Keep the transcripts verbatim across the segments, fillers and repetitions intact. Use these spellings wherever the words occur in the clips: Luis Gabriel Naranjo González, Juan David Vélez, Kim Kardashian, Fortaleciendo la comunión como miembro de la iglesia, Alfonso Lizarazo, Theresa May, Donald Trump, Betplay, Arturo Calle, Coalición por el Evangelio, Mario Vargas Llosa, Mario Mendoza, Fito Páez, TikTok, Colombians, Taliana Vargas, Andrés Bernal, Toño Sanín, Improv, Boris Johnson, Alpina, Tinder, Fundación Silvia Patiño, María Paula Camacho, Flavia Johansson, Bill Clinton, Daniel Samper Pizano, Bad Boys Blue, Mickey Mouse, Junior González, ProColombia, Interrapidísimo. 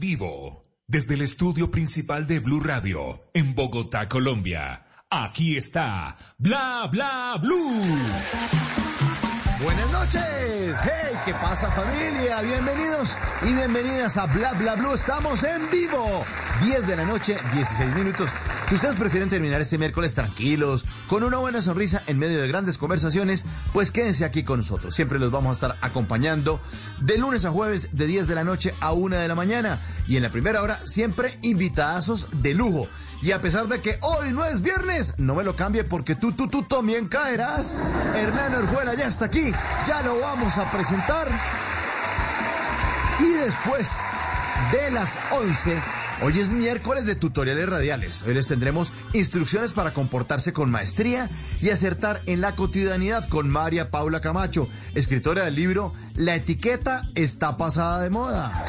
vivo, desde el estudio principal de Blue Radio, en Bogotá, Colombia. Aquí está Bla Bla Blue. Buenas noches. Hey, ¿qué pasa, familia? Bienvenidos y bienvenidas a Bla Bla Blue. Estamos en vivo. diez de la noche, dieciséis minutos. Si ustedes prefieren terminar este miércoles tranquilos, con una buena sonrisa en medio de grandes conversaciones, pues quédense aquí con nosotros. Siempre los vamos a estar acompañando de lunes a jueves, de diez de la noche a una de la mañana. Y en la primera hora, siempre invitadazos de lujo. Y a pesar de que hoy no es viernes, no me lo cambie porque tú, tú, tú también caerás. Hernán Orjuela ya está aquí, ya lo vamos a presentar. Y después de las once, hoy es miércoles de tutoriales radiales. Hoy les tendremos instrucciones para comportarse con maestría y acertar en la cotidianidad con María Paula Camacho, escritora del libro La etiqueta está pasada de moda.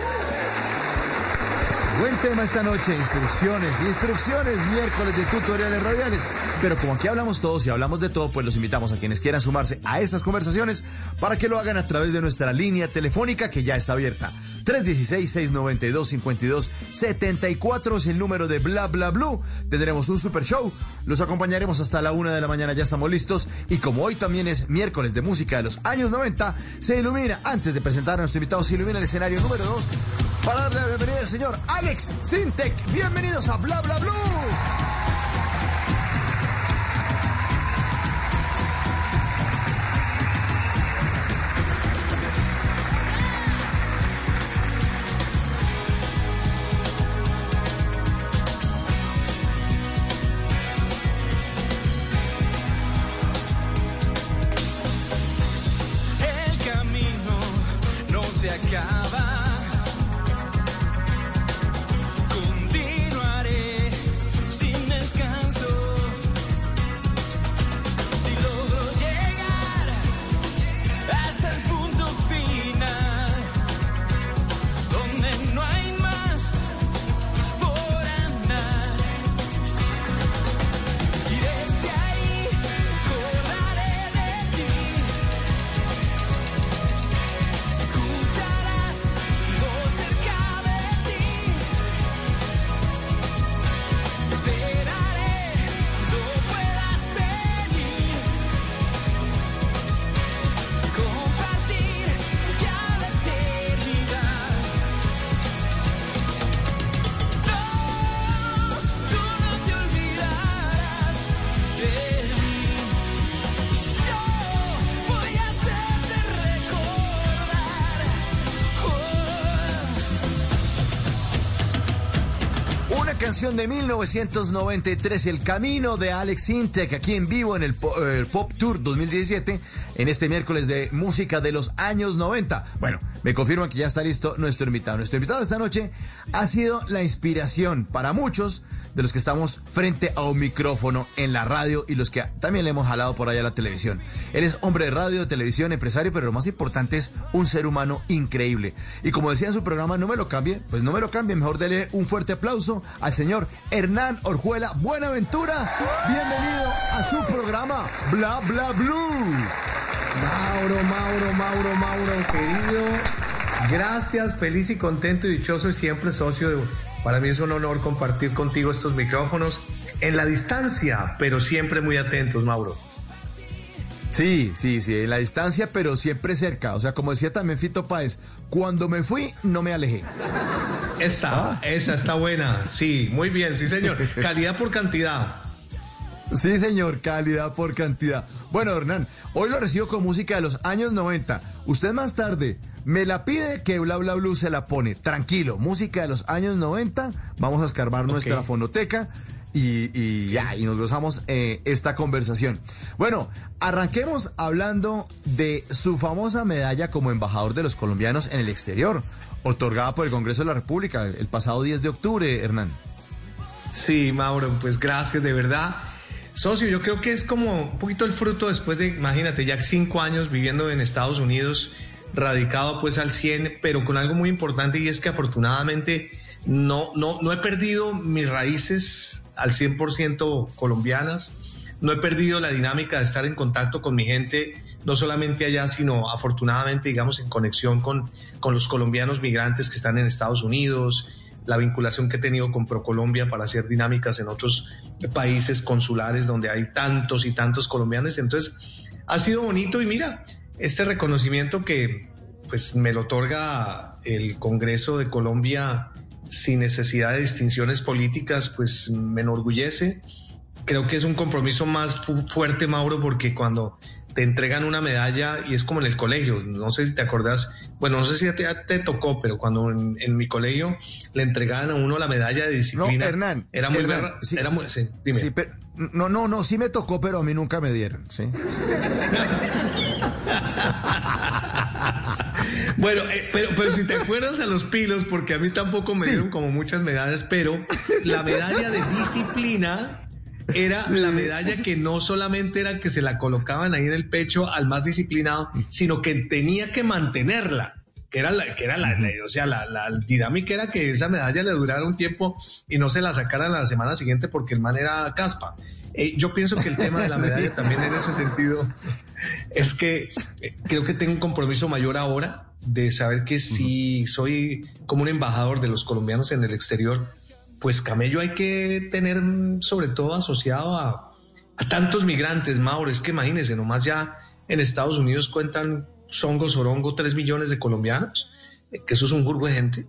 Buen tema esta noche, instrucciones, instrucciones, miércoles de tutoriales radiales. Pero como aquí hablamos todos y hablamos de todo, pues los invitamos a quienes quieran sumarse a estas conversaciones para que lo hagan a través de nuestra línea telefónica que ya está abierta. tres uno seis, seis nueve dos, cinco dos siete cuatro es el número de Bla Bla Blue. Tendremos un super show, los acompañaremos hasta la una de la mañana, ya estamos listos. Y como hoy también es miércoles de música de los años noventa, se ilumina, antes de presentar a nuestro invitado, se ilumina el escenario número dos para darle la bienvenida al señor Alex Sintec. Bienvenidos a Bla Bla Blue. El camino no se acaba. De mil novecientos noventa y tres, El Camino de Alex Sintec, aquí en vivo en el Pop, el Pop Tour dos mil diecisiete, en este miércoles de música de los años noventa. Bueno, me confirman que ya está listo nuestro invitado. Nuestro invitado esta noche ha sido la inspiración para muchos de los que estamos frente a un micrófono en la radio y los que también le hemos jalado por allá a la televisión. Él es hombre de radio, de televisión, empresario, pero lo más importante es un ser humano increíble. Y como decía en su programa, no me lo cambie, pues no me lo cambie, mejor dele un fuerte aplauso al señor Hernán Orjuela Buenaventura. Bienvenido a su programa Bla Bla Blue. Mauro, Mauro, Mauro, Mauro, querido, gracias, feliz y contento y dichoso y siempre socio de... Para mí es un honor compartir contigo estos micrófonos en la distancia, pero siempre muy atentos, Mauro. Sí, sí, sí, en la distancia, pero siempre cerca. O sea, como decía también Fito Páez, cuando me fui, no me alejé. Esa, ah. esa está buena. Sí, muy bien, sí, señor. Calidad por cantidad. Sí, señor, calidad por cantidad. Bueno, Hernán, hoy lo recibo con música de los años noventa. Usted más tarde me la pide que Bla Bla Blue se la pone. Tranquilo, música de los años noventa. Vamos a escarbar okay. nuestra fonoteca. Y, y ya, y nos gozamos eh, esta conversación. Bueno, arranquemos hablando de su famosa medalla como embajador de los colombianos en el exterior, otorgada por el Congreso de la República el pasado diez de octubre, Hernán. Sí, Mauro, pues gracias, de verdad. Socio, yo creo que es como un poquito el fruto después de, imagínate, ya cinco años viviendo en Estados Unidos, radicado pues al cien, pero con algo muy importante, y es que afortunadamente no, no, no he perdido mis raíces al cien por ciento colombianas, No he perdido la dinámica de estar en contacto con mi gente, no solamente allá, sino afortunadamente, digamos, en conexión con, con los colombianos migrantes que están en Estados Unidos, la vinculación que he tenido con ProColombia para hacer dinámicas en otros países consulares donde hay tantos y tantos colombianos. Entonces, ha sido bonito y mira, este reconocimiento que pues me lo otorga el Congreso de Colombia sin necesidad de distinciones políticas, pues me enorgullece. Creo que es un compromiso más fuerte, Mauro, porque cuando te entregan una medalla y es como en el colegio, no sé si te acordás, bueno, no sé si te, te tocó, pero cuando en, en mi colegio le entregaban a uno la medalla de disciplina. No, Hernán, era muy Hernán, berra, sí, era muy, sí, dime. Sí, pero, no, no, no, sí me tocó, pero a mí nunca me dieron, sí. Bueno, eh, pero, pero si te acuerdas a los pilos, porque a mí tampoco me sí. dieron como muchas medallas, pero la medalla de disciplina era sí. la medalla que no solamente era que se la colocaban ahí en el pecho al más disciplinado, sino que tenía que mantenerla. Que era la, que era la, la o sea, la, la dinámica era que esa medalla le durara un tiempo y no se la sacaran a la semana siguiente porque el man era caspa. Eh, yo pienso que el tema de la medalla también en ese sentido es que creo que tengo un compromiso mayor ahora de saber que si soy como un embajador de los colombianos en el exterior, pues camello hay que tener sobre todo asociado a, a tantos migrantes, Mauro. Es que imagínense, nomás ya en Estados Unidos cuentan songo, sorongo, tres millones de colombianos, que eso es un burgo de gente.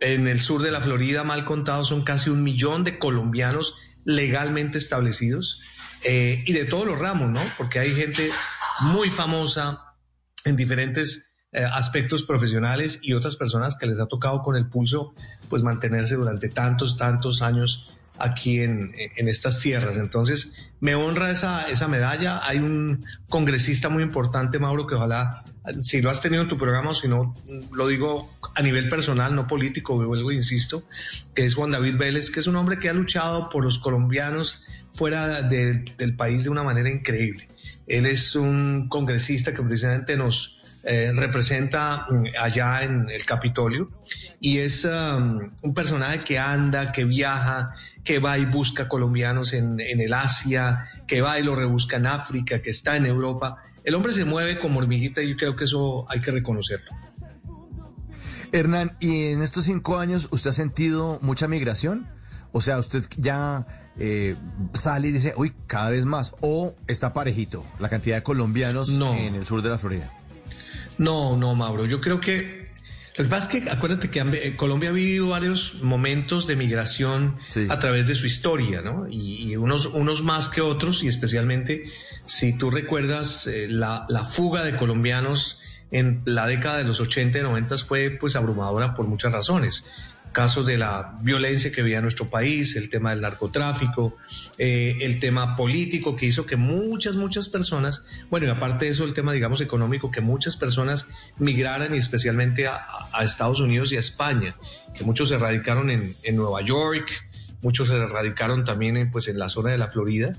En el sur de la Florida, mal contado, son casi un millón de colombianos legalmente establecidos eh, y de todos los ramos, ¿no? Porque hay gente muy famosa en diferentes aspectos profesionales y otras personas que les ha tocado con el pulso pues mantenerse durante tantos, tantos años aquí en, en estas tierras. Entonces me honra esa, esa medalla. Hay un congresista muy importante, Mauro, que ojalá, si lo has tenido en tu programa o si no, lo digo a nivel personal, no político, vuelvo insisto, que es Juan David Vélez, que es un hombre que ha luchado por los colombianos fuera de, del país de una manera increíble. Él es un congresista que precisamente nos Eh, representa allá en el Capitolio y es um, un personaje que anda, que viaja, que va y busca colombianos en, en el Asia, que va y lo rebusca en África, que está en Europa. El hombre se mueve como hormiguita y yo creo que eso hay que reconocerlo. Hernán, ¿y en estos cinco años usted ha sentido mucha migración? O sea, usted ya eh, sale y dice, uy, cada vez más, o está parejito la cantidad de colombianos no. en el sur de la Florida. No, no, Mauro, yo creo que lo que pasa es que acuérdate que Colombia ha vivido varios momentos de migración sí. a través de su historia, ¿no? Y, y unos, unos más que otros, y especialmente si tú recuerdas eh, la, la fuga de colombianos en la década de los ochenta y noventa fue pues abrumadora por muchas razones. Casos de la violencia que había en nuestro país, el tema del narcotráfico, eh, el tema político que hizo que muchas, muchas personas, bueno, y aparte de eso el tema, digamos, económico, que muchas personas migraran y especialmente a, a Estados Unidos y a España, que muchos se radicaron en, en Nueva York, muchos se radicaron también en, pues, en la zona de la Florida.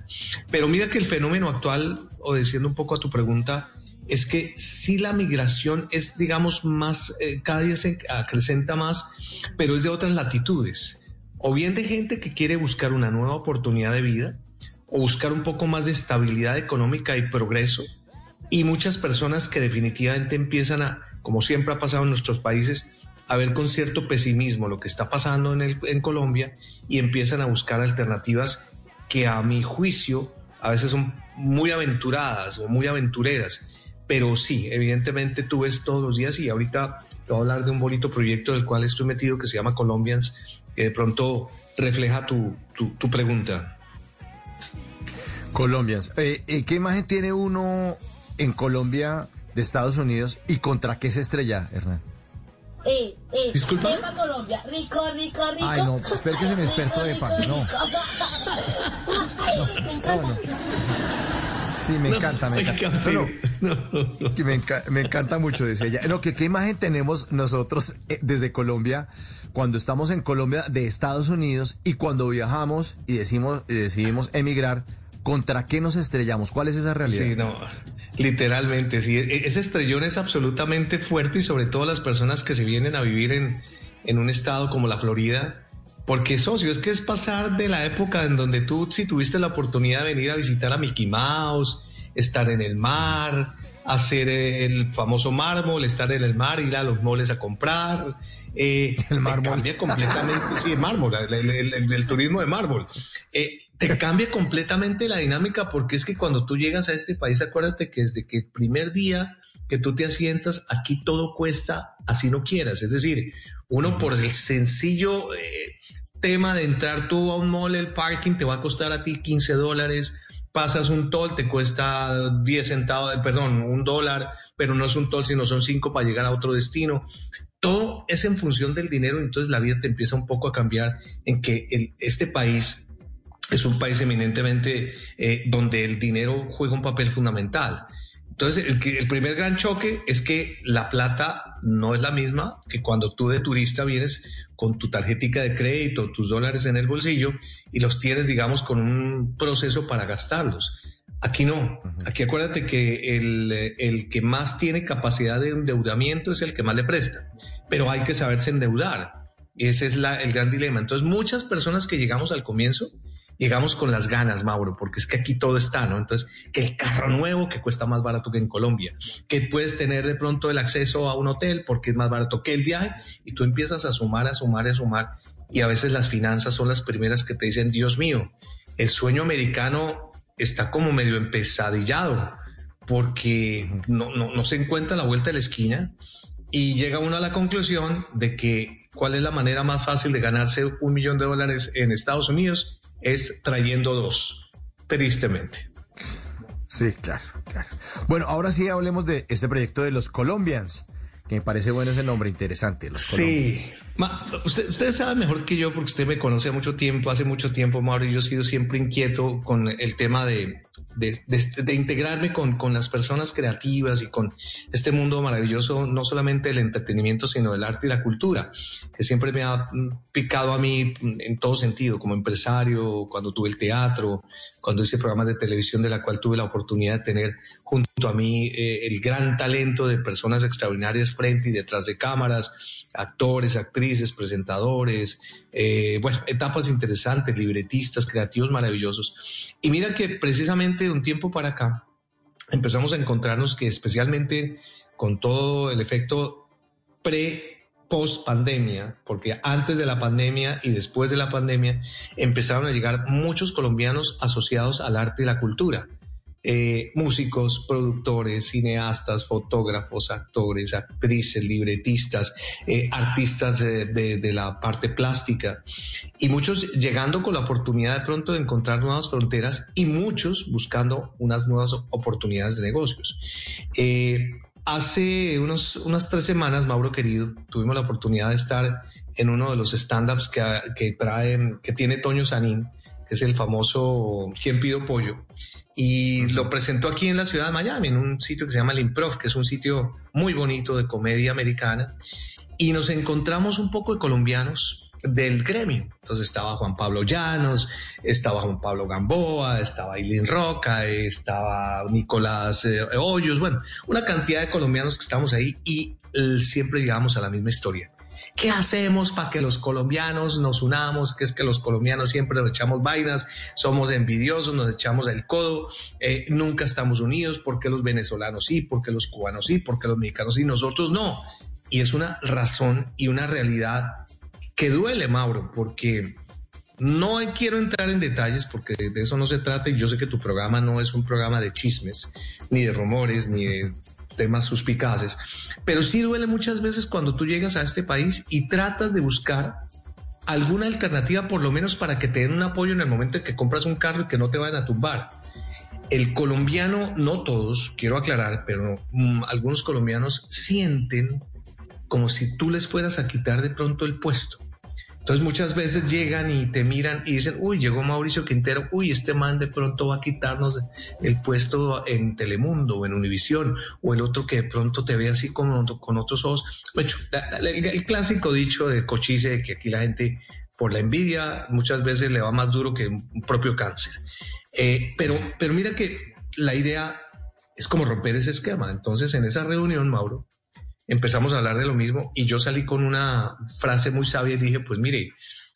Pero mira que el fenómeno actual, obedeciendo un poco a tu pregunta, es que sí la migración es, digamos, más, eh, cada día se acrecenta más, pero es de otras latitudes. O bien de gente que quiere buscar una nueva oportunidad de vida, o buscar un poco más de estabilidad económica y progreso. Y muchas personas que definitivamente empiezan a, como siempre ha pasado en nuestros países, a ver con cierto pesimismo lo que está pasando en, el, en Colombia y empiezan a buscar alternativas que a mi juicio a veces son muy aventuradas o muy aventureras. Pero sí, evidentemente tú ves todos los días y ahorita te voy a hablar de un bonito proyecto del cual estoy metido que se llama Colombians, que de pronto refleja tu, tu, tu pregunta. Colombians, eh, eh, ¿qué imagen tiene uno en Colombia de Estados Unidos y contra qué se estrella, Hernán? Eh, eh, Disculpa. Epa Colombia, rico, rico, rico. Ay, no, espera que se me despertó Epa, no. No, no, no. Sí, me no, encanta, me encanta. No, no, no, no. Me, enca- me encanta mucho, dice ella. No, ¿qué, ¿Qué imagen tenemos nosotros eh, desde Colombia, cuando estamos en Colombia de Estados Unidos y cuando viajamos y decimos y decidimos emigrar, contra qué nos estrellamos? ¿Cuál es esa realidad? Sí, no, literalmente, sí. Ese estrellón es absolutamente fuerte y sobre todo las personas que se vienen a vivir en, en un estado como la Florida, Porque, socio, es que es pasar de la época en donde tú sí tuviste la oportunidad de venir a visitar a Mickey Mouse, estar en el mar, hacer el famoso mármol, estar en el mar, ir a los moles a comprar. Eh, el mármol. Te cambia completamente, sí, el mármol, el, el, el, el turismo de mármol. Eh, te cambia completamente la dinámica, porque es que cuando tú llegas a este país, acuérdate que desde que el primer día que tú te asientas, aquí todo cuesta, así no quieras. Es decir, uno por el sencillo eh, tema de entrar tú a un mall, el parking te va a costar a ti quince dólares, pasas un toll, te cuesta diez centavos, perdón, un dólar, pero no es un toll, sino son cinco para llegar a otro destino. Todo es en función del dinero, entonces la vida te empieza un poco a cambiar en que el, este país es un país eminentemente eh, donde el dinero juega un papel fundamental. Entonces, el, el primer gran choque es que la plata no es la misma que cuando tú de turista vienes con tu tarjetica de crédito, tus dólares en el bolsillo y los tienes, digamos, con un proceso para gastarlos. Aquí no. Aquí acuérdate que el, el que más tiene capacidad de endeudamiento es el que más le presta, pero hay que saberse endeudar. Ese es la, el gran dilema. Entonces, muchas personas que llegamos al comienzo llegamos con las ganas, Mauro, porque es que aquí todo está, ¿no? Entonces, que el carro nuevo que cuesta más barato que en Colombia, que puedes tener de pronto el acceso a un hotel porque es más barato que el viaje, y tú empiezas a sumar, a sumar, a sumar, y a veces las finanzas son las primeras que te dicen, Dios mío, el sueño americano está como medio empesadillado, porque no, no, no se encuentra la vuelta de la esquina, y llega uno a la conclusión de que cuál es la manera más fácil de ganarse un millón de dólares en Estados Unidos, es trayendo dos, tristemente. Sí, claro, claro. Bueno, ahora sí hablemos de este proyecto de los Colombians, que me parece bueno ese nombre, interesante, los Colombians. Sí, Ma, usted, usted sabe mejor que yo, porque usted me conoce mucho tiempo, hace mucho tiempo, Mauro, y yo he sido siempre inquieto con el tema de, de, de, de integrarme con, con las personas creativas y con este mundo maravilloso, no solamente del entretenimiento, sino del arte y la cultura, que siempre me ha picado a mí en todo sentido, como empresario, cuando tuve el teatro, cuando hice programas de televisión, de la cual tuve la oportunidad de tener junto a mí eh, el gran talento de personas extraordinarias frente y detrás de cámaras, actores, actrices, presentadores, eh, bueno, etapas interesantes, libretistas, creativos maravillosos. Y mira que precisamente de un tiempo para acá empezamos a encontrarnos que especialmente con todo el efecto pre-post pandemia, porque antes de la pandemia y después de la pandemia empezaron a llegar muchos colombianos asociados al arte y la cultura. Eh, músicos, productores, cineastas, fotógrafos, actores, actrices, libretistas, eh, artistas de, de, de la parte plástica, y muchos llegando con la oportunidad de pronto de encontrar nuevas fronteras y muchos buscando unas nuevas oportunidades de negocios. Eh, hace unos, unas tres semanas, Mauro querido, tuvimos la oportunidad de estar en uno de los stand-ups que, que, trae, que tiene Toño Sanín, que es el famoso ¿Quién pido pollo? Y lo presentó aquí en la ciudad de Miami, en un sitio que se llama el Improv, que es un sitio muy bonito de comedia americana, y nos encontramos un poco de colombianos del gremio. Entonces estaba Juan Pablo Llanos, estaba Juan Pablo Gamboa, estaba Ilín Roca, estaba Nicolás Hoyos, bueno, una cantidad de colombianos que estábamos ahí y siempre llegamos a la misma historia. ¿Qué hacemos para que los colombianos nos unamos? Que es que los colombianos siempre nos echamos vainas, somos envidiosos, nos echamos el codo, eh, nunca estamos unidos, porque los venezolanos sí, porque los cubanos sí, porque los mexicanos sí, nosotros no. Y es una razón y una realidad que duele, Mauro, porque no quiero entrar en detalles porque de eso no se trata, y yo sé que tu programa no es un programa de chismes, ni de rumores, ni de temas suspicaces, pero sí duele muchas veces cuando tú llegas a este país y tratas de buscar alguna alternativa, por lo menos para que te den un apoyo en el momento en que compras un carro y que no te vayan a tumbar. El colombiano, no todos, quiero aclarar, pero um, algunos colombianos sienten como si tú les fueras a quitar de pronto el puesto. Entonces muchas veces llegan y te miran y dicen, uy, llegó Mauricio Quintero, uy, este man de pronto va a quitarnos el puesto en Telemundo o en Univisión, o el otro que de pronto te ve así con, con otros ojos. Bueno, el, el clásico dicho de cochise de que aquí la gente por la envidia muchas veces le va más duro que un propio cáncer. Eh, pero, pero mira que la idea es como romper ese esquema. Entonces en esa reunión, Mauro, empezamos a hablar de lo mismo y yo salí con una frase muy sabia y dije, pues mire,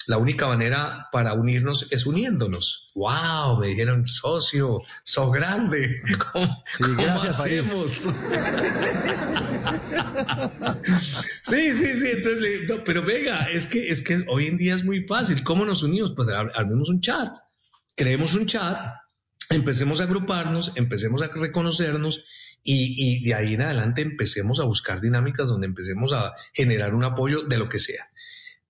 La única manera para unirnos es uniéndonos. ¡Wow! Me dijeron, socio, sos grande. ¿Cómo, sí, ¿cómo gracias, hacemos? sí, sí, sí. Entonces, no, pero venga, es que, es que hoy en día es muy fácil. ¿Cómo nos unimos? Pues armemos un chat. Creemos un chat, empecemos a agruparnos, empecemos a reconocernos y, y de ahí en adelante empecemos a buscar dinámicas donde empecemos a generar un apoyo de lo que sea.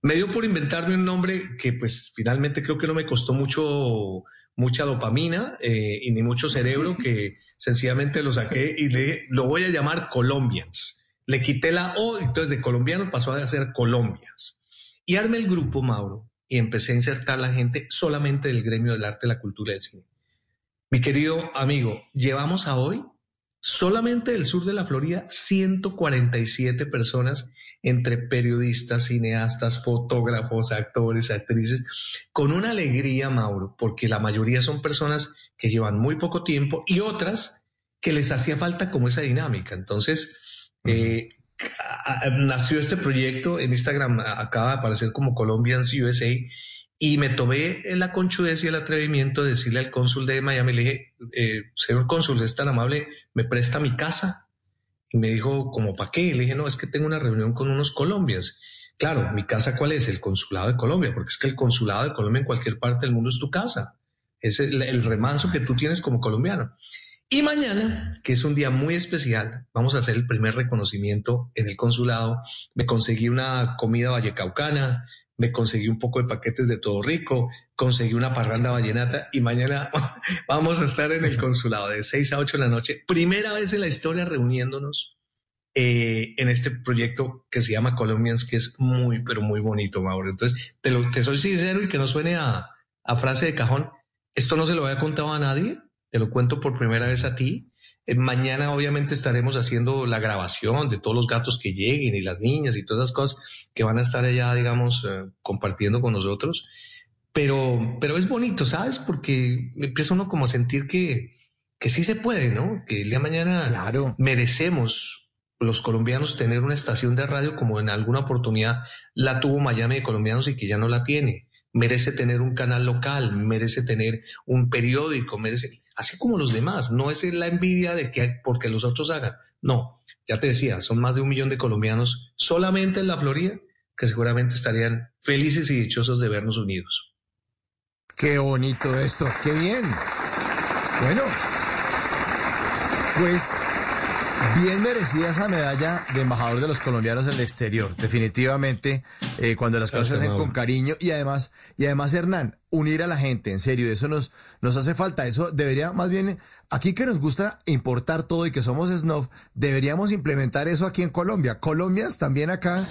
Me dio por inventarme un nombre que pues finalmente creo que no me costó mucho, mucha dopamina eh, y ni mucho cerebro, que sencillamente lo saqué y le dije, lo voy a llamar Colombians. Le quité la O, entonces de colombiano pasó a ser Colombians. Y armé el grupo, Mauro, y empecé a insertar la gente solamente del gremio del arte, la cultura y el cine. Mi querido amigo, llevamos a hoy solamente del sur de la Florida ciento cuarenta y siete personas, entre periodistas, cineastas, fotógrafos, actores, actrices, con una alegría, Mauro, porque la mayoría son personas que llevan muy poco tiempo y otras que les hacía falta como esa dinámica. Entonces, eh, nació este proyecto. En Instagram acaba de aparecer como Colombians U S A y me tomé la conchudez y el atrevimiento de decirle al cónsul de Miami, le dije, eh, señor cónsul, es tan amable, ¿me presta mi casa? Y me dijo, ¿como para qué? Y le dije, no, es que tengo una reunión con unos colombianos. Claro, ¿mi casa cuál es? El consulado de Colombia, porque es que el consulado de Colombia en cualquier parte del mundo es tu casa. Es el, el remanso que tú tienes como colombiano. Y mañana, que es un día muy especial, vamos a hacer el primer reconocimiento en el consulado. Me conseguí una comida vallecaucana, me conseguí un poco de paquetes de Todo Rico, conseguí una parranda vallenata y mañana vamos a estar en el consulado de seis a ocho de la noche. Primera vez en la historia reuniéndonos eh, en este proyecto que se llama Colombians, que es muy, pero muy bonito, Mauro. Entonces, te, lo, te soy sincero y que no suene a, a frase de cajón. Esto no se lo había contado a nadie, te lo cuento por primera vez a ti. Eh, mañana obviamente estaremos haciendo la grabación de todos los gatos que lleguen y las niñas y todas las cosas que van a estar allá, digamos, eh, compartiendo con nosotros. Pero, pero es bonito, ¿sabes? Porque empieza uno como a sentir que, que sí se puede, ¿no? Que el día de mañana claro. Merecemos los colombianos tener una estación de radio como en alguna oportunidad la tuvo Miami de colombianos y que ya no la tiene. Merece tener un canal local, merece tener un periódico, merece... Así como los demás. No es la envidia de que porque los otros hagan. No, ya te decía, son más de un millón de colombianos solamente en la Florida que seguramente estarían felices y dichosos de vernos unidos. Qué bonito esto, qué bien. Bueno, pues bien merecida esa medalla de embajador de los colombianos en el exterior. Definitivamente, eh, cuando las cosas se hacen con cariño y además, y además, Hernán, unir a la gente, en serio, eso nos, nos hace falta. Eso debería, más bien, aquí que nos gusta importar todo y que somos snob, deberíamos implementar eso aquí en Colombia. Colombians también acá,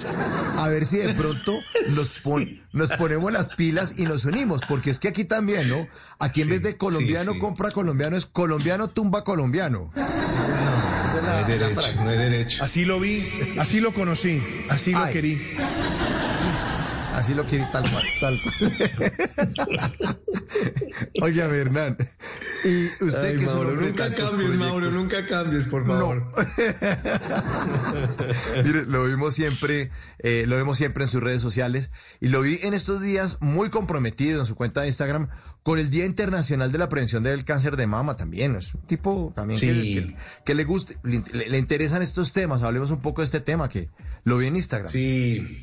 a ver si de pronto nos, pon, nos ponemos las pilas y nos unimos, porque es que aquí también, ¿no? Aquí en sí, vez de colombiano sí, sí. compra colombiano, es colombiano tumba colombiano. Esa es la, no hay derecho, la frase. No hay derecho. Así lo vi, así lo conocí, así Ay. lo querí. Sí, así lo querí tal cual, tal cual. Oye, Hernán, y usted Ay, que es Mauro, un nunca cambies, proyectos. Mauro, nunca cambies, por favor. No. Mire, lo vimos siempre, eh, lo vemos siempre en sus redes sociales y lo vi en estos días muy comprometido en su cuenta de Instagram con el Día Internacional de la Prevención del Cáncer de Mama también. Es un tipo también sí. que, que, que le gusta, le, le interesan estos temas. Hablemos un poco de este tema que lo vi en Instagram. Sí.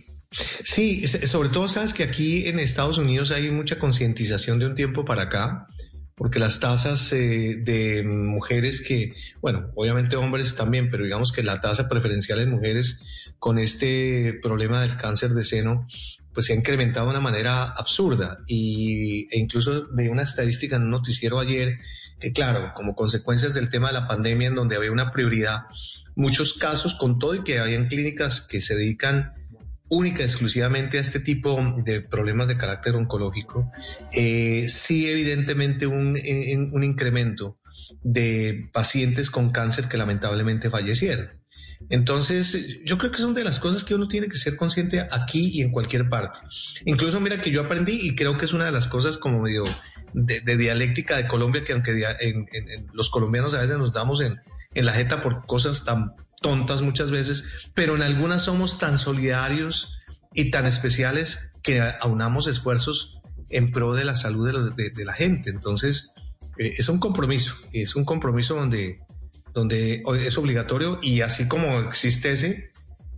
Sí, sobre todo sabes que aquí en Estados Unidos hay mucha concientización de un tiempo para acá, porque las tasas eh, de mujeres que, bueno, obviamente hombres también, pero digamos que la tasa preferencial en mujeres con este problema del cáncer de seno, pues se ha incrementado de una manera absurda. Y, e incluso vi una estadística en un noticiero ayer, que claro, como consecuencias del tema de la pandemia en donde había una prioridad, muchos casos con todo y que habían clínicas que se dedican única exclusivamente a este tipo de problemas de carácter oncológico, eh, sí evidentemente un, en, un incremento de pacientes con cáncer que lamentablemente fallecieron. Entonces, yo creo que son de las cosas que uno tiene que ser consciente aquí y en cualquier parte. Incluso mira que yo aprendí y creo que es una de las cosas como medio de, de dialéctica de Colombia, que aunque en, en, en los colombianos a veces nos damos en, en la jeta por cosas tan tontas muchas veces, pero en algunas somos tan solidarios y tan especiales que aunamos esfuerzos en pro de la salud de la, de, de la gente. Entonces, eh, es un compromiso, es un compromiso donde, donde es obligatorio, y así como existe ese,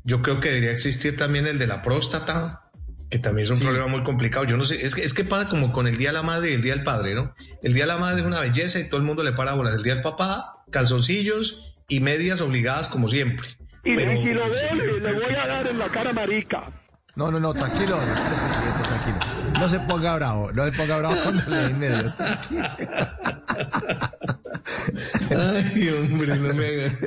yo creo que debería existir también el de la próstata, que también es un sí. problema muy complicado. Yo no sé, es que, es que pasa como con el Día de la Madre y el Día del Padre, ¿no? El Día de la Madre es una belleza y todo el mundo le para bolas. El Día del Papá, calzoncillos y medias obligadas como siempre. Y, Pero... y lo debe, le voy a dar en la cara, marica. No, no, no, tranquilo, presidente, tranquilo. No se ponga bravo, no se ponga bravo cuando le den medias, tranquilo. Ay, hombre, no me hagas.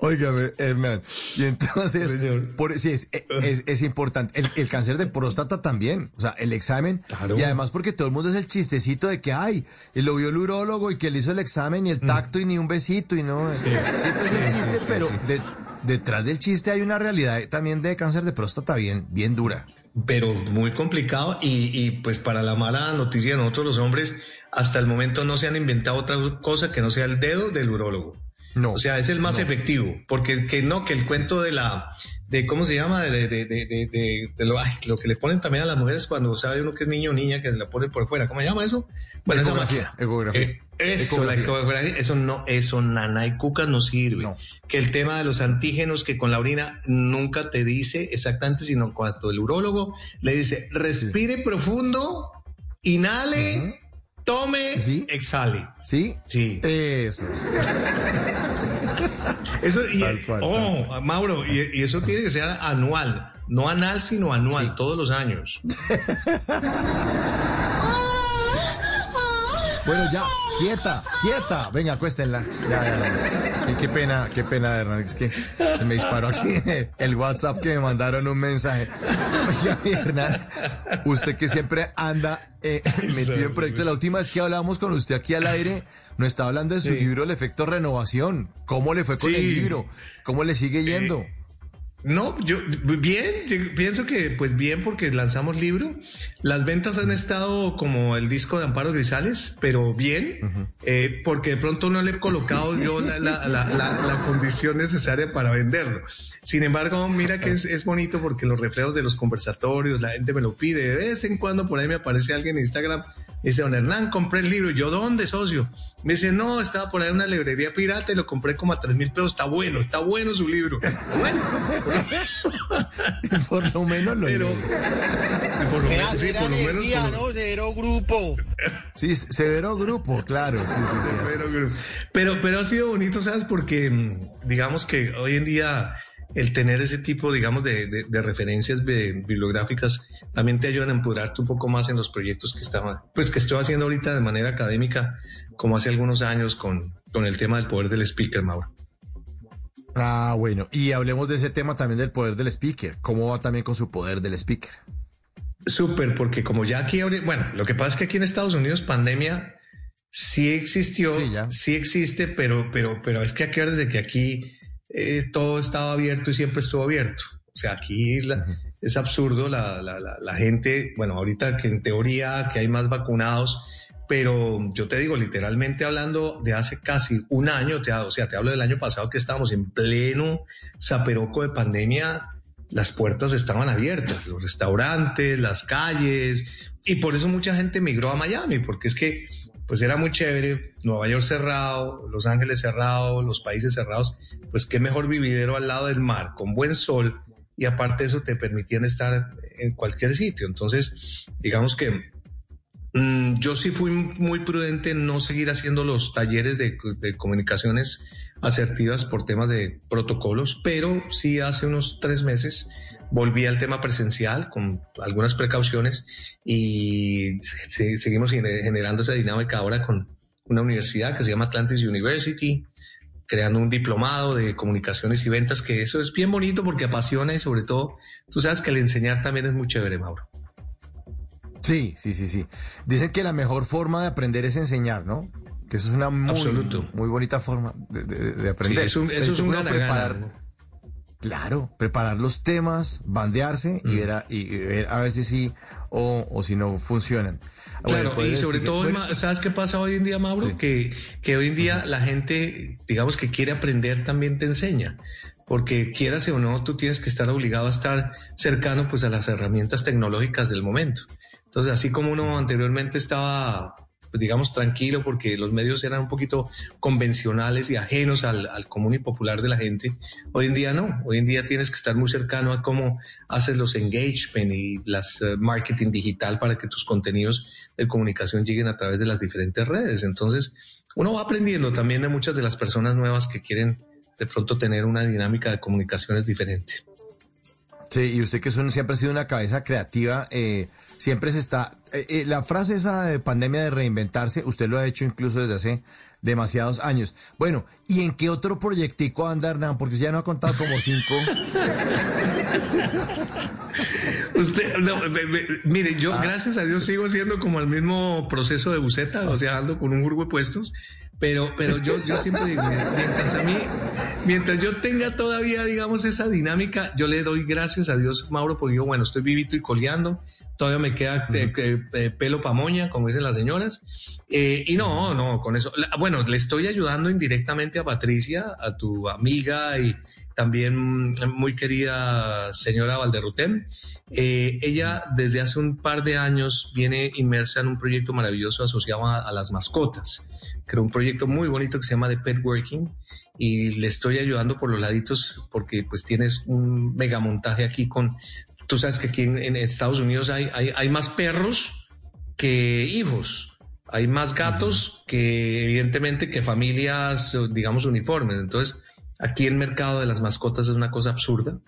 Óigame, Hernán, y entonces, por, sí, es, es, es importante, el, el cáncer de próstata también, o sea, el examen, claro. Y además porque todo el mundo es el chistecito de que, ay, y lo vio el urólogo y que le hizo el examen y el tacto y ni un besito y no, sí. siempre es el chiste, pero de, detrás del chiste hay una realidad también de cáncer de próstata bien, bien dura. Pero muy complicado, y, y pues para la mala noticia de nosotros los hombres, hasta el momento no se han inventado otra cosa que no sea el dedo del urólogo. No, o sea, es el más no. efectivo, porque que no, que el cuento de la, de cómo se llama, de, de, de, de, de, de lo, ay, lo que le ponen también a las mujeres cuando sabe uno que es niño o niña, que se la ponen por fuera, ¿cómo se llama eso? Bueno, ecografía, esa ecografía. Eh, eso, ecografía. La ecografía, eso no, eso nana y cuca no sirve. No. Que el tema de los antígenos, que con la orina nunca te dice exactamente, sino cuando el urólogo le dice, respire sí. profundo, inhale, uh-huh. tome, ¿sí? exhale. ¿Sí? Sí. Eso. Eso y, cual, oh, Mauro, y, y eso tiene que ser anual. No anal, sino anual, sí. todos los años. Bueno, ya, quieta, quieta. Venga, acuéstenla. Ya, ya, ya. Qué, qué pena, qué pena, Hernán. Es que se me disparó aquí el WhatsApp que me mandaron un mensaje. Oiga, Hernán, usted que siempre anda... Eh, metido en proyectos. La última vez que hablábamos con usted aquí al aire, nos estaba hablando de su sí. libro El Efecto Renovación. ¿Cómo le fue con sí. el libro? ¿Cómo le sigue yendo? Eh, no, yo bien, yo pienso que pues bien, porque lanzamos libro. Las ventas han estado como el disco de Amparo Grisales, pero bien, uh-huh. eh, porque de pronto no le he colocado yo la, la, la, la, la condición necesaria para venderlo. Sin embargo, mira que es, es bonito, porque los reflejos de los conversatorios, la gente me lo pide. De vez en cuando por ahí me aparece alguien en Instagram, me dice, don Hernán, compré el libro. Yo, ¿dónde, socio? Me dice, no, estaba por ahí en una librería pirata y lo compré como a tres mil pesos. Está bueno, está bueno su libro. Bueno. Por lo menos lo pero, por lo menos, sí, por lo menos. Por... ¿no? Severo grupo. Sí, severo grupo, claro. Sí, sí, sí. Severo grupo. Pero, pero ha sido bonito, ¿sabes? Porque digamos que hoy en día... el tener ese tipo, digamos, de, de, de referencias bibliográficas también te ayudan a empurrarte un poco más en los proyectos que estaba, pues que estoy haciendo ahorita de manera académica, como hace algunos años con, con el tema del poder del speaker, Mauro. Ah, bueno, y hablemos de ese tema también del poder del speaker. ¿Cómo va también con su poder del speaker? Súper, porque como ya aquí, bueno, lo que pasa es que aquí en Estados Unidos pandemia sí existió, sí, sí existe, pero, pero, pero es que aquí, desde que aquí... Eh, todo estaba abierto y siempre estuvo abierto. O sea, aquí la, es absurdo la, la, la, la gente, bueno, ahorita que en teoría que hay más vacunados, pero yo te digo, literalmente hablando de hace casi un año, te, o sea, te hablo del año pasado que estábamos en pleno zaperoco de pandemia, las puertas estaban abiertas, los restaurantes, las calles, y por eso mucha gente migró a Miami, porque es que pues era muy chévere, Nueva York cerrado, Los Ángeles cerrado, los países cerrados, pues qué mejor vividero al lado del mar, con buen sol, y aparte eso te permitían estar en cualquier sitio. Entonces, digamos que mmm, yo sí fui muy prudente en no seguir haciendo los talleres de, de comunicaciones asertivas por temas de protocolos, pero sí hace unos tres meses volví al tema presencial con algunas precauciones y se, seguimos generando esa dinámica ahora con una universidad que se llama Atlantis University, creando un diplomado de comunicaciones y ventas, que eso es bien bonito porque apasiona, y sobre todo, tú sabes que el enseñar también es muy chévere, Mauro. Sí, sí, sí, sí. Dicen que la mejor forma de aprender es enseñar, ¿no? Que eso es una muy, muy bonita forma de, de, de aprender. Sí, eso, eso, eso es una preparar. Gana, ¿no? Claro, preparar los temas, bandearse mm. y, ver a, y ver a ver si sí o, o si no funcionan. Claro, bueno, y sobre todo, bueno, ¿sabes qué pasa hoy en día, Mauro? Sí. Que, que hoy en día uh-huh. la gente, digamos que quiere aprender, también te enseña. porque quieras o no, tú tienes que estar obligado a estar cercano pues a las herramientas tecnológicas del momento. Entonces, así como uno anteriormente estaba, pues, digamos, tranquilo porque los medios eran un poquito convencionales y ajenos al, al común y popular de la gente, hoy en día no. Hoy en día tienes que estar muy cercano a cómo haces los engagement y las uh, marketing digital para que tus contenidos de comunicación lleguen a través de las diferentes redes. Entonces, uno va aprendiendo también de muchas de las personas nuevas que quieren de pronto tener una dinámica de comunicaciones diferente. Sí, y usted que son, siempre ha sido una cabeza creativa, eh, siempre se está... Eh, eh, la frase esa de pandemia de reinventarse, usted lo ha hecho incluso desde hace demasiados años. Bueno, ¿y en qué otro proyectico anda Hernán? Porque ya no ha contado como cinco. Usted, no, me, me, mire, yo ah. gracias a Dios sigo siendo como el mismo proceso de buceta, ah. o sea, ando con un burgo de puestos. Pero, pero yo, yo siempre digo, mientras a mí, mientras yo tenga todavía, digamos, esa dinámica, yo le doy gracias a Dios, Mauro, porque digo, bueno, estoy vivito y coleando, todavía me queda uh-huh. eh, eh, pelo pa' moña, como dicen las señoras, eh, y no, no, con eso, la, bueno, le estoy ayudando indirectamente a Patricia, a tu amiga y también muy querida señora Valderrutem. Eh, ella desde hace un par de años viene inmersa en un proyecto maravilloso asociado a, a las mascotas. Creo un proyecto muy bonito que se llama The Pet Working y le estoy ayudando por los laditos porque pues tienes un megamontaje aquí con... Tú sabes que aquí en, en Estados Unidos hay, hay, hay más perros que hijos, hay más gatos que evidentemente que familias, digamos, uniformes. Entonces, aquí el mercado de las mascotas es una cosa absurda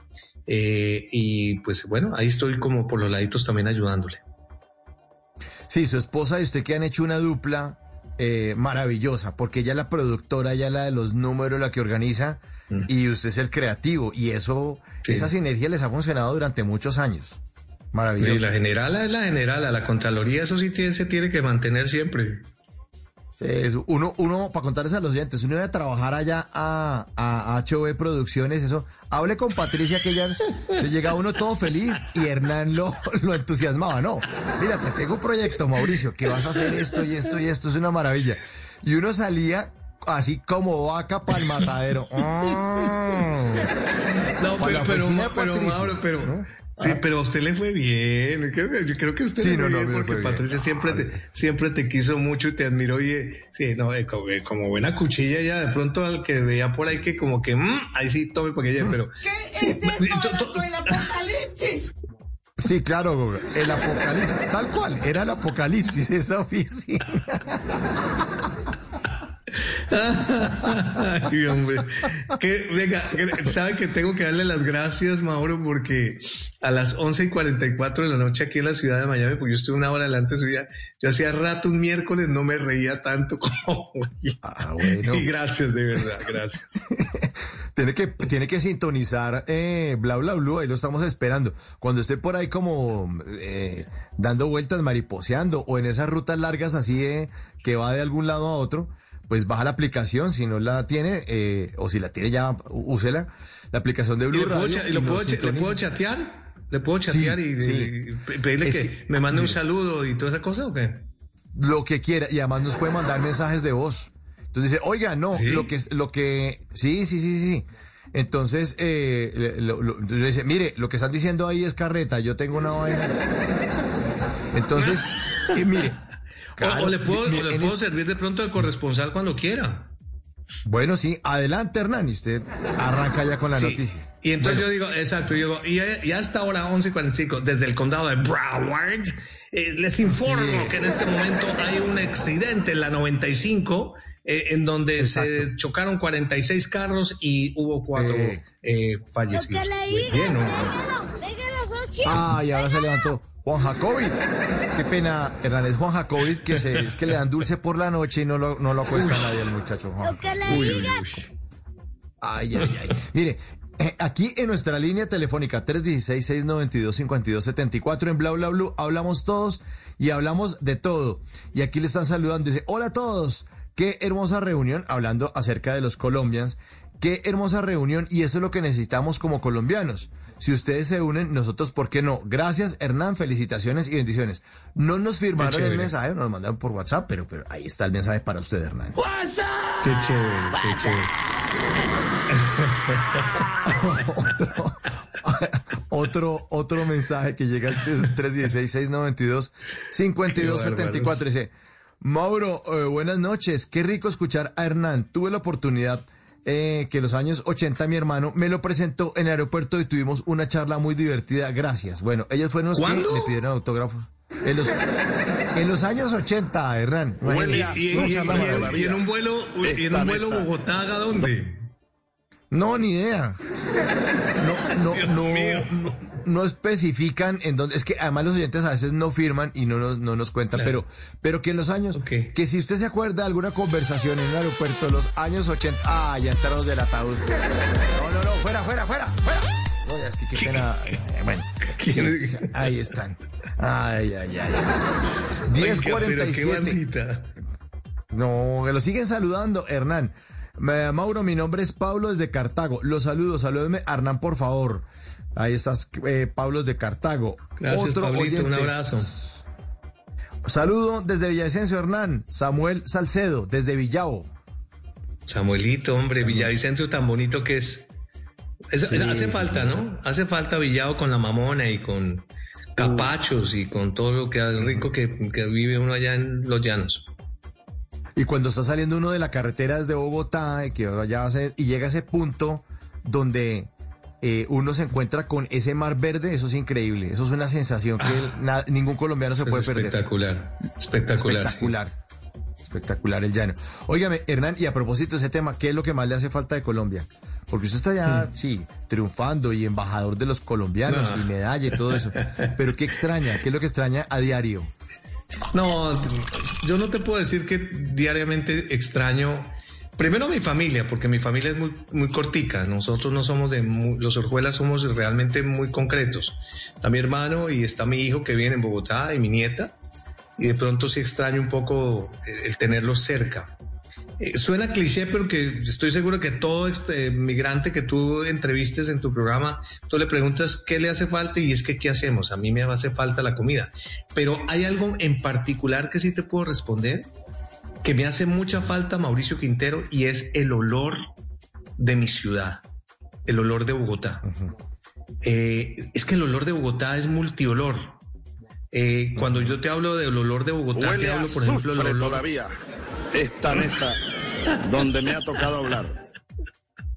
eh, y pues bueno, ahí estoy como por los laditos también ayudándole. Sí, su esposa y usted que han hecho una dupla... Eh, maravillosa, porque ella es la productora, ella es la de los números, la que organiza, mm. y usted es el creativo, y eso, sí. esa sinergia les ha funcionado durante muchos años. Maravilloso. Y la generala es la generala, la Contraloría, eso sí tiene, se tiene que mantener siempre. Sí, eso. Uno, uno, para contarles a los oyentes, uno iba a trabajar allá a, a H O V Producciones, eso, hable con Patricia que ella le llega a uno todo feliz y Hernán lo, lo entusiasmaba, no, mira, te tengo un proyecto, Mauricio, que vas a hacer esto y esto y esto, es una maravilla. Y uno salía así como vaca para el matadero. Oh. No, pero, pero, pero, pero, Mauro, pero... ¿no? Sí, pero a usted le fue bien. Yo creo que a usted sí, le fue no, bien no, porque fue Patricia bien. Siempre, te, siempre te quiso mucho y te admiró. Y sí, no, como, como buena cuchilla ya, de pronto al que veía por ahí que como que, mmm, ahí sí, tome porque ella, pero... ¿Qué sí, es esto del apocalipsis? Sí, claro, el apocalipsis, tal cual, era el apocalipsis esa oficina. Ay, hombre, que, venga, que, sabe que tengo que darle las gracias, Mauro, porque a las once y cuarenta y cuatro de la noche aquí en la ciudad de Miami, porque yo estuve una hora adelante suya, yo hacía rato un miércoles no me reía tanto como hoy. Ah, bueno. Y gracias, de verdad, gracias. Tiene que, tiene que sintonizar eh, Bla Bla Blue, ahí lo estamos esperando. Cuando esté por ahí como eh, dando vueltas, mariposeando, o en esas rutas largas así de, que va de algún lado a otro, pues baja la aplicación, si no la tiene, eh, o si la tiene ya, úsela, la aplicación de Blue Radio. ¿Y lo puedo, cha- ¿le puedo chatear? ¿Le puedo chatear sí, y, sí. y pedirle es que, que me mande un saludo y toda esa cosa o qué? Lo que quiera, y además nos puede mandar mensajes de voz. Entonces dice, oiga, no, ¿sí? lo que... lo que Sí, sí, sí, sí. Entonces, eh, lo, lo, le dice, mire, lo que están diciendo ahí es carreta, yo tengo una vaina. Entonces, eh, mire... Claro, o, o le puedo, mi, mi, o le puedo este... servir de pronto de corresponsal cuando quiera. Bueno, sí, adelante, Hernán, y usted arranca ya con la sí, noticia. Y entonces bueno. yo digo, exacto, yo digo, y, y hasta ahora once y cuarenta y cinco, desde el condado de Broward, eh, les informo sí. que en este momento hay un accidente en la noventa y cinco, eh, en donde exacto. se chocaron cuarenta y seis carros y hubo cuatro eh. Eh, fallecidos. Muy bien, ¿no? Ah, y ahora se levantó. Juan Jacobit, qué pena, Hernán, es Juan Jacobit que se, es que le dan dulce por la noche y no lo, no lo acuesta nadie al muchacho Juan. Lo que le uy, digas. Uy. Ay, ay, ay. Mire, eh, aquí en nuestra línea telefónica tres uno seis, seis nueve dos, cinco dos siete cuatro en Bla Bla Blue hablamos todos y hablamos de todo. Y aquí le están saludando, dice, hola a todos, qué hermosa reunión, hablando acerca de los Colombians, qué hermosa reunión y eso es lo que necesitamos como colombianos. Si ustedes se unen, nosotros, ¿por qué no? Gracias, Hernán, felicitaciones y bendiciones. No nos firmaron el mensaje, nos mandaron por WhatsApp, pero, pero ahí está el mensaje para usted, Hernán. ¡WhatsApp! ¡Qué chévere, qué chévere! otro, otro, otro mensaje que llega al tres uno seis, seis nueve dos, cinco dos siete cuatro. Dice: Mauro, eh, buenas noches. Qué rico escuchar a Hernán. Tuve la oportunidad eh, que en los años ochenta mi hermano me lo presentó en el aeropuerto y tuvimos una charla muy divertida. Gracias. Bueno, ellos fueron los que le pidieron autógrafos. En los, en los años ochenta, Hernán. Bueno, y, y, y, y, y en un vuelo, en un vuelo Bogotá, ¿a dónde? No, ni idea. No, no, no, no, no especifican en dónde. Es que además los oyentes a veces no firman y no nos, no nos cuentan, claro. pero, pero que en los años, okay. que si usted se acuerda de alguna conversación en el aeropuerto de los años ochenta, ah, ya entraron los del ataúd. No, no, no, fuera, fuera, fuera, fuera. No, es que qué pena. Bueno, sí, ahí están. Ay, ay, ay. diez cuarenta y siete. No, que lo siguen saludando, Hernán. Mauro, mi nombre es Pablo desde Cartago. Los saludo, salúdenme, Hernán, por favor. Ahí estás, eh, Pablo desde Cartago. Gracias, otro Pablito, oyente. Un abrazo. Saludo desde Villavicencio, Hernán. Samuel Salcedo, desde Villavo. Samuelito, hombre, Villavicencio tan bonito que es. es sí, hace falta, ¿no? Hace falta Villavo con la mamona y con capachos y con todo lo que rico que, que vive uno allá en los llanos. Y cuando está saliendo uno de la carretera desde Bogotá y, que allá hace, y llega a ese punto donde eh, uno se encuentra con ese mar verde, eso es increíble. Eso es una sensación que ah, na, ningún colombiano se puede espectacular, perder. Espectacular. Espectacular. Sí. Espectacular el llano. Óigame, Hernán, y a propósito de ese tema, ¿qué es lo que más le hace falta de Colombia? Porque usted está ya, sí, sí triunfando y embajador de los colombianos no. y medalla y todo eso. Pero ¿qué extraña? ¿Qué es lo que extraña a diario? No, yo no te puedo decir que diariamente extraño, primero mi familia, porque mi familia es muy, muy cortica, nosotros no somos de, muy, los Orjuelas somos realmente muy concretos, está mi hermano y está mi hijo que viene en Bogotá y mi nieta, y de pronto sí extraño un poco el, el tenerlos cerca. Eh, suena cliché, pero que estoy seguro que todo este migrante que tú entrevistes en tu programa, tú le preguntas qué le hace falta y es que qué hacemos. A mí me hace falta la comida. Pero hay algo en particular que sí te puedo responder, que me hace mucha falta, Mauricio Quintero, y es el olor de mi ciudad, el olor de Bogotá. Uh-huh. Eh, es que el olor de Bogotá es multiolor. Eh, uh-huh. Cuando yo te hablo del olor de Bogotá, huele te hablo, por ejemplo, del olor... todavía. Esta mesa donde me ha tocado hablar.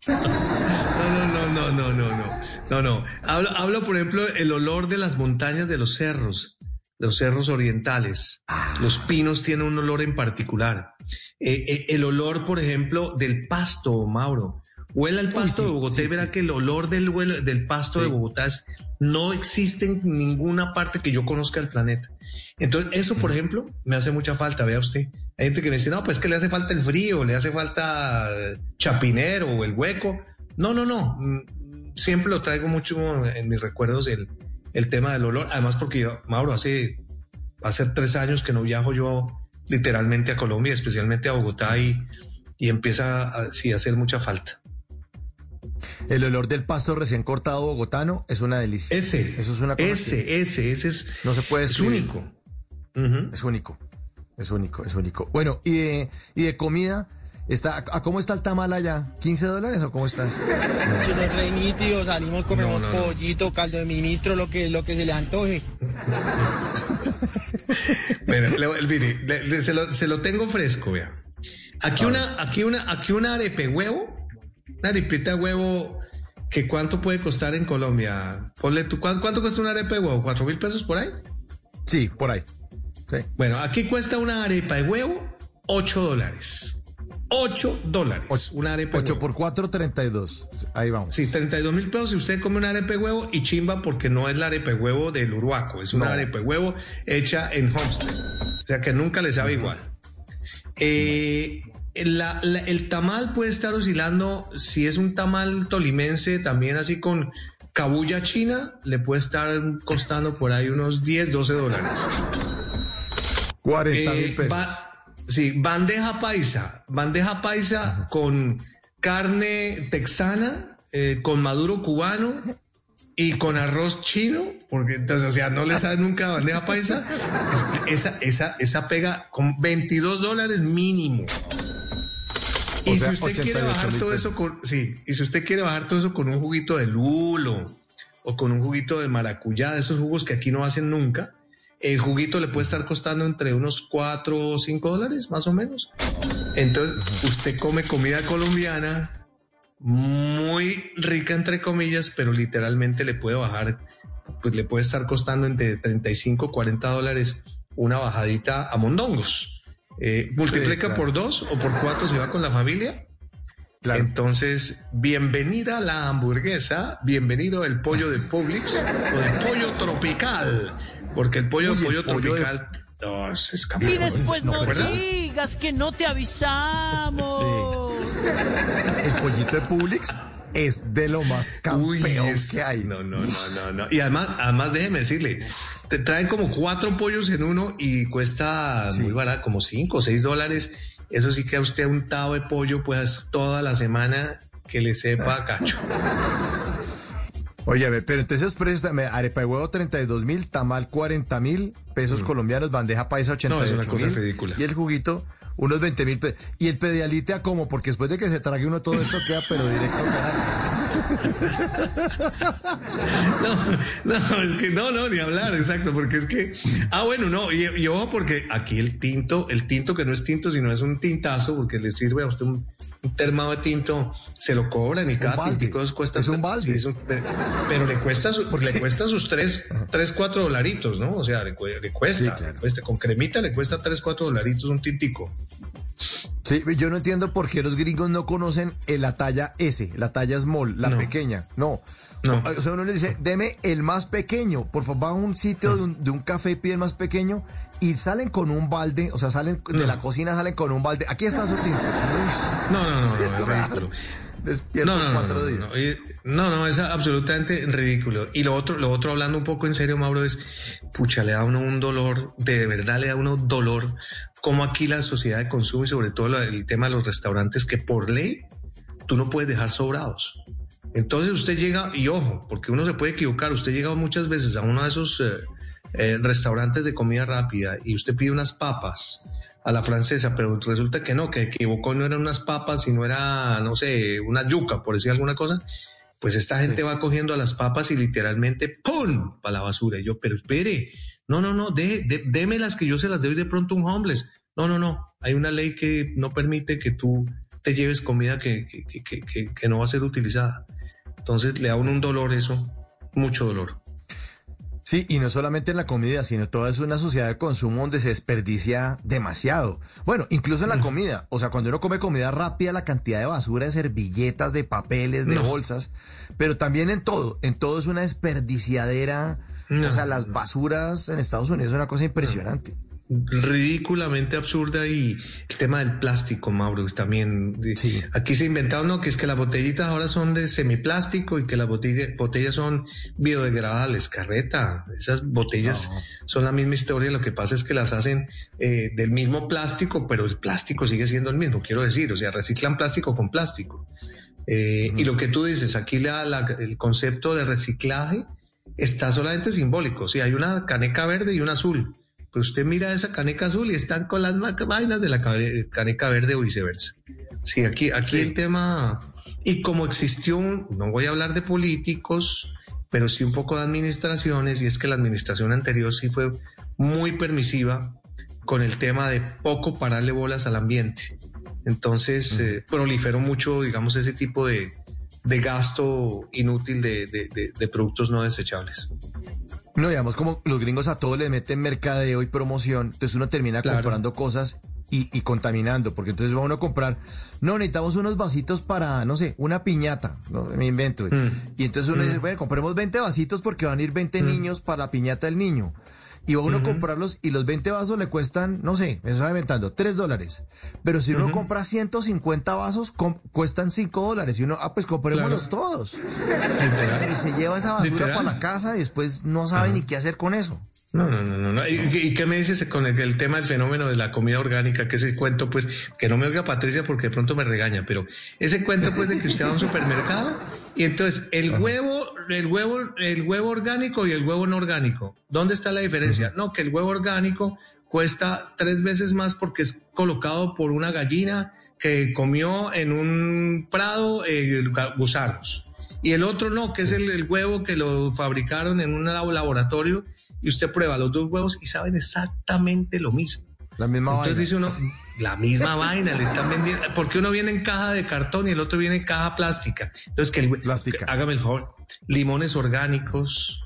No, no, no, no, no, no, no, no. Hablo, hablo, por ejemplo, el olor de las montañas, de los cerros, los cerros orientales. Los pinos tienen un olor en particular. Eh, eh, el olor, por ejemplo, del pasto, Mauro. Huela el pasto sí, de Bogotá sí, y verá sí. que el olor del, del pasto sí. de Bogotá es, no existe en ninguna parte que yo conozca del planeta. Entonces, eso, por ejemplo, me hace mucha falta, vea usted. Hay gente que me dice, no, pues que le hace falta el frío, le hace falta Chapinero o el hueco. No, no, no. Siempre lo traigo mucho en mis recuerdos el, el tema del olor. Además, porque yo, Mauro, hace, hace tres años que no viajo yo literalmente a Colombia, especialmente a Bogotá, y, y empieza a sí, hacer mucha falta. El olor del pasto recién cortado bogotano es una delicia. Ese, eso es una cosa ese, que ese, ese es, no se puede describir. Es único. Uh-huh. Es único, es único, es único. Bueno, y de, y de comida, está, ¿a cómo está el tamal allá? ¿quince dólares o cómo está? Yo soy re nítido, salimos, comemos no, no, no. pollito, caldo de ministro, lo que, lo que se le antoje. Bueno, mire, le, le, se, lo, se lo tengo fresco, vea. Aquí una, aquí una, aquí una arepe huevo. Una arepita de huevo, que ¿cuánto puede costar en Colombia? Ponle tú, ¿cuánto, ¿Cuánto cuesta una arepa de huevo? ¿Cuatro mil pesos por ahí? Sí, por ahí. Sí. Bueno, aquí cuesta una arepa de huevo ocho dólares. Ocho dólares. Una arepa. Ocho por cuatro, treinta y dos. Ahí vamos. Sí, treinta y dos mil pesos si usted come una arepa de huevo y chimba, porque no es la arepa de huevo del Uruaco, es una no. arepa de huevo hecha en Homestead. O sea que nunca le sabe uh-huh. igual. Eh... Uh-huh. La, la, el tamal puede estar oscilando, si es un tamal tolimense, también así con cabuya china, le puede estar costando por ahí unos diez, doce dólares. cuarenta mil pesos. Ba, sí, bandeja paisa, bandeja paisa Ajá. con carne texana, eh, con maduro cubano y con arroz chino, porque entonces, o sea, no le sabe nunca bandeja paisa. Esa, esa, esa pega con veintidós dólares mínimo. Y si usted quiere bajar todo eso con, sí, y si usted quiere bajar todo eso con un juguito de lulo o con un juguito de maracuyá, de esos jugos que aquí no hacen nunca, el juguito le puede estar costando entre unos cuatro o cinco dólares, más o menos. Entonces, usted come comida colombiana muy rica, entre comillas, pero literalmente le puede bajar, pues le puede estar costando entre treinta y cinco, cuarenta dólares una bajadita a mondongos. Eh, multiplica sí, claro. por dos o por cuatro si va con la familia. Claro. Entonces, bienvenida la hamburguesa, bienvenido el pollo de Publix o el pollo tropical, porque el pollo, Uy, pollo el tropical pollo de... no, es capaz. Y después no, no digas que no te avisamos. Sí. El pollito de Publix es de lo más campeón es... que hay. No, no, no, no, no. Y además, además déjeme decirle, te traen como cuatro pollos en uno y cuesta sí. muy barato, como cinco o seis dólares. Eso sí que a usted un tavo de pollo, pues toda la semana que le sepa a cacho. Oye, pero entonces préstame, arepa de huevo treinta y dos mil, tamal cuarenta mil, pesos mm. colombianos, bandeja paisa ochenta y ocho mil. No, es una cosa ridícula. Y el juguito... unos veinte mil pesos. ¿Y el pedialite a cómo? Porque después de que se trague uno todo esto queda pero directo para... No, no, es que no, no, ni hablar, exacto, porque es que... Ah, bueno, no, y, y ojo, porque aquí el tinto, el tinto que no es tinto, sino es un tintazo, porque le sirve a usted un, un termado de tinto, se lo cobran y cada tintico cuesta... Es un balde. Sí, es un, pero, pero le cuesta, su, le cuesta sus tres, tres, cuatro dolaritos, ¿no? O sea, le, le cuesta, sí, claro. le cuesta, con cremita le cuesta tres, cuatro dolaritos un tintico. Sí, yo no entiendo por qué los gringos no conocen la talla S, la talla small, la no. pequeña, no. no. O sea, uno le dice, deme el más pequeño, por favor, va a un sitio no. de, un, de un café y pide el más pequeño y salen con un balde, o sea, salen no. de la cocina, salen con un balde, aquí está su tinto. No, no, no, ¿sí no, esto no despierto no, no, cuatro no, no, días. No, y, no, no, es absolutamente ridículo. Y lo otro, lo otro hablando un poco en serio, Mauro, es, pucha, le da a uno un dolor, de verdad le da a uno dolor, como aquí la sociedad de consumo y sobre todo lo, el tema de los restaurantes, que por ley tú no puedes dejar sobrados. Entonces usted llega, y ojo, porque uno se puede equivocar, usted llega muchas veces a uno de esos eh, eh, restaurantes de comida rápida y usted pide unas papas a la francesa, pero resulta que no, que equivocó, no eran unas papas, sino era, no sé, una yuca, por decir alguna cosa, pues esta gente sí. va cogiendo a las papas y literalmente ¡pum! Para la basura. Y yo, pero espere, no, no, no, de, de, deme las que yo se las doy de pronto a un homeless. No, no, no, hay una ley que no permite que tú te lleves comida que, que, que, que, que no va a ser utilizada. Entonces le da uno un dolor eso, mucho dolor. Sí, y no solamente en la comida, sino toda es una sociedad de consumo donde se desperdicia demasiado. Bueno, incluso en la comida. O sea, cuando uno come comida rápida, la cantidad de basura, de servilletas, de papeles, de no. bolsas. Pero también en todo. En todo es una desperdiciadera. No. O sea, las basuras en Estados Unidos es una cosa impresionante. Ridículamente absurda. Y el tema del plástico, Mauro, también. Sí. Aquí se inventaron, ¿no? Que es que las botellitas ahora son de semiplástico y que las botellas, botellas son biodegradables. Carreta, esas botellas no. son la misma historia. Lo que pasa es que las hacen eh, del mismo plástico, pero el plástico sigue siendo el mismo, quiero decir. O sea, reciclan plástico con plástico. Eh, no. Y lo que tú dices, aquí la, la, el concepto de reciclaje está solamente simbólico. Sí, hay una caneca verde y una azul. Pues usted mira esa caneca azul y están con las vainas de la caneca verde o viceversa. Sí, aquí, aquí sí. el tema... Y como existió, un, no voy a hablar de políticos, pero sí un poco de administraciones, y es que la administración anterior sí fue muy permisiva con el tema de poco pararle bolas al ambiente. Entonces, mm. eh, proliferó mucho, digamos, ese tipo de, de gasto inútil de, de, de, de productos no desechables. No, digamos, como los gringos a todos les meten mercadeo y promoción, entonces uno termina claro. comprando cosas y, y contaminando, porque entonces va uno a comprar, no, necesitamos unos vasitos para, no sé, una piñata, ¿no? Me invento. Mm. Y entonces uno mm. dice, bueno, compremos veinte vasitos porque van a ir veinte mm. niños para la piñata del niño. Y va uno uh-huh. a comprarlos y los veinte vasos le cuestan, no sé, me estoy inventando, tres dólares. Pero si uno uh-huh. compra ciento cincuenta vasos, com- cuestan cinco dólares. Y uno, ah, pues comprémoslos claro. todos. Literal. Y se lleva esa basura Literal. para la casa y después no sabe uh-huh. ni qué hacer con eso. No, no, no, no. no. ¿Y, y qué me dices con el, el tema del fenómeno de la comida orgánica? Que ese cuento, pues, que no me oiga Patricia porque de pronto me regaña, pero ese cuento, pues, de que usted va a un supermercado y entonces el Ajá. huevo, el huevo, el huevo orgánico y el huevo no orgánico. ¿Dónde está la diferencia? Ajá. No, que el huevo orgánico cuesta tres veces más porque es colocado por una gallina que comió en un prado eh, gusanos. Y el otro no, que es el, el huevo que lo fabricaron en un laboratorio, y usted prueba los dos huevos y saben exactamente lo mismo. La misma Entonces vaina. Dice uno, sí. la misma vaina, le están vendiendo. Porque uno viene en caja de cartón y el otro viene en caja plástica. Entonces, que el, plástica. Que, hágame el favor, limones orgánicos,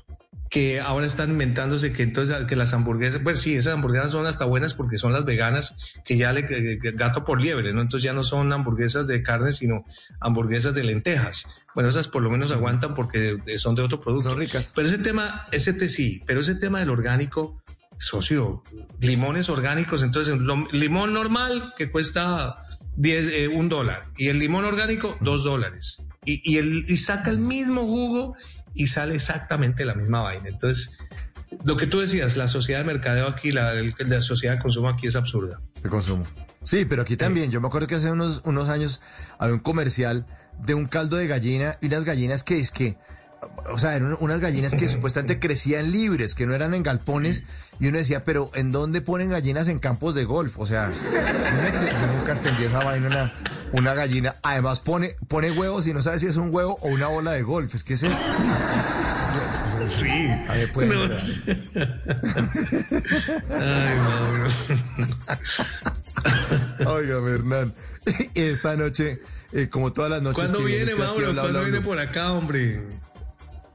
que ahora están inventándose que entonces que las hamburguesas, pues sí, esas hamburguesas son hasta buenas porque son las veganas, que ya le gato por liebre, ¿no? Entonces ya no son hamburguesas de carne, sino hamburguesas de lentejas. Bueno, esas por lo menos aguantan porque son de otro producto. Son ricas. Pero ese tema, ese te, sí, pero ese tema del orgánico, socio, limones orgánicos, entonces el limón normal que cuesta diez, eh, un dólar, y el limón orgánico, dos dólares. Y, y, el, y saca el mismo jugo y sale exactamente la misma vaina. Entonces, lo que tú decías, la sociedad de mercadeo aquí, la, la sociedad de consumo aquí es absurda. De consumo. Sí, pero aquí también. Sí. Yo me acuerdo que hace unos, unos años había un comercial de un caldo de gallina y unas gallinas que es que, o sea, eran unas gallinas que supuestamente crecían libres, que no eran en galpones, y uno decía, pero ¿en dónde ponen gallinas en campos de golf? O sea, yo nunca entendí esa vaina, una... Una gallina, además pone, pone huevos y no sabe si es un huevo o una bola de golf. Es que ese... Sí. A ver, pues... No. Ay, Mauro. Oiga, Hernán, esta noche, eh, como todas las noches... ¿Cuándo que viene, viene Mauro? Bla, ¿Cuándo bla, viene por acá, hombre?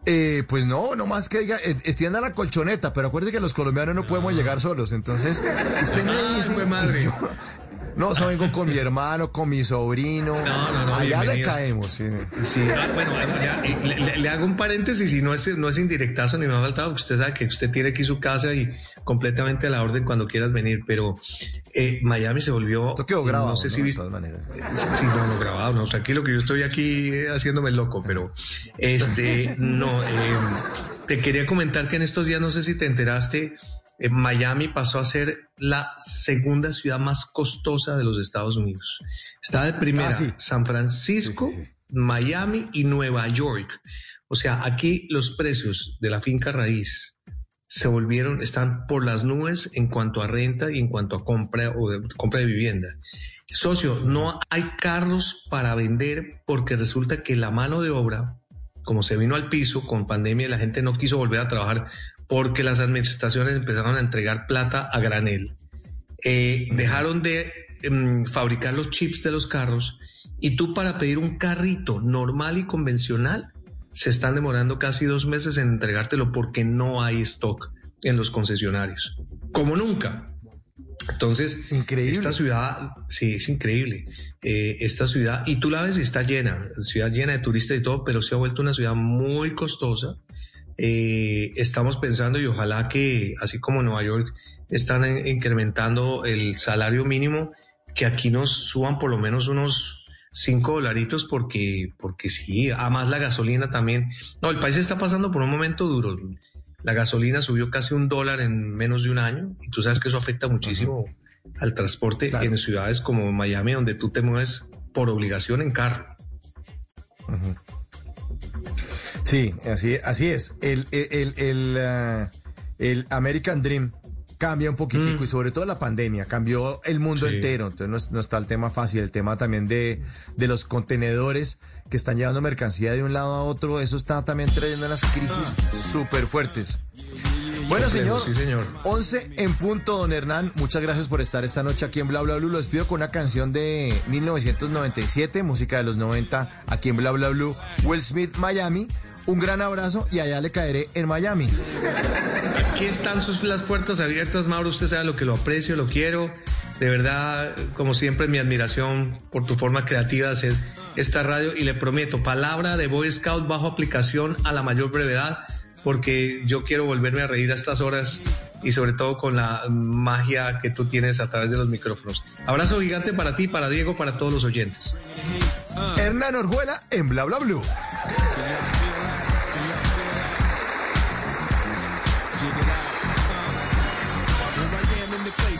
Eh, pues no, no más que diga, eh, extienda la colchoneta, pero acuérdese que los colombianos no podemos ah. llegar solos, entonces... Usted me dice, pues madre. Yo, No, o sea, vengo con mi hermano, con mi sobrino. No, no, no. Allá bienvenido. Le caemos. Sí, sí. Ah, bueno, ya, le, le, le hago un parénsis y no es, no es indirectazo ni me ha faltado, porque usted sabe que usted tiene aquí su casa y completamente a la orden cuando quieras venir, pero eh, Miami se volvió... Esto quedó grabado, no sé si ¿no? Viste, de todas maneras. Sí, no, no, grabado, no, tranquilo, que yo estoy aquí eh, haciéndome el loco, pero este, no, eh, te quería comentar que en estos días, no sé si te enteraste... Miami pasó a ser la segunda ciudad más costosa de los Estados Unidos. Está de primera ah, sí. San Francisco, sí, sí, sí. Miami y Nueva York. O sea, aquí los precios de la finca raíz se volvieron, están por las nubes en cuanto a renta y en cuanto a compra o de, compra de vivienda. Socio, no hay carros para vender porque resulta que la mano de obra, como se vino al piso con pandemia, la gente no quiso volver a trabajar porque las administraciones empezaron a entregar plata a granel. Eh, dejaron de um, fabricar los chips de los carros y tú para pedir un carrito normal y convencional se están demorando casi dos meses en entregártelo porque no hay stock en los concesionarios, como nunca. Entonces, increíble. Esta ciudad, sí, es increíble. Eh, esta ciudad, y tú la ves, está llena, ciudad llena de turistas y todo, pero se ha vuelto una ciudad muy costosa. Eh, estamos pensando y ojalá que así como en Nueva York están en, incrementando el salario mínimo, que aquí nos suban por lo menos unos cinco dolaritos porque, porque sí, además la gasolina también, no, el país está pasando por un momento duro, la gasolina subió casi un dólar en menos de un año y tú sabes que eso afecta muchísimo Ajá. al transporte claro. en ciudades como Miami donde tú te mueves por obligación en carro. Ajá. Sí, así, así es. El, el, el, el, uh, el American Dream cambia un poquitico mm. y sobre todo la pandemia cambió el mundo sí. entero. Entonces no, es, no está el tema fácil, el tema también de, de los contenedores que están llevando mercancía de un lado a otro. Eso está también trayendo unas crisis ah. súper fuertes. Bueno, señor, sí, señor, once en punto, don Hernán. Muchas gracias por estar esta noche aquí en Bla Bla Blue. Los pido con una canción de mil novecientos noventa y siete, música de los noventa, aquí en Bla Bla Blue. Will Smith, Miami. Un gran abrazo y allá le caeré en Miami. Aquí están sus, las puertas abiertas, Mauro. Usted sabe lo que lo aprecio, lo quiero. De verdad, como siempre, mi admiración por tu forma creativa de hacer esta radio. Y le prometo, palabra de Boy Scout bajo aplicación a la mayor brevedad, porque yo quiero volverme a reír a estas horas y sobre todo con la magia que tú tienes a través de los micrófonos. Abrazo gigante para ti, para Diego, para todos los oyentes. Hernán Orjuela en Bla Bla Blue.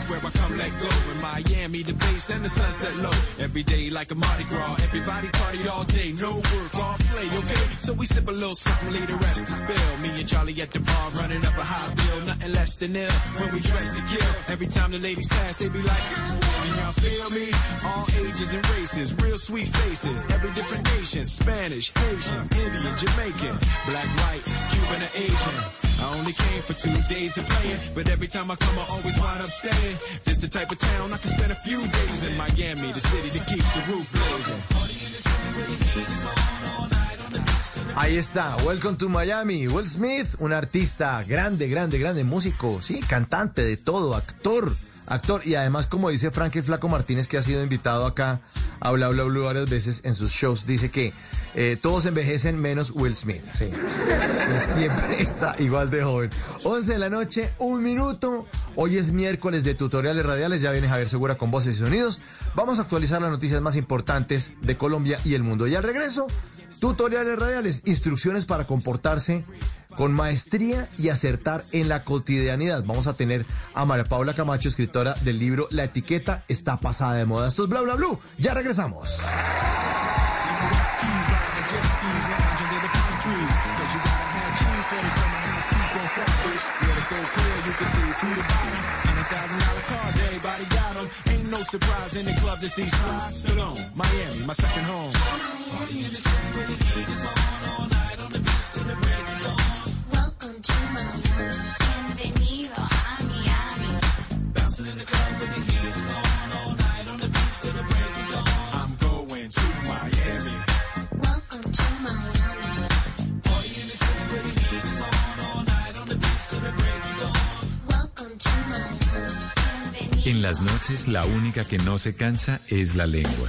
Where I come, let go in my Miami, the bass and the sunset low. Every day like a Mardi Gras. Everybody party all day, no work, all play, okay? So we sip a little something, leave the rest to spill. Me and Charlie at the bar, running up a high bill. Nothing less than ill when we dress to kill. Every time the ladies pass, they be like, can y'all feel me? All ages and races, real sweet faces. Every different nation, Spanish, Haitian, Indian, Jamaican, black, white, Cuban, or Asian. I only came for two days of playing, but every time I come, I always wind up staying. This the type of town I can spend a few days in. Miami, the city that keeps the roof blazing. Ahí está, Welcome to Miami, Will Smith, un artista grande, grande, grande músico, sí, cantante de todo, actor, actor, y además, como dice Frank el Flaco Martínez, que ha sido invitado acá a Bla Bla Blue varias veces en sus shows, dice que eh, todos envejecen menos Will Smith, sí. Siempre está igual de joven. once de la noche, un minuto. Hoy es miércoles de tutoriales radiales. Ya viene Javier Segura con voces y sonidos. Vamos a actualizar las noticias más importantes de Colombia y el mundo. Y al regreso, tutoriales radiales, instrucciones para comportarse con maestría y acertar en la cotidianidad. Vamos a tener a María Paula Camacho, escritora del libro La etiqueta está pasada de moda. Esto es Bla Bla Blue. Ya regresamos. Welcome to Miami, bienvenido a Miami. Bouncing in the club with the heat is on all night on the beach till the break of dawn. I'm going to Miami. Welcome to Miami. Party in the club with the heat is on all night on the beach till the break of dawn. Welcome to Miami. En las noches la única que no se cansa es la lengua.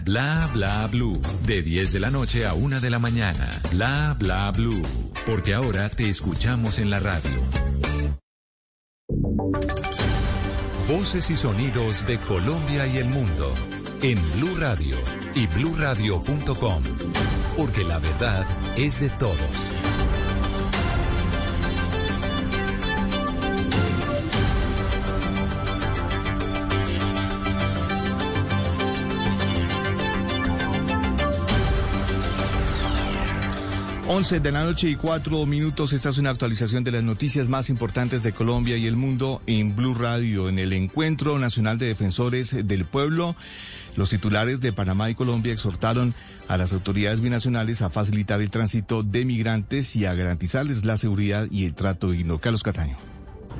Bla Bla Blue, de diez de la noche a una de la mañana. Bla Bla Blue, porque ahora te escuchamos en la radio. Voces y sonidos de Colombia y el mundo en Blue Radio y blue radio punto com, porque la verdad es de todos. once de la noche y cuatro minutos. Esta es una actualización de las noticias más importantes de Colombia y el mundo en Blue Radio. En el Encuentro Nacional de Defensores del Pueblo, los titulares de Panamá y Colombia exhortaron a las autoridades binacionales a facilitar el tránsito de migrantes y a garantizarles la seguridad y el trato digno. Carlos Cataño.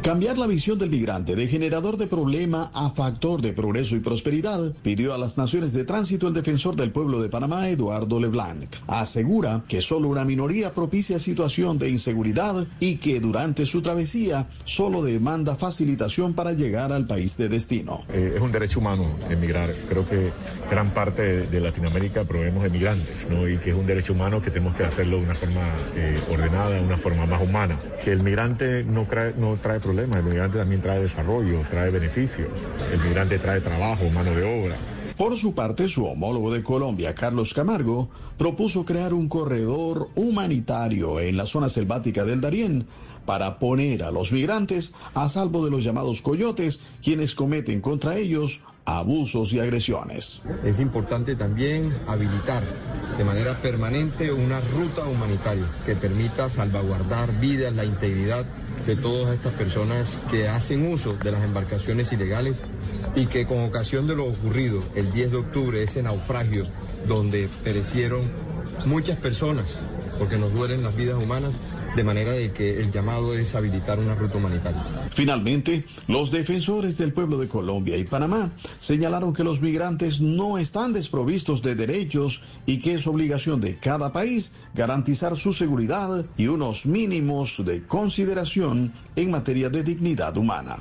Cambiar la visión del migrante de generador de problema a factor de progreso y prosperidad, pidió a las naciones de tránsito el defensor del pueblo de Panamá, Eduardo Leblanc. Asegura que solo una minoría propicia situación de inseguridad y que durante su travesía solo demanda facilitación para llegar al país de destino. Eh, es un derecho humano emigrar. Creo que gran parte de, de Latinoamérica proveemos de migrantes, ¿no? Y que es un derecho humano que tenemos que hacerlo de una forma eh, ordenada, de una forma más humana. Que el migrante no, cra- no trae problemas. El migrante también trae desarrollo, trae beneficios, el migrante trae trabajo, mano de obra. Por su parte, su homólogo de Colombia, Carlos Camargo, propuso crear un corredor humanitario en la zona selvática del Darién para poner a los migrantes a salvo de los llamados coyotes, quienes cometen contra ellos abusos y agresiones. Es importante también habilitar de manera permanente una ruta humanitaria que permita salvaguardar vidas, la integridad de todas estas personas que hacen uso de las embarcaciones ilegales y que con ocasión de lo ocurrido el diez de octubre, ese naufragio donde perecieron muchas personas, porque nos duelen las vidas humanas, de manera de que el llamado es habilitar una ruta humanitaria. Finalmente, los defensores del pueblo de Colombia y Panamá señalaron que los migrantes no están desprovistos de derechos y que es obligación de cada país garantizar su seguridad y unos mínimos de consideración en materia de dignidad humana.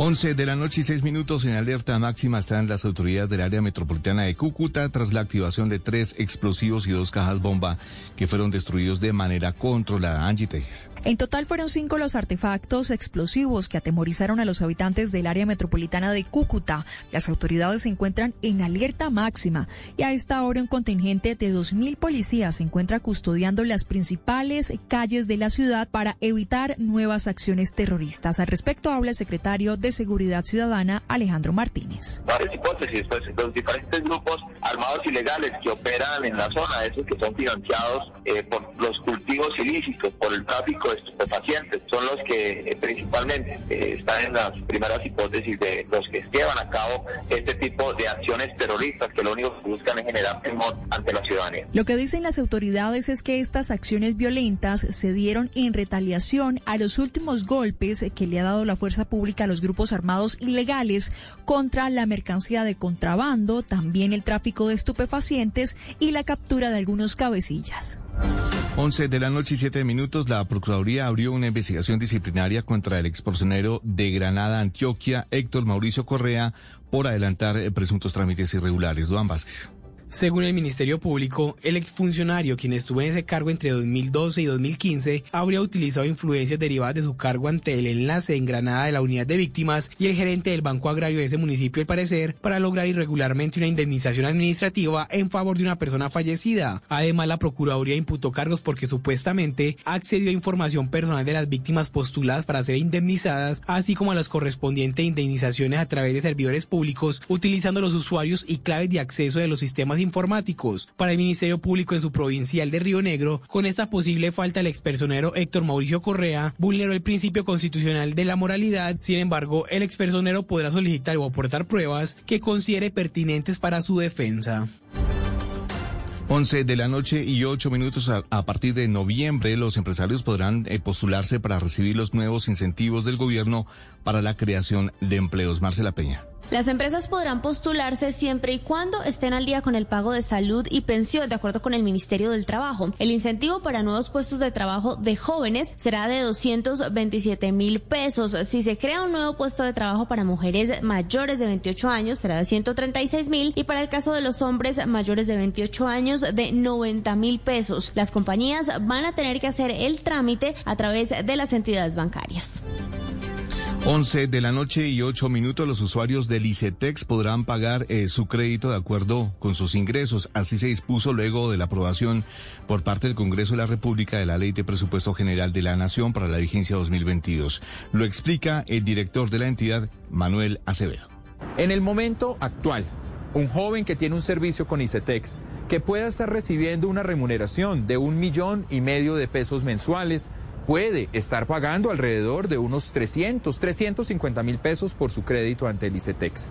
once de la noche y seis minutos. En alerta máxima están las autoridades del área metropolitana de Cúcuta tras la activación de tres explosivos y dos cajas bomba que fueron destruidos de manera controlada. Angie Tejes. En total fueron cinco los artefactos explosivos que atemorizaron a los habitantes del área metropolitana de Cúcuta. Las autoridades se encuentran en alerta máxima y a esta hora un contingente de dos mil policías se encuentra custodiando las principales calles de la ciudad para evitar nuevas acciones terroristas. Al respecto habla el secretario de de Seguridad Ciudadana, Alejandro Martínez. Varias hipótesis, pues los diferentes grupos armados ilegales que operan en la zona, esos que son financiados eh, por los cultivos ilícitos, por el tráfico de estupefacientes, son los que eh, principalmente eh, están en las primeras hipótesis de los que llevan a cabo este tipo de acciones terroristas que lo único que buscan es generar temor ante la ciudadanía. Lo que dicen las autoridades es que estas acciones violentas se dieron en retaliación a los últimos golpes que le ha dado la fuerza pública a los grupos armados ilegales contra la mercancía de contrabando, también el tráfico de estupefacientes y la captura de algunos cabecillas. once de la noche y siete minutos, la Procuraduría abrió una investigación disciplinaria contra el exporcionero de Granada, Antioquia, Héctor Mauricio Correa, por adelantar presuntos trámites irregulares. Duan Vázquez. Según el Ministerio Público, el exfuncionario, quien estuvo en ese cargo entre dos mil doce y dos mil quince, habría utilizado influencias derivadas de su cargo ante el enlace en Granada de la unidad de víctimas y el gerente del Banco Agrario de ese municipio, al parecer, para lograr irregularmente una indemnización administrativa en favor de una persona fallecida. Además, la Procuraduría imputó cargos porque supuestamente accedió a información personal de las víctimas postuladas para ser indemnizadas, así como a las correspondientes indemnizaciones a través de servidores públicos, utilizando los usuarios y claves de acceso de los sistemas informáticos. Para el Ministerio Público en su provincial de Río Negro, con esta posible falta el expersonero Héctor Mauricio Correa vulneró el principio constitucional de la moralidad. Sin embargo, el expersonero podrá solicitar o aportar pruebas que considere pertinentes para su defensa. once de la noche y ocho minutos. A partir de noviembre, los empresarios podrán postularse para recibir los nuevos incentivos del gobierno para la creación de empleos. Marcela Peña. Las empresas podrán postularse siempre y cuando estén al día con el pago de salud y pensión, de acuerdo con el Ministerio del Trabajo. El incentivo para nuevos puestos de trabajo de jóvenes será de doscientos veintisiete mil pesos. Si se crea un nuevo puesto de trabajo para mujeres mayores de veintiocho años, será de ciento treinta y seis mil. Y para el caso de los hombres mayores de veintiocho años, de noventa mil pesos. Las compañías van a tener que hacer el trámite a través de las entidades bancarias. once de la noche y ocho minutos, los usuarios del ICETEX podrán pagar eh, su crédito de acuerdo con sus ingresos. Así se dispuso luego de la aprobación por parte del Congreso de la República de la Ley de Presupuesto General de la Nación para la vigencia dos mil veintidós. Lo explica el director de la entidad, Manuel Acevedo. En el momento actual, un joven que tiene un servicio con ICETEX, que pueda estar recibiendo una remuneración de un millón y medio de pesos mensuales, puede estar pagando alrededor de unos trescientos, trescientos cincuenta mil pesos por su crédito ante el ICETEX.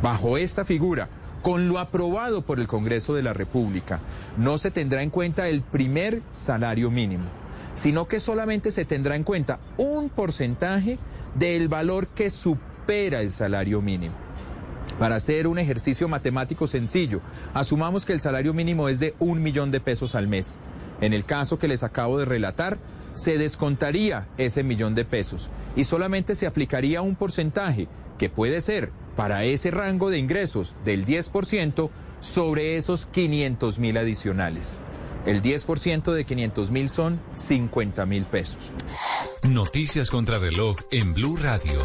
Bajo esta figura, con lo aprobado por el Congreso de la República, no se tendrá en cuenta el primer salario mínimo, sino que solamente se tendrá en cuenta un porcentaje del valor que supera el salario mínimo. Para hacer un ejercicio matemático sencillo, asumamos que el salario mínimo es de un millón de pesos al mes. En el caso que les acabo de relatar, se descontaría ese millón de pesos y solamente se aplicaría un porcentaje que puede ser para ese rango de ingresos del diez por ciento sobre esos quinientos mil adicionales. El diez por ciento de quinientos mil son cincuenta mil pesos. Noticias contra reloj en Blue Radio.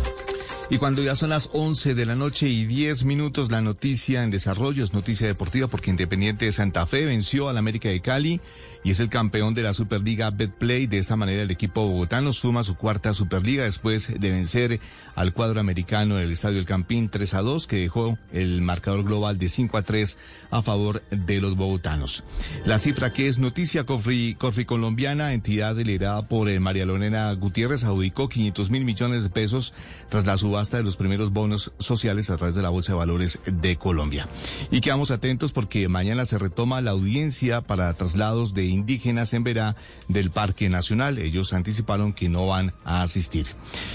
Y cuando ya son las once de la noche y diez minutos, la noticia en desarrollo es noticia deportiva porque Independiente de Santa Fe venció al América de Cali y es el campeón de la Superliga Betplay. De esta manera el equipo bogotano suma su cuarta Superliga después de vencer al cuadro americano en el Estadio El Campín tres a dos, que dejó el marcador global de cinco a tres a favor de los bogotanos. La cifra que es noticia, Corfri, Corfri Colombiana, entidad liderada por María Lorena Gutiérrez, adjudicó quinientos mil millones de pesos tras la subasta de los primeros bonos sociales a través de la Bolsa de Valores de Colombia. Y quedamos atentos porque mañana se retoma la audiencia para traslados de indígenas en Verá del Parque Nacional. Ellos anticiparon que no van a asistir.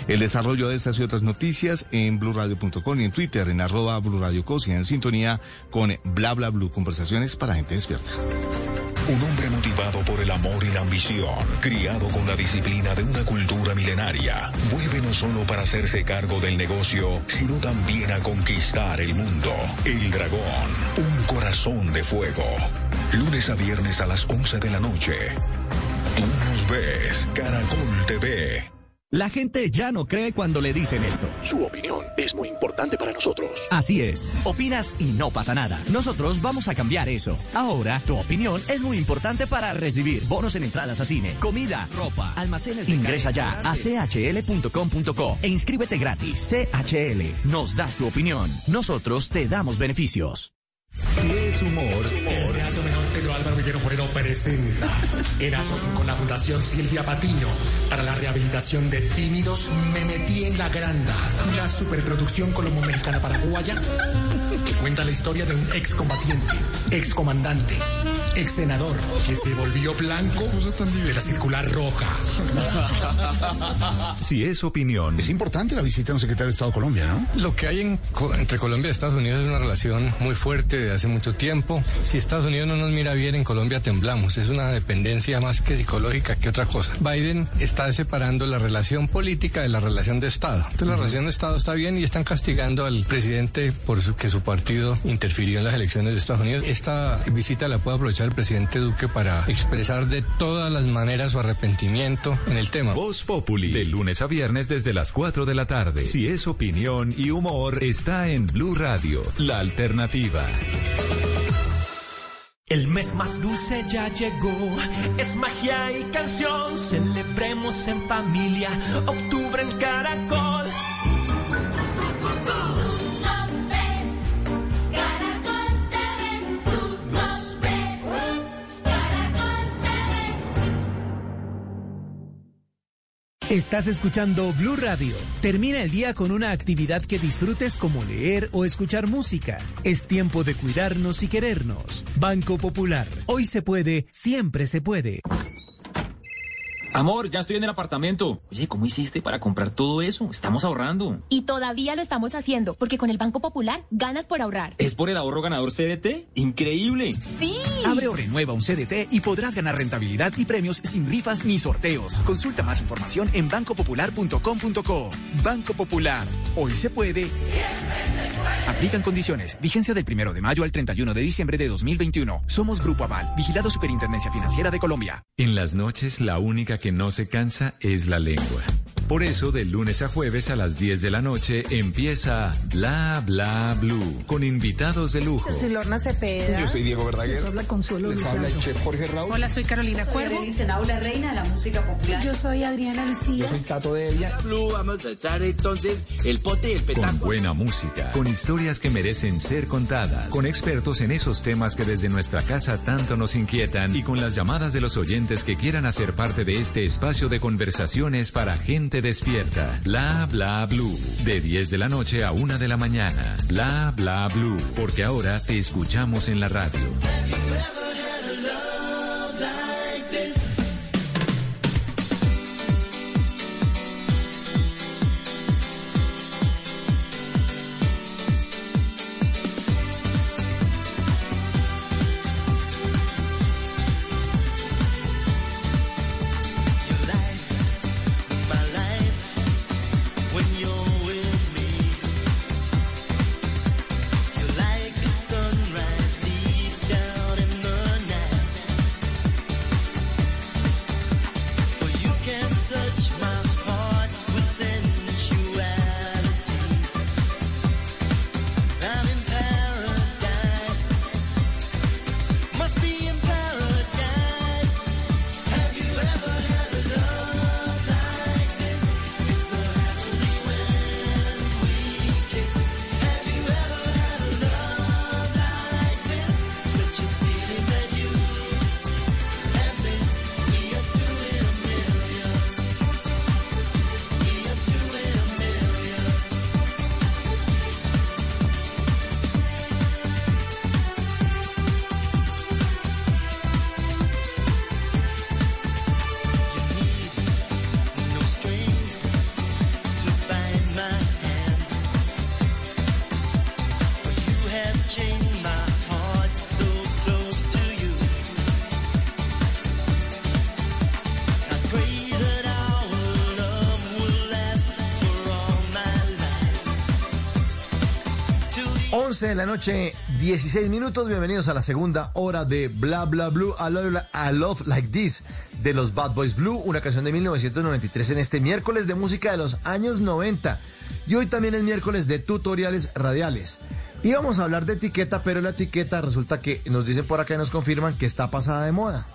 El desarrollo de estas y otras noticias en blue radio punto com y en Twitter en arroba blue radio co, en sintonía con Bla Bla Blue, conversaciones para gente despierta. Un hombre motivado por el amor y la ambición, criado con la disciplina de una cultura milenaria, vuelve no solo para hacerse cargo del negocio, sino también a conquistar el mundo. El Dragón, un corazón de fuego. Lunes a viernes a las once de la noche. Tú nos ves, Caracol T V. La gente ya no cree cuando le dicen esto. Su opinión es muy importante para nosotros. Así es. Opinas y no pasa nada. Nosotros vamos a cambiar eso. Ahora, tu opinión es muy importante para recibir bonos en entradas a cine, comida, ropa, almacenes de Ingresa ya a c h l punto com punto co e inscríbete gratis. C H L. Nos das tu opinión. Nosotros te damos beneficios. Si es humor, si es humor. El Teatro Menor Pedro Álvaro Villero Forero presenta en asociación con la Fundación Silvia Patiño para la rehabilitación de tímidos Me Metí en la Granda, una superproducción colombo-mexicana paraguaya que cuenta la historia de un excombatiente, excomandante, ex senador que se volvió blanco de la circular roja. Si es opinión. Es importante la visita de un secretario de Estado de Colombia, ¿no? Lo que hay en, entre Colombia y Estados Unidos es una relación muy fuerte de hace mucho tiempo. Si Estados Unidos no nos mira bien, en Colombia temblamos. Es una dependencia más que psicológica que otra cosa. Biden está separando la relación política de la relación de Estado. Entonces la relación de Estado está bien y están castigando al presidente por su, que su partido interfirió en las elecciones de Estados Unidos. Esta visita la puede aprovechar el presidente Duque para expresar de todas las maneras su arrepentimiento en el tema. Voz Populi, de lunes a viernes desde las cuatro de la tarde. Si es opinión y humor, está en Blue Radio, la alternativa. El mes más dulce ya llegó, es magia y canción, celebremos en familia, octubre en Caracol. Tú nos ves, Caracol T V, tú nos ves, Caracol T V. Estás escuchando Blue Radio. Termina el día con una actividad que disfrutes como leer o escuchar música. Es tiempo de cuidarnos y querernos. Banco Popular. Hoy se puede, siempre se puede. Amor, ya estoy en el apartamento. Oye, ¿cómo hiciste para comprar todo eso? Estamos ahorrando. Y todavía lo estamos haciendo, porque con el Banco Popular ganas por ahorrar. ¿Es por el ahorro ganador C D T? ¡Increíble! ¡Sí! Abre o renueva un C D T y podrás ganar rentabilidad y premios sin rifas ni sorteos. Consulta más información en banco popular punto com punto co. Banco Popular. Hoy se puede. Siempre se puede. Aplican condiciones. Vigencia del primero de mayo al treinta y uno de diciembre de dos mil veintiuno. Somos Grupo Aval, vigilado Superintendencia Financiera de Colombia. En las noches, la única que no se cansa es la lengua. Por eso, de lunes a jueves a las diez de la noche empieza Bla Bla Blue, con invitados de lujo. Yo soy Lorna Cepeda. Yo soy Diego Verdaguer. Les habla Consuelo Les Luzano. Habla el chef Jorge Raúl. Hola, soy Carolina Cuervo. Soy la reina de la música popular. Yo soy Adriana Lucía. Yo soy Tato de Evia. Blue, vamos a echar entonces el pote y el petáculo. Con buena música, con historias que merecen ser contadas, con expertos en esos temas que desde nuestra casa tanto nos inquietan y con las llamadas de los oyentes que quieran hacer parte de este espacio de conversaciones para gente despierta. Bla Bla Blue, de diez de la noche a una de la mañana. Bla Bla Blue, porque ahora te escuchamos en la radio. No. once de la noche, dieciséis minutos. Bienvenidos a la segunda hora de Bla Bla Blue. I Love, I Love Like This de los Bad Boys Blue, una canción de mil novecientos noventa y tres en este miércoles de música de los años noventa. Y hoy también es miércoles de tutoriales radiales. Íbamos a hablar de etiqueta, pero la etiqueta resulta que nos dicen por acá y nos confirman que está pasada de moda.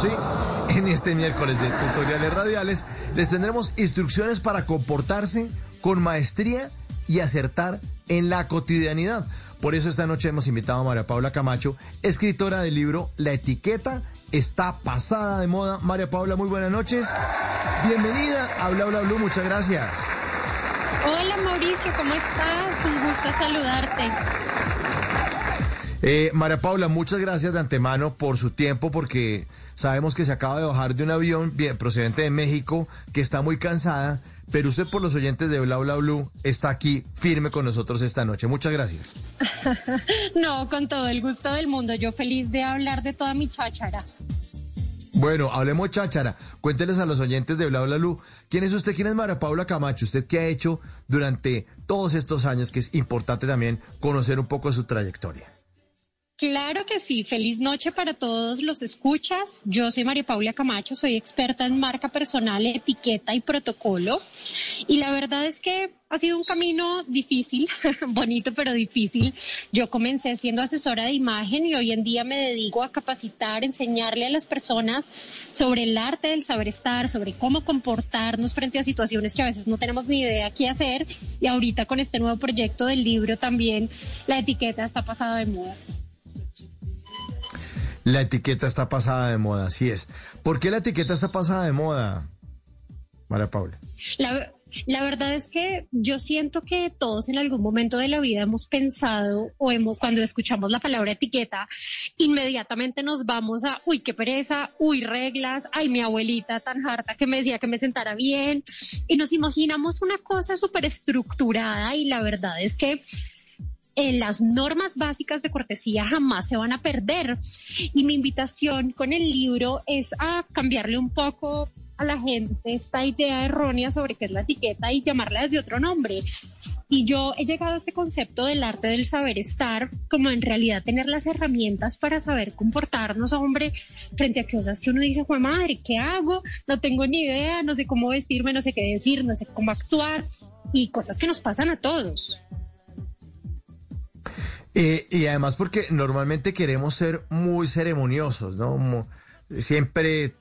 Sí, en este miércoles de tutoriales radiales les tendremos instrucciones para comportarse con maestría y acertar en la cotidianidad. Por eso esta noche hemos invitado a María Paula Camacho, escritora del libro La etiqueta está pasada de moda. María Paula, muy buenas noches. Bienvenida a Bla Bla Blue, muchas gracias. Hola Mauricio, ¿cómo estás? Un gusto saludarte. Eh, María Paula, muchas gracias de antemano por su tiempo, porque sabemos que se acaba de bajar de un avión procedente de México, que está muy cansada, pero usted, por los oyentes de Bla Bla Blue, está aquí firme con nosotros esta noche. Muchas gracias. No, con todo el gusto del mundo. Yo feliz de hablar de toda mi cháchara. Bueno, hablemos cháchara. Cuénteles a los oyentes de Bla Bla Blue, ¿quién es usted? ¿Quién es María Paula Camacho? ¿Usted qué ha hecho durante todos estos años? Que es importante también conocer un poco de su trayectoria. Claro que sí, feliz noche para todos los escuchas. Yo soy María Paula Camacho, soy experta en marca personal, etiqueta y protocolo. Y la verdad es que ha sido un camino difícil, bonito pero difícil. Yo comencé siendo asesora de imagen y hoy en día me dedico a capacitar, enseñarle a las personas sobre el arte del saber estar, sobre cómo comportarnos frente a situaciones que a veces no tenemos ni idea qué hacer. Y ahorita con este nuevo proyecto del libro también, la etiqueta está pasada de moda. La etiqueta está pasada de moda, así es. ¿Por qué la etiqueta está pasada de moda, María Paula? La, la verdad es que yo siento que todos en algún momento de la vida hemos pensado, o hemos, cuando escuchamos la palabra etiqueta, inmediatamente nos vamos a, uy, qué pereza, uy, reglas, ay, mi abuelita tan harta que me decía que me sentara bien, y nos imaginamos una cosa súper estructurada, y la verdad es que Eh, las normas básicas de cortesía jamás se van a perder. Y mi invitación con el libro es a cambiarle un poco a la gente esta idea errónea sobre qué es la etiqueta y llamarla desde otro nombre. Y yo he llegado a este concepto del arte del saber estar, como en realidad tener las herramientas para saber comportarnos, hombre, frente a cosas que uno dice, pues madre, ¿qué hago? No tengo ni idea, no sé cómo vestirme, no sé qué decir, no sé cómo actuar, y cosas que nos pasan a todos. Eh, y además porque normalmente queremos ser muy ceremoniosos, ¿no? Mo, siempre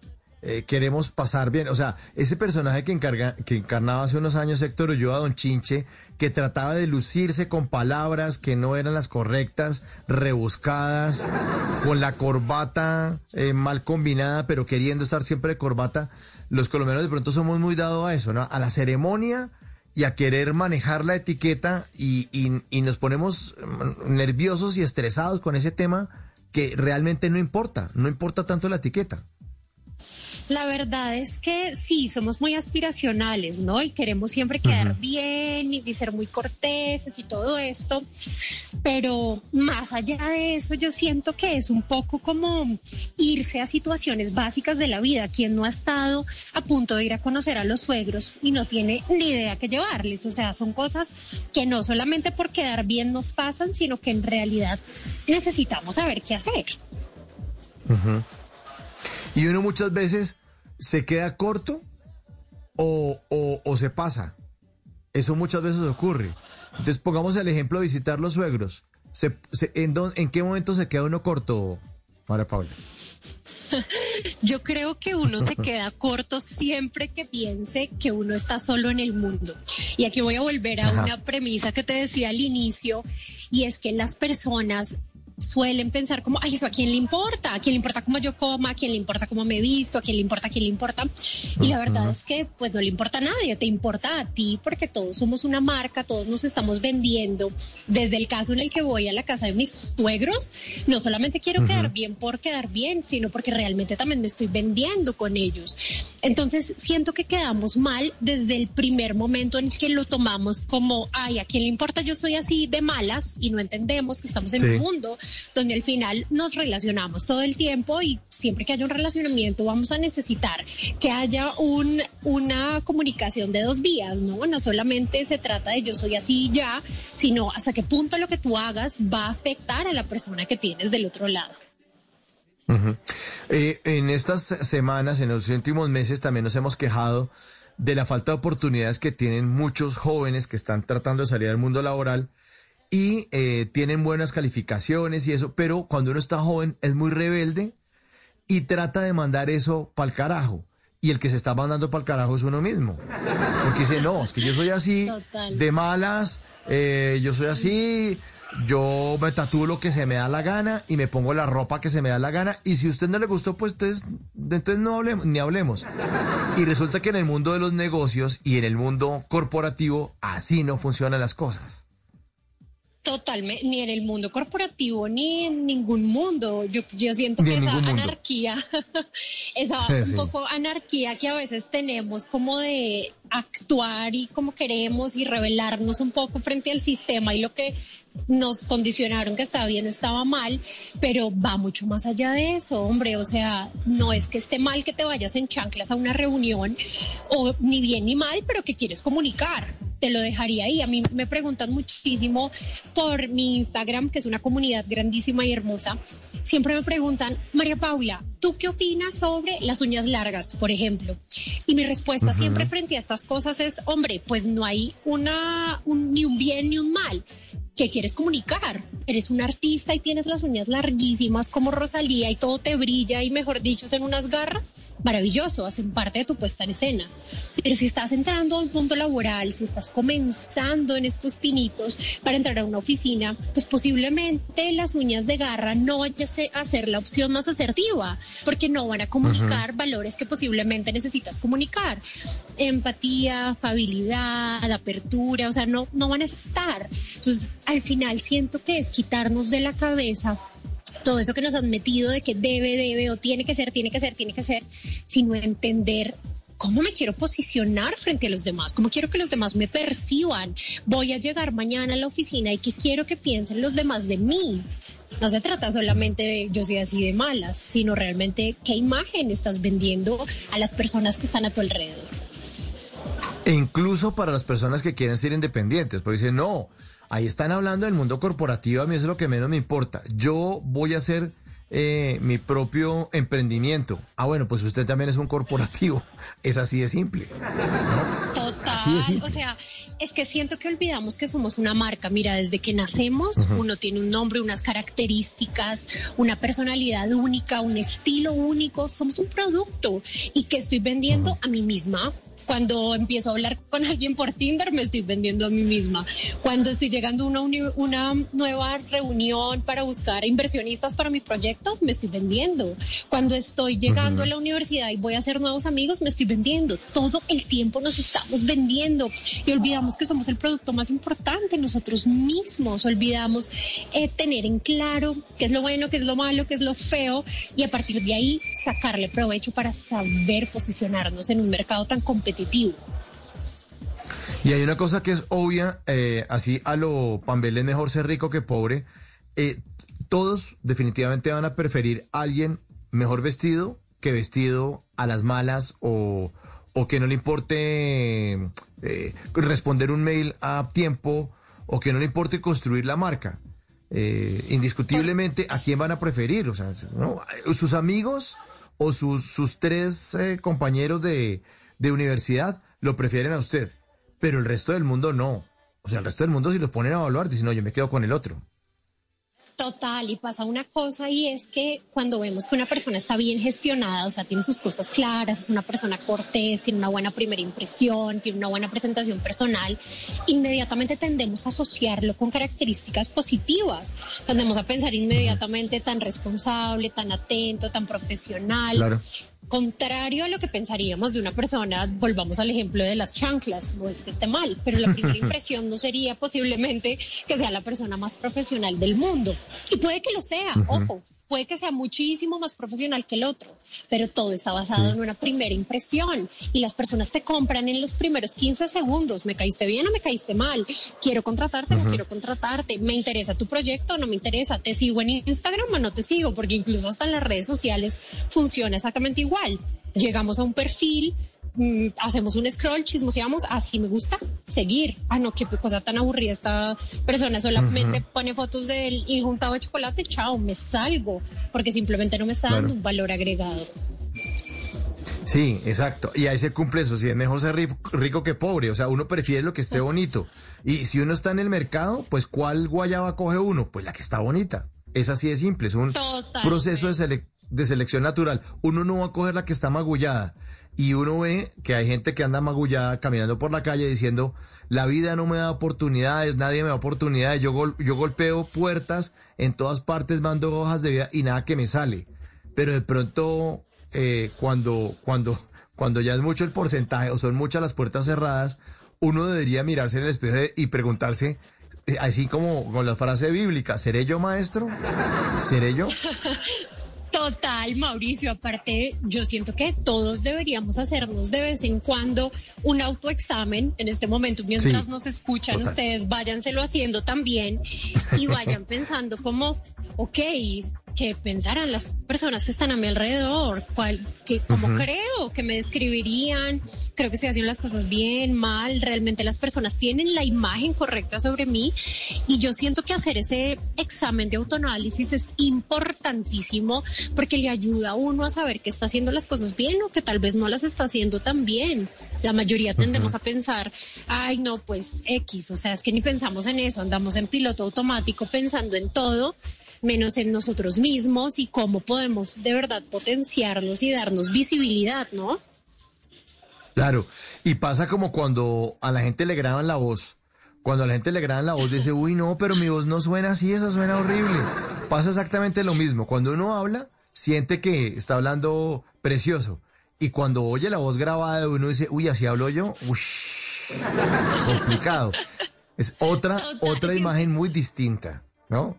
eh, queremos pasar bien. O sea, ese personaje que, encarga, que encarnaba hace unos años Héctor Ulloa, Don Chinche, que trataba de lucirse con palabras que no eran las correctas, rebuscadas, con la corbata eh, mal combinada, pero queriendo estar siempre de corbata. Los colombianos de pronto somos muy dados a eso, ¿no? A la ceremonia y a querer manejar la etiqueta, y, y, y nos ponemos nerviosos y estresados con ese tema que realmente no importa, no importa tanto la etiqueta. La verdad es que sí, somos muy aspiracionales, ¿no? Y queremos siempre quedar uh-huh. bien y ser muy corteses y todo esto. Pero más allá de eso, yo siento que es un poco como irse a situaciones básicas de la vida. Quien no ha estado a punto de ir a conocer a los suegros y no tiene ni idea qué llevarles. O sea, son cosas que no solamente por quedar bien nos pasan, sino que en realidad necesitamos saber qué hacer. Uh-huh. Y uno muchas veces se queda corto o, o, o se pasa. Eso muchas veces ocurre. Entonces, pongamos el ejemplo de visitar los suegros. Se, se, ¿en, don, ¿En qué momento se queda uno corto, María Paula? Yo creo que uno se queda corto siempre que piense que uno está solo en el mundo. Y aquí voy a volver a Ajá. una premisa que te decía al inicio, y es que las personas suelen pensar como, ay, eso a quién le importa, a quién le importa cómo yo coma, a quién le importa cómo me visto, a quién le importa, a quién le importa. Y la verdad uh-huh. es que pues no le importa a nadie, te importa a ti, porque todos somos una marca, todos nos estamos vendiendo. Desde el caso en el que voy a la casa de mis suegros, no solamente quiero uh-huh. quedar bien por quedar bien, sino porque realmente también me estoy vendiendo con ellos. Entonces siento que quedamos mal desde el primer momento en que lo tomamos como, ay, a quién le importa, yo soy así de malas, y no entendemos que estamos en sí. un mundo donde al final nos relacionamos todo el tiempo y siempre que haya un relacionamiento vamos a necesitar que haya un, una comunicación de dos vías, ¿no? No solamente se trata de yo soy así y ya, sino hasta qué punto lo que tú hagas va a afectar a la persona que tienes del otro lado. Uh-huh. Eh, en estas semanas, en los últimos meses, también nos hemos quejado de la falta de oportunidades que tienen muchos jóvenes que están tratando de salir al mundo laboral y eh, tienen buenas calificaciones y eso, pero cuando uno está joven es muy rebelde y trata de mandar eso pa'l carajo. Y el que se está mandando pa'l carajo es uno mismo. Porque dice, no, es que yo soy así, total, de malas, eh, yo soy así, yo me tatúo lo que se me da la gana y me pongo la ropa que se me da la gana. Y si a usted no le gustó, pues entonces, entonces no hablemos, ni hablemos. Y resulta que en el mundo de los negocios y en el mundo corporativo, así no funcionan las cosas. Totalmente, ni en el mundo corporativo, ni en ningún mundo. Yo, yo siento que esa anarquía, esa sí, un sí. poco anarquía que a veces tenemos como de actuar y como queremos y rebelarnos un poco frente al sistema y lo que nos condicionaron que estaba bien o estaba mal, pero va mucho más allá de eso, hombre. O sea, no es que esté mal que te vayas en chanclas a una reunión, o ni bien ni mal, pero que quieres comunicar, te lo dejaría ahí. A mí me preguntan muchísimo por mi Instagram, que es una comunidad grandísima y hermosa. Siempre me preguntan, María Paula, ¿tú qué opinas sobre las uñas largas, por ejemplo? Y mi respuesta uh-huh. siempre frente a estas cosas es, hombre, pues no hay una un, ni un bien ni un mal. ¿Qué quieres comunicar? Eres un artista y tienes las uñas larguísimas como Rosalía y todo te brilla y, mejor dicho, en unas garras, maravilloso, hacen parte de tu puesta en escena. Pero si estás entrando a un punto laboral, si estás comenzando en estos pinitos para entrar a una oficina, pues posiblemente las uñas de garra no vaya a ser la opción más asertiva, porque no van a comunicar uh-huh. valores que posiblemente necesitas comunicar. Empatía, afabilidad, apertura, o sea, no, no van a estar. Entonces, al final siento que es quitarnos de la cabeza todo eso que nos han metido de que debe, debe o tiene que ser, tiene que ser, tiene que ser, sino entender cómo me quiero posicionar frente a los demás, cómo quiero que los demás me perciban. Voy a llegar mañana a la oficina y qué quiero que piensen los demás de mí. No se trata solamente de yo soy así de malas, sino realmente qué imagen estás vendiendo a las personas que están a tu alrededor. E incluso para las personas que quieren ser independientes, porque dicen, no, ahí están hablando del mundo corporativo, a mí eso es lo que menos me importa. Yo voy a hacer eh, mi propio emprendimiento. Ah, bueno, pues usted también es un corporativo. Es así de simple. Total, así de simple. O sea, es que siento que olvidamos que somos una marca. Mira, desde que nacemos, uh-huh. uno tiene un nombre, unas características, una personalidad única, un estilo único. Somos un producto y que estoy vendiendo uh-huh. a mí misma. Cuando empiezo a hablar con alguien por Tinder, me estoy vendiendo a mí misma. Cuando estoy llegando a una, uni- una nueva reunión para buscar inversionistas para mi proyecto, me estoy vendiendo. Cuando estoy llegando uh-huh. a la universidad y voy a hacer nuevos amigos, me estoy vendiendo. Todo el tiempo nos estamos vendiendo y olvidamos que somos el producto más importante nosotros mismos. Olvidamos eh, tener en claro qué es lo bueno, qué es lo malo, qué es lo feo, y a partir de ahí sacarle provecho para saber posicionarnos en un mercado tan competitivo. Y hay una cosa que es obvia, eh, así a lo Pambel, es mejor ser rico que pobre. Eh, todos definitivamente van a preferir a alguien mejor vestido que vestido a las malas, o, o que no le importe eh, responder un mail a tiempo, o que no le importe construir la marca. Eh, indiscutiblemente, ¿a quién van a preferir? O sea, ¿no? ¿Sus amigos o sus, sus tres eh, compañeros de... de universidad lo prefieren a usted, pero el resto del mundo no? O sea, el resto del mundo, si los ponen a evaluar, dicen, no, yo me quedo con el otro. Total, y pasa una cosa, y es que cuando vemos que una persona está bien gestionada, o sea, tiene sus cosas claras, es una persona cortés, tiene una buena primera impresión, tiene una buena presentación personal, inmediatamente tendemos a asociarlo con características positivas. Tendemos a pensar inmediatamente tan responsable, tan atento, tan profesional. Claro. Contrario a lo que pensaríamos de una persona, volvamos al ejemplo de las chanclas, no es que esté mal, pero la primera impresión no sería posiblemente que sea la persona más profesional del mundo. Y puede que lo sea, uh-huh. ojo, Puede que sea muchísimo más profesional que el otro, pero todo está basado sí. en una primera impresión y las personas te compran en los primeros quince segundos. ¿Me caíste bien o me caíste mal? ¿Quiero contratarte o uh-huh. no quiero contratarte? ¿Me interesa tu proyecto o no me interesa? ¿Te sigo en Instagram o no te sigo? Porque incluso hasta en las redes sociales funciona exactamente igual. Llegamos a un perfil, hacemos un scroll, chismoseamos, así me gusta, seguir. Ah, no, qué cosa tan aburrida esta persona, solamente uh-huh. pone fotos del hijo untado de chocolate, chao, me salgo, porque simplemente no me está dando claro. un valor agregado. Sí, exacto, y ahí se cumple eso, si es mejor ser rico que pobre, o sea, uno prefiere lo que esté bonito, y si uno está en el mercado, pues ¿cuál guayaba coge uno? Pues la que está bonita, es así de simple, es un totalmente. Proceso de, sele- de selección natural, uno no va a coger la que está magullada. Y uno ve que hay gente que anda magullada caminando por la calle diciendo, la vida no me da oportunidades, nadie me da oportunidades, yo gol- yo golpeo puertas, en todas partes mando hojas de vida y nada que me sale. Pero de pronto, eh, cuando, cuando, cuando ya es mucho el porcentaje o son muchas las puertas cerradas, uno debería mirarse en el espejo y preguntarse, eh, así como con la frase bíblica, ¿seré yo maestro? ¿Seré yo? Total, Mauricio, aparte yo siento que todos deberíamos hacernos de vez en cuando un autoexamen en este momento, mientras sí, nos escuchan total. Ustedes váyanselo haciendo también y vayan pensando como, ok, ¿qué pensarán las personas que están a mi alrededor? ¿Cuál, qué, ¿Cómo uh-huh. creo que me describirían? ¿Creo que estoy haciendo las cosas bien, mal? ¿Realmente las personas tienen la imagen correcta sobre mí? Y yo siento que hacer ese examen de autoanálisis es importantísimo porque le ayuda a uno a saber que está haciendo las cosas bien o que tal vez no las está haciendo tan bien. La mayoría tendemos uh-huh. a pensar, ay no, pues X, o sea, es que ni pensamos en eso, andamos en piloto automático pensando en todo, menos en nosotros mismos y cómo podemos de verdad potenciarlos y darnos visibilidad, ¿no? Claro, y pasa como cuando a la gente le graban la voz, cuando a la gente le graban la voz dice, uy no, pero mi voz no suena así, eso suena horrible, pasa exactamente lo mismo, cuando uno habla, siente que está hablando precioso, y cuando oye la voz grabada de uno dice, uy, así hablo yo, uy, complicado, es otra, otra imagen muy distinta, ¿no?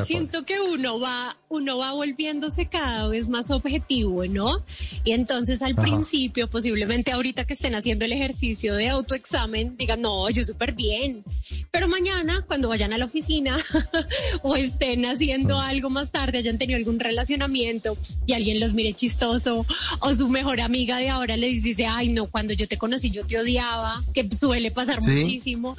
Siento que uno va, uno va volviéndose cada vez más objetivo, ¿no? Y entonces al Ajá. principio, posiblemente ahorita que estén haciendo el ejercicio de autoexamen, digan, no, yo súper bien. Pero mañana, cuando vayan a la oficina o estén haciendo algo más tarde, hayan tenido algún relacionamiento y alguien los mire chistoso o su mejor amiga de ahora les dice, ay, no, cuando yo te conocí yo te odiaba, que suele pasar ¿sí? muchísimo.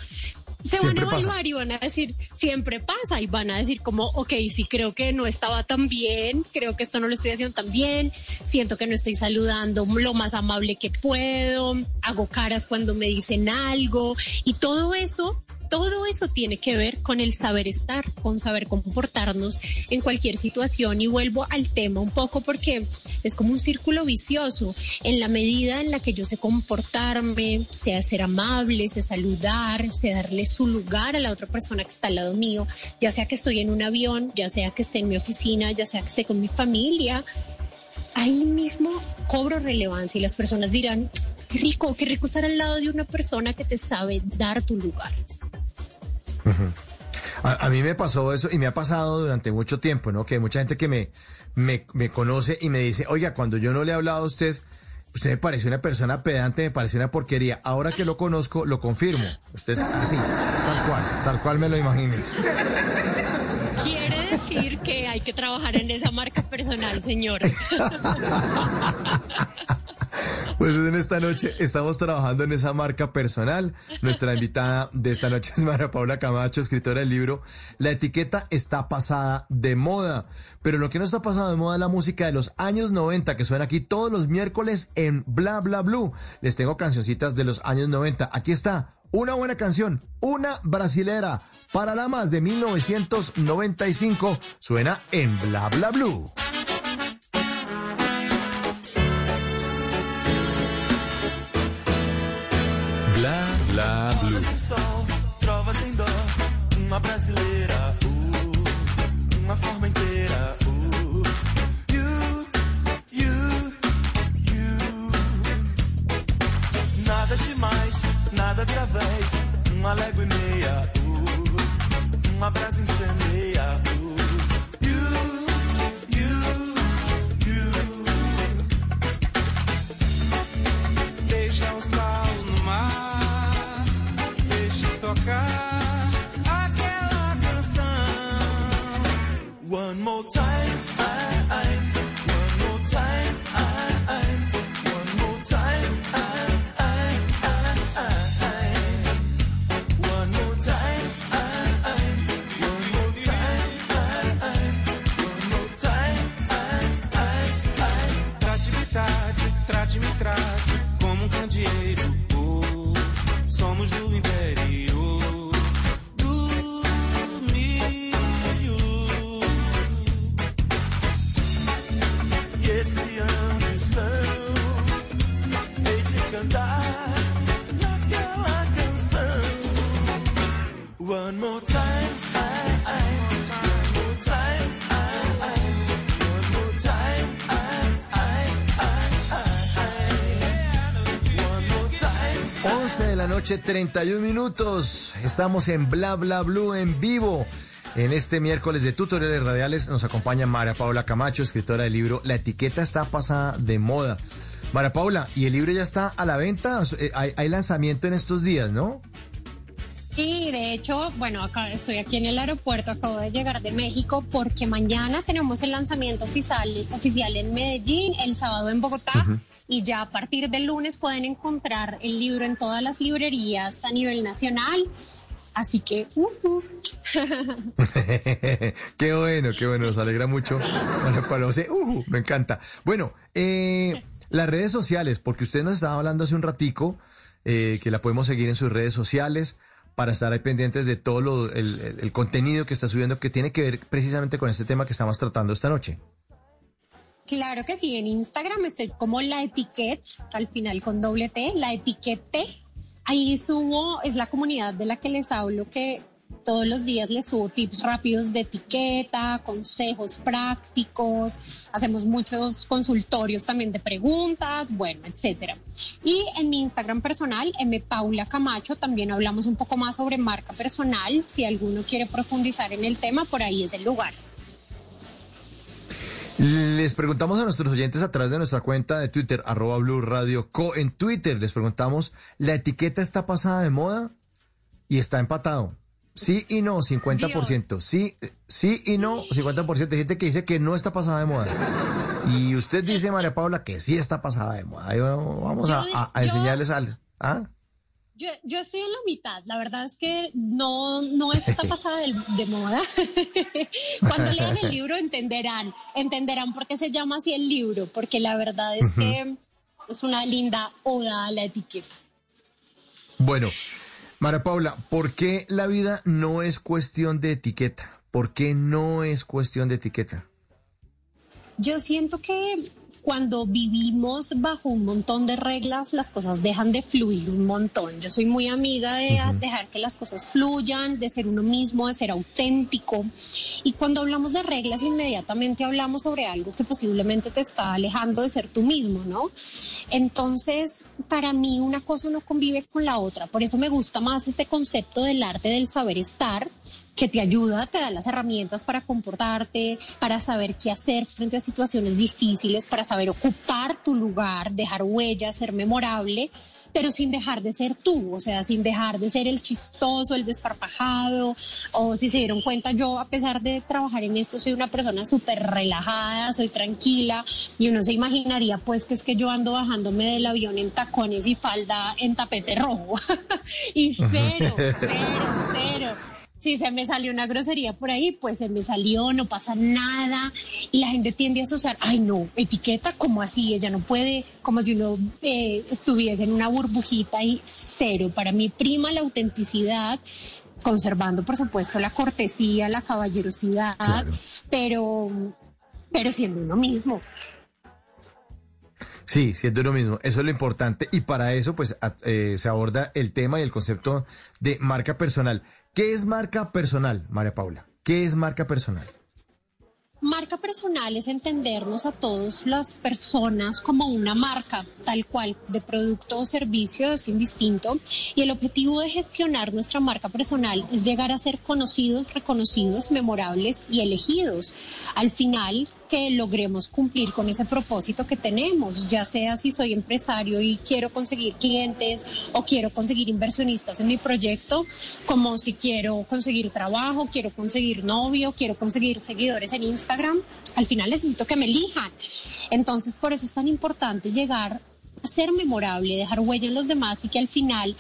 Se siempre van a evaluar pasa. Y van a decir, siempre pasa, y van a decir como, ok, sí, creo que no estaba tan bien, creo que esto no lo estoy haciendo tan bien, siento que no estoy saludando lo más amable que puedo, hago caras cuando me dicen algo, y todo eso, todo eso tiene que ver con el saber estar, con saber comportarnos en cualquier situación, y vuelvo al tema un poco porque es como un círculo vicioso, en la medida en la que yo sé comportarme, sé ser amable, sé saludar, sé darle su lugar a la otra persona que está al lado mío, ya sea que estoy en un avión, ya sea que esté en mi oficina, ya sea que esté con mi familia, ahí mismo cobro relevancia y las personas dirán, qué rico, qué rico estar al lado de una persona que te sabe dar tu lugar. Uh-huh. A, a mí me pasó eso y me ha pasado durante mucho tiempo, ¿no? Que hay mucha gente que me, me, me conoce y me dice, oiga, cuando yo no le he hablado a usted, usted me parece una persona pedante, me parece una porquería. Ahora que lo conozco, lo confirmo. Usted es así, tal cual, tal cual me lo imaginé. Quiere decir que hay que trabajar en esa marca personal, señor. Pues en esta noche estamos trabajando en esa marca personal. Nuestra invitada de esta noche es María Paula Camacho, escritora del libro La etiqueta está pasada de moda. Pero lo que no está pasado de moda es la música de los años noventa, que suena aquí todos los miércoles en Bla Bla Blue. Les tengo cancioncitas de los años noventa. Aquí está una buena canción, una brasilera para la más de mil novecientos noventa y cinco. Suena en Bla Bla Blue. Trovas sem sol, trovas sem dó, uma brasileira, uh, uma forma inteira, uh, you, you, you. Nada demais, nada de avés, uma légua e meia, uh, uma brasa incendeia, uh, you, treinta y un minutos, estamos en Bla Bla Blue en vivo. En este miércoles de tutoriales radiales nos acompaña María Paula Camacho, escritora del libro La etiqueta está pasada de moda. María Paula, ¿y el libro ya está a la venta? Hay, hay lanzamiento en estos días, ¿no? Sí, de hecho, bueno, acá estoy aquí en el aeropuerto, acabo de llegar de México porque mañana tenemos el lanzamiento oficial, oficial en Medellín, el sábado en Bogotá. Uh-huh. Y ya a partir del lunes pueden encontrar el libro en todas las librerías a nivel nacional. Así que... Uh, uh. Qué bueno, qué bueno, nos alegra mucho. Bueno, uh, me encanta. Bueno, eh, las redes sociales, porque usted nos estaba hablando hace un ratico, eh, que la podemos seguir en sus redes sociales para estar ahí pendientes de todo lo, el, el contenido que está subiendo, que tiene que ver precisamente con este tema que estamos tratando esta noche. Claro que sí, en Instagram estoy como La Etiquette, al final con doble T, La Etiquette. Ahí subo, es la comunidad de la que les hablo, que todos los días les subo tips rápidos de etiqueta, consejos prácticos, hacemos muchos consultorios también de preguntas, bueno, etcétera. Y en mi Instagram personal, M. Paula Camacho, también hablamos un poco más sobre marca personal. Si alguno quiere profundizar en el tema, por ahí es el lugar. Les preguntamos a nuestros oyentes a través de nuestra cuenta de Twitter, arroba Blue Radio Co. En Twitter les preguntamos, ¿la etiqueta está pasada de moda? Y está empatado. Sí y no, cincuenta por ciento. Dios. Sí sí y no, cincuenta por ciento. Hay gente que dice que no está pasada de moda. Y usted dice, María Paula, que sí está pasada de moda. Y bueno, vamos a, a, a enseñarles algo. ¿Ah? Yo, yo estoy en la mitad, la verdad es que no, no está pasada de, de moda. Cuando lean el libro entenderán, entenderán por qué se llama así el libro, porque la verdad es que es una linda oda a la etiqueta. Bueno, María Paula, ¿por qué la vida no es cuestión de etiqueta? ¿Por qué no es cuestión de etiqueta? Yo siento que... Cuando vivimos bajo un montón de reglas, las cosas dejan de fluir un montón. Yo soy muy amiga de dejar que las cosas fluyan, de ser uno mismo, de ser auténtico. Y cuando hablamos de reglas, inmediatamente hablamos sobre algo que posiblemente te está alejando de ser tú mismo, ¿no? Entonces, para mí una cosa no convive con la otra. Por eso me gusta más este concepto del arte del saber estar, que te ayuda, te da las herramientas para comportarte, para saber qué hacer frente a situaciones difíciles, para saber ocupar tu lugar, dejar huellas, ser memorable, pero sin dejar de ser tú, o sea, sin dejar de ser el chistoso, el desparpajado, o si se dieron cuenta, yo a pesar de trabajar en esto soy una persona súper relajada, soy tranquila, y uno se imaginaría pues que es que yo ando bajándome del avión en tacones y falda en tapete rojo, y cero, cero, cero. Si se me salió una grosería por ahí, pues se me salió, no pasa nada. Y la gente tiende a asociar, ay no, etiqueta, ¿cómo así? Ella no puede, como si uno eh, estuviese en una burbujita y cero. Para mí prima la autenticidad, conservando por supuesto la cortesía, la caballerosidad, claro, pero, pero siendo uno mismo. Sí, siendo lo mismo, eso es lo importante, y para eso pues eh, se aborda el tema y el concepto de marca personal. ¿Qué es marca personal, María Paula? ¿Qué es marca personal? Marca personal es entendernos a todas las personas como una marca, tal cual, de producto o servicio, es indistinto. Y el objetivo de gestionar nuestra marca personal es llegar a ser conocidos, reconocidos, memorables y elegidos. Al final, que logremos cumplir con ese propósito que tenemos, ya sea si soy empresario y quiero conseguir clientes o quiero conseguir inversionistas en mi proyecto, como si quiero conseguir trabajo, quiero conseguir novio, quiero conseguir seguidores en Instagram. Al final necesito que me elijan. Entonces, por eso es tan importante llegar a ser memorable, dejar huella en los demás y que al final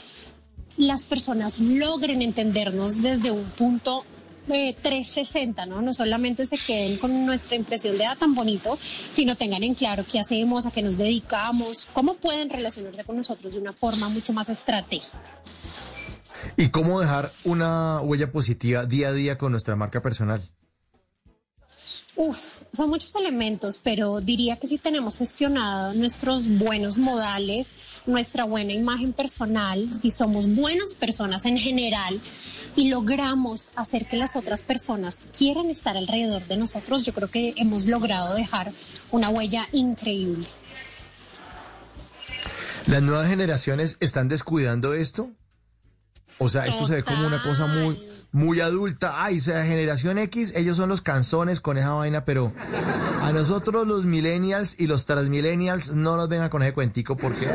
las personas logren entendernos desde un punto Eh, trescientos sesenta, ¿no? No solamente se queden con nuestra impresión de ah, tan bonito, sino tengan en claro qué hacemos, a qué nos dedicamos, cómo pueden relacionarse con nosotros de una forma mucho más estratégica. ¿Y cómo dejar una huella positiva día a día con nuestra marca personal? Uf, son muchos elementos, pero diría que si tenemos gestionado nuestros buenos modales, nuestra buena imagen personal, si somos buenas personas en general y logramos hacer que las otras personas quieran estar alrededor de nosotros, yo creo que hemos logrado dejar una huella increíble. ¿Las nuevas generaciones están descuidando esto? O sea, esto Total. Se ve como una cosa muy muy adulta. Ay, o sea, generación X, ellos son los canzones con esa vaina, pero a nosotros los millennials y los transmillennials no nos vengan con ese cuentico, ¿por qué?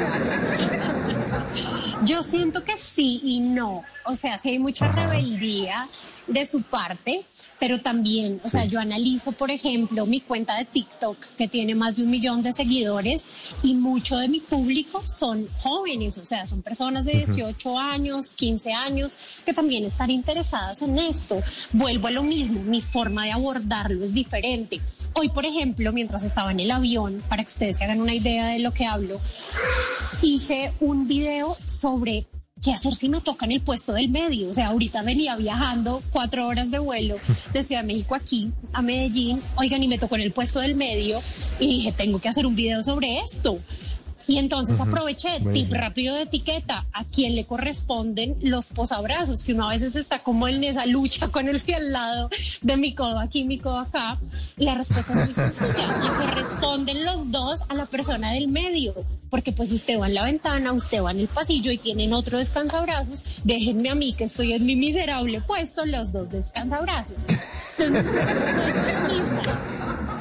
Yo siento que sí y no. O sea, sí hay mucha Ajá. rebeldía de su parte, pero también, o sea, yo analizo, por ejemplo, mi cuenta de TikTok, que tiene más de un millón de seguidores, y mucho de mi público son jóvenes, o sea, son personas de dieciocho años, quince años, que también están interesadas en esto. Vuelvo a lo mismo, mi forma de abordarlo es diferente. Hoy, por ejemplo, mientras estaba en el avión, para que ustedes se hagan una idea de lo que hablo, hice un video sobre ¿qué hacer si me tocan el puesto del medio? O sea, ahorita venía viajando cuatro horas de vuelo de Ciudad de México aquí a Medellín. Oigan, y me tocó en el puesto del medio y dije, tengo que hacer un video sobre esto. Y entonces uh-huh. aproveché, bueno. tip rápido de etiqueta, a quien le corresponden los posabrazos, que uno a veces está como en esa lucha con el que al lado de mi codo aquí, mi codo acá. La respuesta es muy sencilla, le corresponden los dos a la persona del medio, porque pues usted va en la ventana, usted va en el pasillo y tienen otro descansabrazos, déjenme a mí que estoy en mi miserable puesto, los dos descansabrazos. Entonces,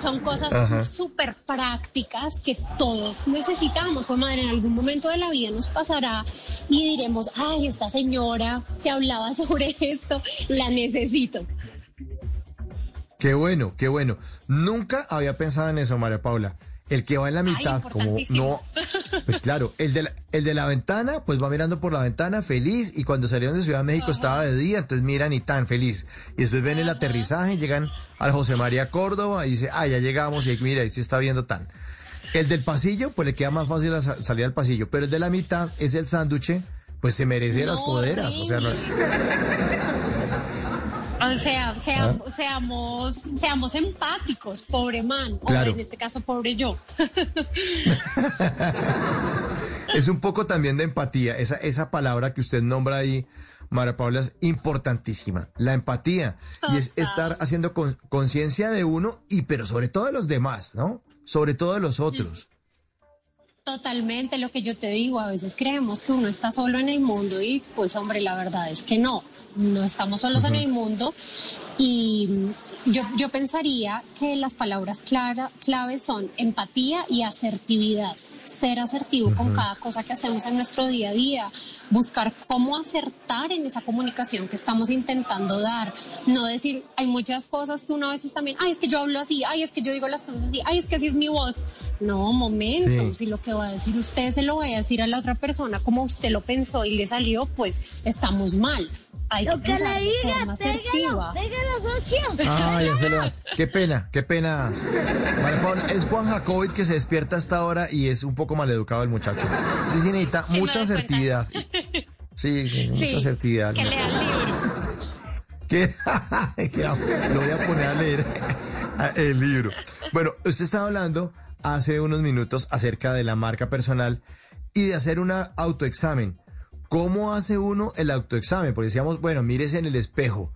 son cosas Ajá. súper prácticas que todos necesitamos. Pues madre, en algún momento de la vida nos pasará y diremos, ay, esta señora que hablaba sobre esto, la necesito. Qué bueno, qué bueno. Nunca había pensado en eso, María Paula. El que va en la mitad, ay, como no, pues claro, el de, la, el de la ventana, pues va mirando por la ventana feliz, y cuando salieron de Ciudad de México Ajá. estaba de día, entonces miran y tan feliz. Y después ven Ajá. el aterrizaje, llegan al José María Córdoba y dice, ah, ya llegamos, y mira, ahí se está viendo tan. El del pasillo, pues le queda más fácil la sal- salir al pasillo, pero el de la mitad es el sánduche, pues se merece no, las coderas, sí. o sea, no... O sea, sea ¿Ah? seamos, seamos empáticos, pobre man, claro. o en este caso pobre yo. Es un poco también de empatía, esa, esa palabra que usted nombra ahí, María Paula, es importantísima, la empatía, Total. Y es estar haciendo con, conciencia de uno, y pero sobre todo de los demás, ¿no? Sobre todo de los otros. Mm. Totalmente lo que yo te digo, a veces creemos que uno está solo en el mundo y pues hombre, la verdad es que no, no estamos solos uh-huh. en el mundo, y yo, yo pensaría que las palabras clara, clave son empatía y asertividad, ser asertivo uh-huh. con cada cosa que hacemos en nuestro día a día, buscar cómo acertar en esa comunicación que estamos intentando dar, no decir, hay muchas cosas que uno a veces también, ay, es que yo hablo así, ay, es que yo digo las cosas así, ay, es que así es mi voz. No, momento, sí. si lo que va a decir usted se lo va a decir a la otra persona como usted lo pensó y le salió, pues estamos mal. Hay lo que, que pensar le diga, de forma asertiva. Ay, ya se le da. Qué pena, qué pena. Maripón, es Juan Jacobit que se despierta hasta ahora y es un poco maleducado el muchacho. Sí, sí, necesita sí, mucha asertividad. Sí, sí, mucha asertividad. Que lea el libro. ¿Qué? Lo voy a poner a leer el libro. Bueno, usted estaba hablando hace unos minutos acerca de la marca personal y de hacer un autoexamen. ¿Cómo hace uno el autoexamen? Porque decíamos, bueno, mírese en el espejo,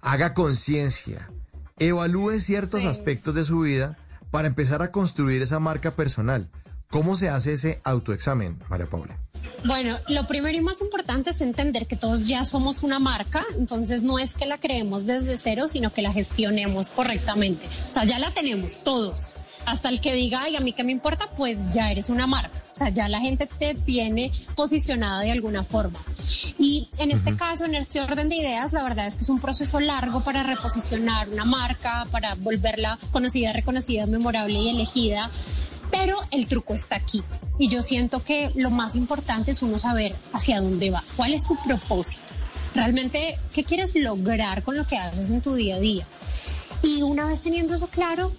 haga conciencia, evalúe ciertos sí. aspectos de su vida para empezar a construir esa marca personal. ¿Cómo se hace ese autoexamen, María Paula? Bueno, lo primero y más importante es entender que todos ya somos una marca, entonces no es que la creemos desde cero, sino que la gestionemos correctamente. O sea, ya la tenemos todos. Hasta el que diga, ay, a mí qué me importa, pues ya eres una marca. O sea, ya la gente te tiene posicionada de alguna forma. Y en este uh-huh. caso, en este orden de ideas, la verdad es que es un proceso largo para reposicionar una marca, para volverla conocida, reconocida, memorable y elegida. Pero el truco está aquí. Y yo siento que lo más importante es uno saber hacia dónde va, cuál es su propósito. Realmente, ¿qué quieres lograr con lo que haces en tu día a día? Y una vez teniendo eso claro,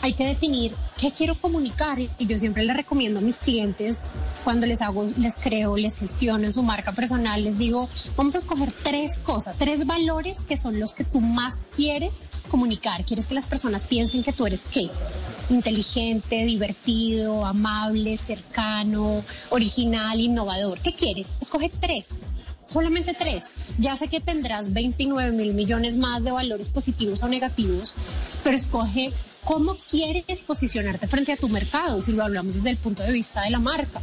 hay que definir qué quiero comunicar, y yo siempre les recomiendo a mis clientes cuando les hago, les creo, les gestiono su marca personal, les digo, vamos a escoger tres cosas, tres valores que son los que tú más quieres comunicar. Quieres que las personas piensen que tú eres qué, inteligente, divertido, amable, cercano, original, innovador. ¿Qué quieres? Escoge tres. Solamente tres. Ya sé que tendrás veintinueve mil millones más de valores positivos o negativos, pero escoge cómo quieres posicionarte frente a tu mercado, si lo hablamos desde el punto de vista de la marca.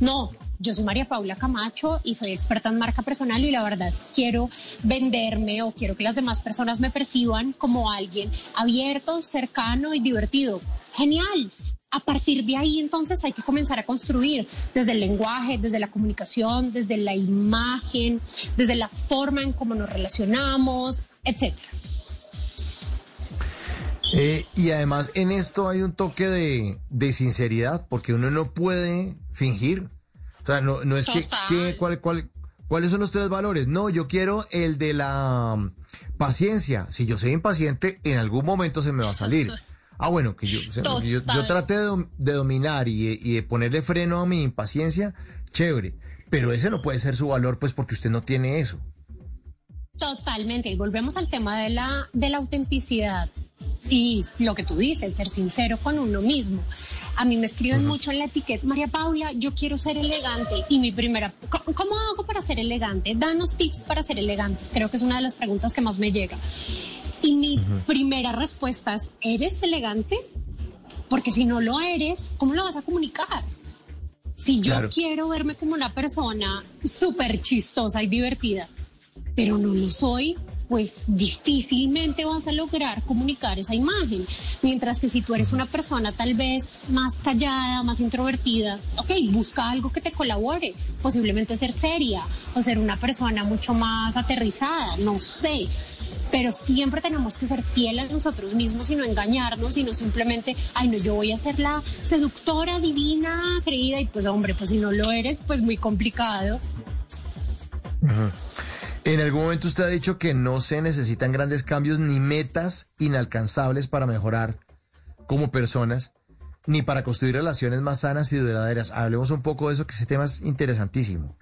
No, yo soy María Paula Camacho y soy experta en marca personal y la verdad es que quiero venderme o quiero que las demás personas me perciban como alguien abierto, cercano y divertido. ¡Genial! A partir de ahí, entonces, hay que comenzar a construir desde el lenguaje, desde la comunicación, desde la imagen, desde la forma en cómo nos relacionamos, etcétera. Eh, y además, en esto hay un toque de, de sinceridad, porque uno no puede fingir. O sea, no, no es que, que cuál, cuál, ¿cuáles son los tres valores? No, yo quiero el de la paciencia. Si yo soy impaciente, en algún momento se me va a salir. Ah, bueno, que yo, yo, yo, yo traté de, de dominar y, y de ponerle freno a mi impaciencia, chévere, pero ese no puede ser su valor, pues, porque usted no tiene eso. Totalmente, y volvemos al tema de la, de la autenticidad y lo que tú dices, ser sincero con uno mismo. A mí me escriben uh-huh. mucho en la etiqueta, María Paula, yo quiero ser elegante, y mi primera, ¿cómo, ¿cómo hago para ser elegante? Danos tips para ser elegantes, creo que es una de las preguntas que más me llega. Y mi uh-huh. primera respuesta es, ¿eres elegante? Porque si no lo eres, ¿cómo lo vas a comunicar? Si yo claro. quiero verme como una persona súper chistosa y divertida, pero no lo soy, pues difícilmente vas a lograr comunicar esa imagen. Mientras que si tú eres una persona tal vez más callada, más introvertida, ok, busca algo que te colabore, posiblemente ser seria o ser una persona mucho más aterrizada, no sé. Pero siempre tenemos que ser fieles a nosotros mismos y no engañarnos, y no simplemente, ay, no, yo voy a ser la seductora, divina, creída, y pues, hombre, pues si no lo eres, pues muy complicado. Ajá. En algún momento usted ha dicho que no se necesitan grandes cambios ni metas inalcanzables para mejorar como personas, ni para construir relaciones más sanas y duraderas. Hablemos un poco de eso, que ese tema es interesantísimo.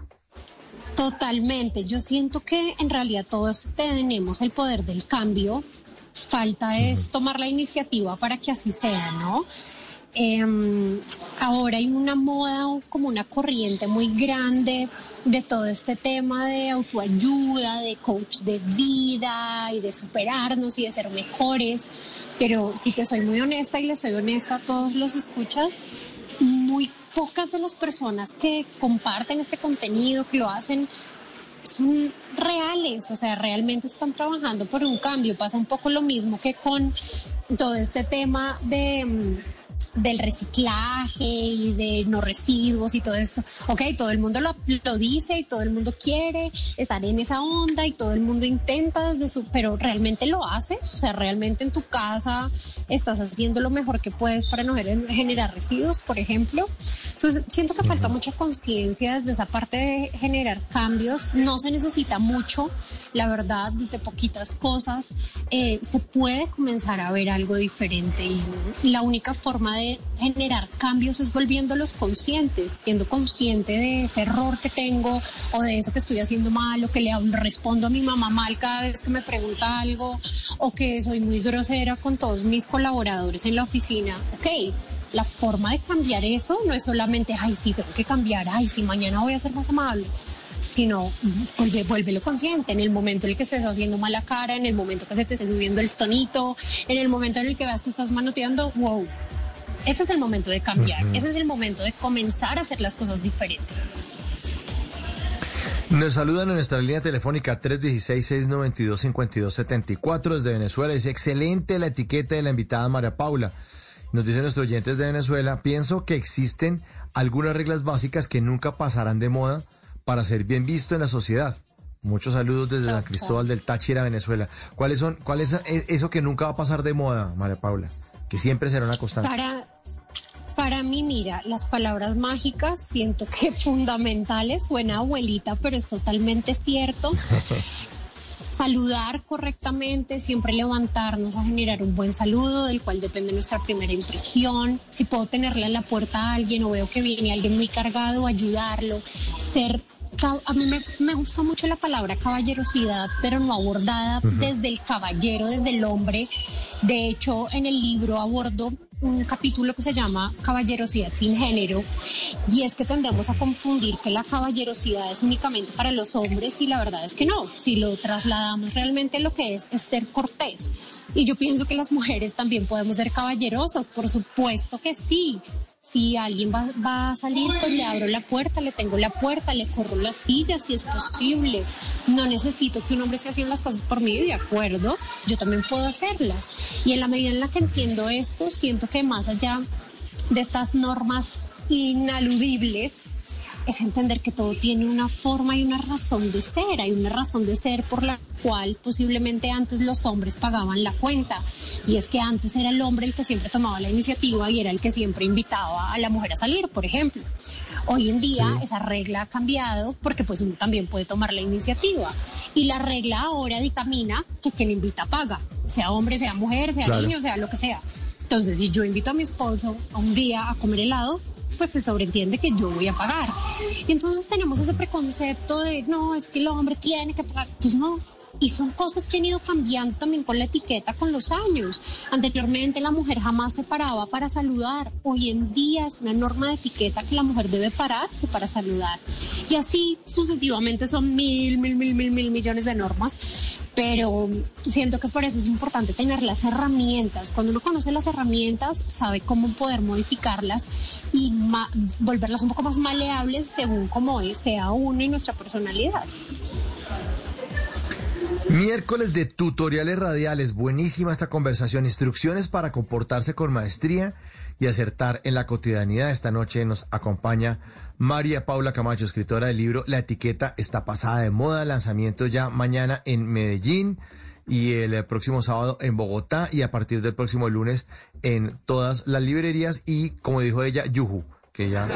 Totalmente, yo siento que en realidad todos tenemos el poder del cambio, falta es tomar la iniciativa para que así sea, ¿no? Eh, ahora hay una moda, como una corriente muy grande de todo este tema de autoayuda, de coach de vida y de superarnos y de ser mejores, pero si te soy muy honesta y les soy honesta a todos los escuchas, muy pocas de las personas que comparten este contenido, que lo hacen, son reales, o sea, realmente están trabajando por un cambio. Pasa un poco lo mismo que con todo este tema de, del reciclaje y de no residuos y todo esto. Ok, todo el mundo lo, lo dice y todo el mundo quiere estar en esa onda y todo el mundo intenta desde su, pero ¿realmente lo haces? O sea, ¿realmente en tu casa estás haciendo lo mejor que puedes para no generar residuos, por ejemplo? Entonces, siento que falta mucha conciencia desde esa parte de generar cambios. No se necesita mucho, la verdad, desde poquitas cosas eh, se puede comenzar a ver algo diferente, y la única forma de generar cambios es volviéndolos conscientes, siendo consciente de ese error que tengo o de eso que estoy haciendo mal, o que le respondo a mi mamá mal cada vez que me pregunta algo, o que soy muy grosera con todos mis colaboradores en la oficina. Ok, la forma de cambiar eso no es solamente, ay, sí, tengo que cambiar, ay, sí, mañana voy a ser más amable, sino vuelve, vuélvelo consciente en el momento en el que estés haciendo mala cara, en el momento que se te esté subiendo el tonito, en el momento en el que veas que estás manoteando, wow. Ese es el momento de cambiar, uh-huh. ese es el momento de comenzar a hacer las cosas diferentes. Nos saludan en nuestra línea telefónica tres uno seis, seis nueve dos, cinco dos siete cuatro desde Venezuela. Dice, excelente la etiqueta de la invitada María Paula. Nos dicen nuestros oyentes de Venezuela, pienso que existen algunas reglas básicas que nunca pasarán de moda para ser bien visto en la sociedad. Muchos saludos desde San Cristóbal del Táchira, Venezuela. ¿Cuáles son, cuál es eso que nunca va a pasar de moda, María Paula? Que siempre será una constante. Para, para mí, mira, las palabras mágicas, siento que fundamentales, suena abuelita, pero es totalmente cierto. Saludar correctamente, siempre levantarnos a generar un buen saludo, del cual depende nuestra primera impresión. Si puedo tenerle a la puerta a alguien o veo que viene alguien muy cargado, ayudarlo, ser... A mí me, me gusta mucho la palabra caballerosidad, pero no abordada uh-huh. desde el caballero, desde el hombre. De hecho, en el libro abordo un capítulo que se llama Caballerosidad sin género, y es que tendemos a confundir que la caballerosidad es únicamente para los hombres, y la verdad es que no. Si lo trasladamos, realmente lo que es es ser cortés, y yo pienso que las mujeres también podemos ser caballerosas, por supuesto que sí. Si alguien va, va a salir, pues le abro la puerta, le tengo la puerta, le corro la silla si es posible. No necesito que un hombre esté haciendo las cosas por mí, de acuerdo, yo también puedo hacerlas. Y en la medida en la que entiendo esto, siento que más allá de estas normas inaludibles, es entender que todo tiene una forma y una razón de ser. Hay una razón de ser por la cual posiblemente antes los hombres pagaban la cuenta, y es que antes era el hombre el que siempre tomaba la iniciativa y era el que siempre invitaba a la mujer a salir, por ejemplo. Hoy en día sí. Esa regla ha cambiado, porque pues uno también puede tomar la iniciativa, y la regla ahora dictamina que quien invita paga, sea hombre, sea mujer, sea claro. niño, sea lo que sea. Entonces, si yo invito a mi esposo a un día a comer helado, pues se sobreentiende que yo voy a pagar. Y entonces tenemos ese preconcepto de, no, es que el hombre tiene que pagar. Pues no. Y son cosas que han ido cambiando también con la etiqueta con los años. Anteriormente la mujer jamás se paraba para saludar. Hoy en día es una norma de etiqueta que la mujer debe pararse para saludar. Y así sucesivamente son mil, mil, mil, mil, mil millones de normas. Pero siento que por eso es importante tener las herramientas. Cuando uno conoce las herramientas, sabe cómo poder modificarlas y ma- volverlas un poco más maleables según como sea uno y nuestra personalidad. Miércoles de tutoriales radiales. Buenísima esta conversación. Instrucciones para comportarse con maestría y acertar en la cotidianidad. Esta noche nos acompaña María Paula Camacho, escritora del libro La etiqueta está pasada de moda. Lanzamiento ya mañana en Medellín y el próximo sábado en Bogotá, y a partir del próximo lunes en todas las librerías. Y como dijo ella, Yuhu, que ya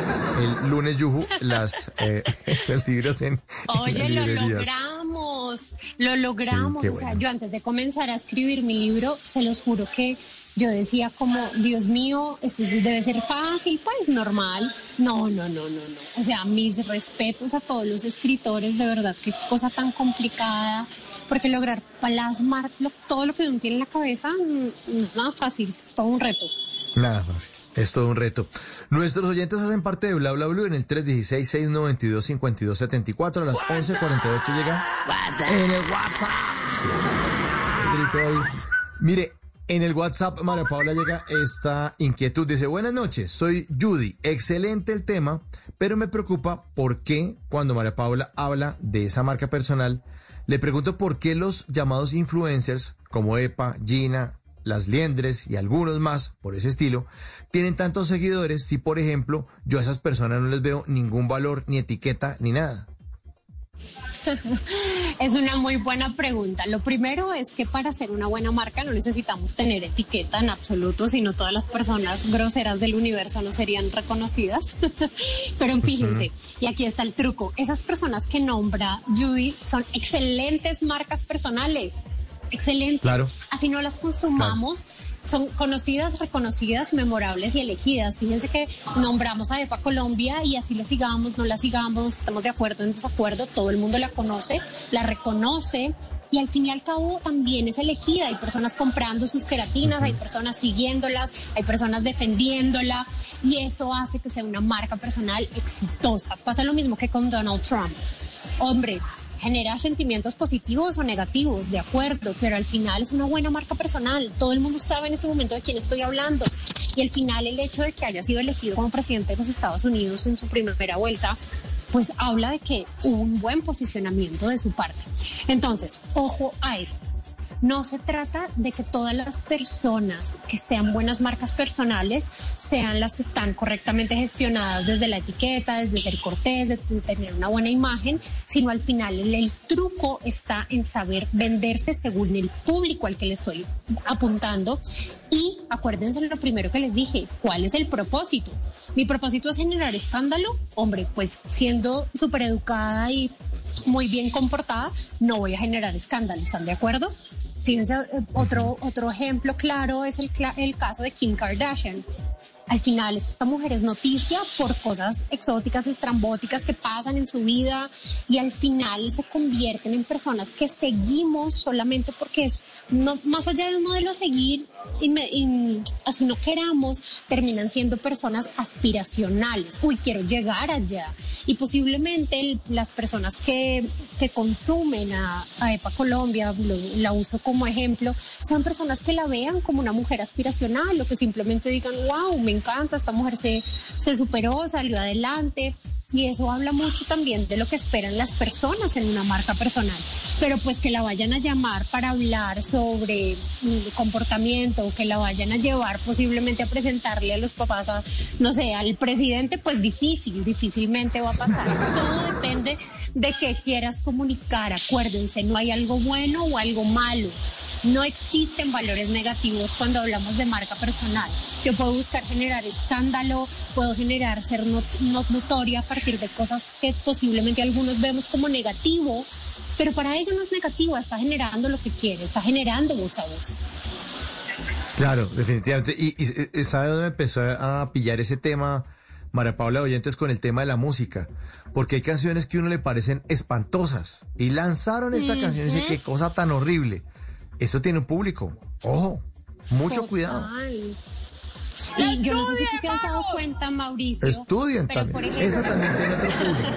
el lunes Yuhu las eh, los libros en, Oye, en las librerías. Lo logramos, lo logramos. Sí, o sea, bueno. Yo antes de comenzar a escribir mi libro, se los juro que yo decía como, Dios mío, esto debe ser fácil, pues normal. No, no, no, no, no. O sea, mis respetos a todos los escritores, de verdad, qué cosa tan complicada, porque lograr plasmar lo, todo lo que uno tiene en la cabeza no es nada fácil, es todo un reto. Nada fácil, es todo un reto. Nuestros oyentes hacen parte de Bla Bla Blue en el tres uno seis, seis nueve dos, cinco dos siete cuatro, a las once cuarenta y ocho llega en el WhatsApp. Sí, ahí. Mire, en el WhatsApp, María Paula, llega esta inquietud. Dice, buenas noches, soy Judy. Excelente el tema, pero me preocupa por qué cuando María Paula habla de esa marca personal, le pregunto por qué los llamados influencers como Epa, Gina, Las Liendres y algunos más por ese estilo tienen tantos seguidores si, por ejemplo, yo a esas personas no les veo ningún valor, ni etiqueta, ni nada. Es una muy buena pregunta. Lo primero es que para ser una buena marca no necesitamos tener etiqueta en absoluto, sino todas las personas groseras del universo no serían reconocidas. Pero fíjense, y aquí está el truco. Esas personas que nombra Judy son excelentes marcas personales. Excelente. Claro. Así no las consumamos. Claro. Son conocidas, reconocidas, memorables y elegidas. Fíjense que nombramos a Epa Colombia y así la sigamos, no la sigamos, estamos de acuerdo, en desacuerdo, todo el mundo la conoce, la reconoce, y al fin y al cabo también es elegida. Hay personas comprando sus queratinas, uh-huh. hay personas siguiéndolas, hay personas defendiéndola, y eso hace que sea una marca personal exitosa. Pasa lo mismo que con Donald Trump. Hombre, genera sentimientos positivos o negativos, de acuerdo, pero al final es una buena marca personal. Todo el mundo sabe en este momento de quién estoy hablando. Y al final el hecho de que haya sido elegido como presidente de los Estados Unidos en su primera vuelta pues habla de que hubo un buen posicionamiento de su parte. Entonces, ojo a esto. No se trata de que todas las personas que sean buenas marcas personales sean las que están correctamente gestionadas desde la etiqueta, desde ser cortés, de tener una buena imagen, sino al final el, el truco está en saber venderse según el público al que le estoy apuntando. Y acuérdense lo primero que les dije, ¿cuál es el propósito? Mi propósito es generar escándalo. Hombre, pues siendo súper educada y muy bien comportada, no voy a generar escándalo. ¿Están de acuerdo? Fíjense, otro, otro ejemplo claro es el, el caso de Kim Kardashian. Al final, esta mujer es noticia por cosas exóticas, estrambóticas que pasan en su vida y al final se convierten en personas que seguimos solamente porque es, no, más allá de un modelo a seguir, y me, y, así no queramos, terminan siendo personas aspiracionales. Uy, quiero llegar allá. Y posiblemente el, las personas que, que consumen a, a Epa Colombia, lo, la uso como ejemplo, sean personas que la vean como una mujer aspiracional o que simplemente digan, wow, me encanta, esta mujer se, se superó, salió adelante. Y eso habla mucho también de lo que esperan las personas en una marca personal. Pero pues que la vayan a llamar para hablar sobre comportamiento, que la vayan a llevar posiblemente a presentarle a los papás, a, no sé, al presidente, pues difícil, difícilmente va a pasar. Todo depende de qué quieras comunicar. Acuérdense, no hay algo bueno o algo malo. No existen valores negativos cuando hablamos de marca personal. Yo puedo buscar generar escándalo, puedo generar ser not, not notoria a partir de cosas que posiblemente algunos vemos como negativo, pero para ella no es negativa, está generando lo que quiere, está generando voz a voz. Claro, definitivamente. Y, y, y ¿sabe dónde empezó a pillar ese tema, María Paula, oyentes, con el tema de la música? Porque hay canciones que a uno le parecen espantosas y lanzaron esta uh-huh. canción y dice, qué cosa tan horrible. Eso tiene un público. Ojo, mucho Total. Cuidado. Y yo no sé si tú te has dado cuenta, Mauricio. Estudian pero también. Por ejemplo, eso también tiene otro público.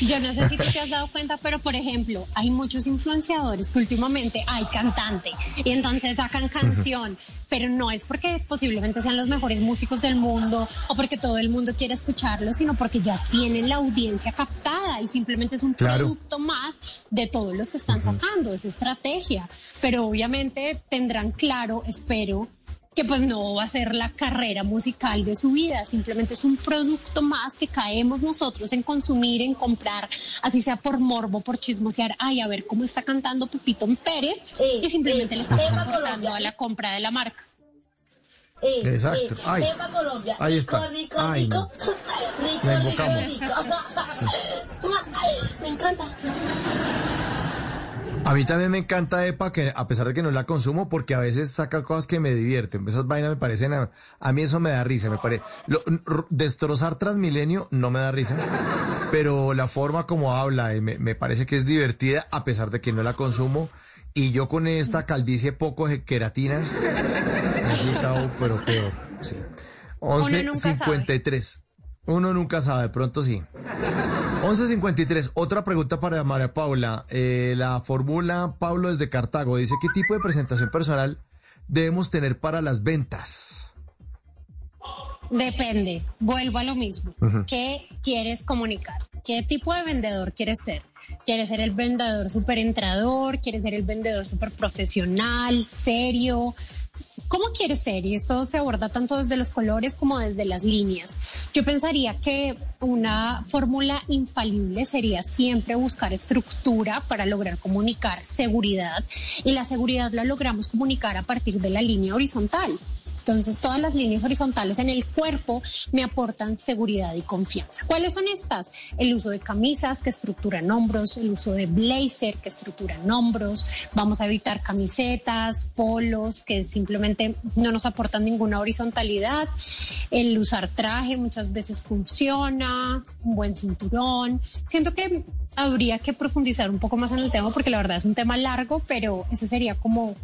Yo no sé si tú te has dado cuenta, pero por ejemplo, hay muchos influenciadores que últimamente hay cantante y entonces sacan canción, pero no es porque posiblemente sean los mejores músicos del mundo o porque todo el mundo quiere escucharlos, sino porque ya tienen la audiencia captada y simplemente es un claro. producto más de todos los que están sacando, es estrategia. Pero obviamente tendrán claro, espero, que pues no va a ser la carrera musical de su vida, simplemente es un producto más que caemos nosotros en consumir, en comprar, así sea por morbo, por chismosear, ay, a ver cómo está cantando Pepito Pérez, eh, y simplemente eh, le estamos aportando a la compra de la marca. Eh, Exacto, eh, ay, Colombia. Ahí está, rico, rico, ay, no. rico, rico, la invocamos. Rico, rico. Ay, me encanta. A mí también me encanta Epa, que a pesar de que no la consumo, porque a veces saca cosas que me divierten. Esas vainas me parecen, a, a mí eso me da risa, me parece. Lo, r- destrozar Transmilenio no me da risa, pero la forma como habla eh, me, me parece que es divertida, a pesar de que no la consumo. Y yo con esta calvicie poco de queratinas, así está, pero peor, sí. once cincuenta y tres. Uno nunca sabe, pronto sí. once cincuenta y tres, otra pregunta para María Paula. Eh, la fórmula Pablo desde Cartago dice, ¿qué tipo de presentación personal debemos tener para las ventas? Depende, vuelvo a lo mismo. Uh-huh. ¿Qué quieres comunicar? ¿Qué tipo de vendedor quieres ser? ¿Quieres ser el vendedor súper entrador? ¿Quieres ser el vendedor súper profesional, serio? ¿Cómo quieres ser? Y esto se aborda tanto desde los colores como desde las líneas. Yo pensaría que una fórmula infalible sería siempre buscar estructura para lograr comunicar seguridad, y la seguridad la logramos comunicar a partir de la línea horizontal. Entonces, todas las líneas horizontales en el cuerpo me aportan seguridad y confianza. ¿Cuáles son estas? El uso de camisas que estructuran hombros, el uso de blazer que estructuran hombros. Vamos a evitar camisetas, polos que simplemente no nos aportan ninguna horizontalidad. El usar traje muchas veces funciona, un buen cinturón. Siento que habría que profundizar un poco más en el tema porque la verdad es un tema largo, pero ese sería como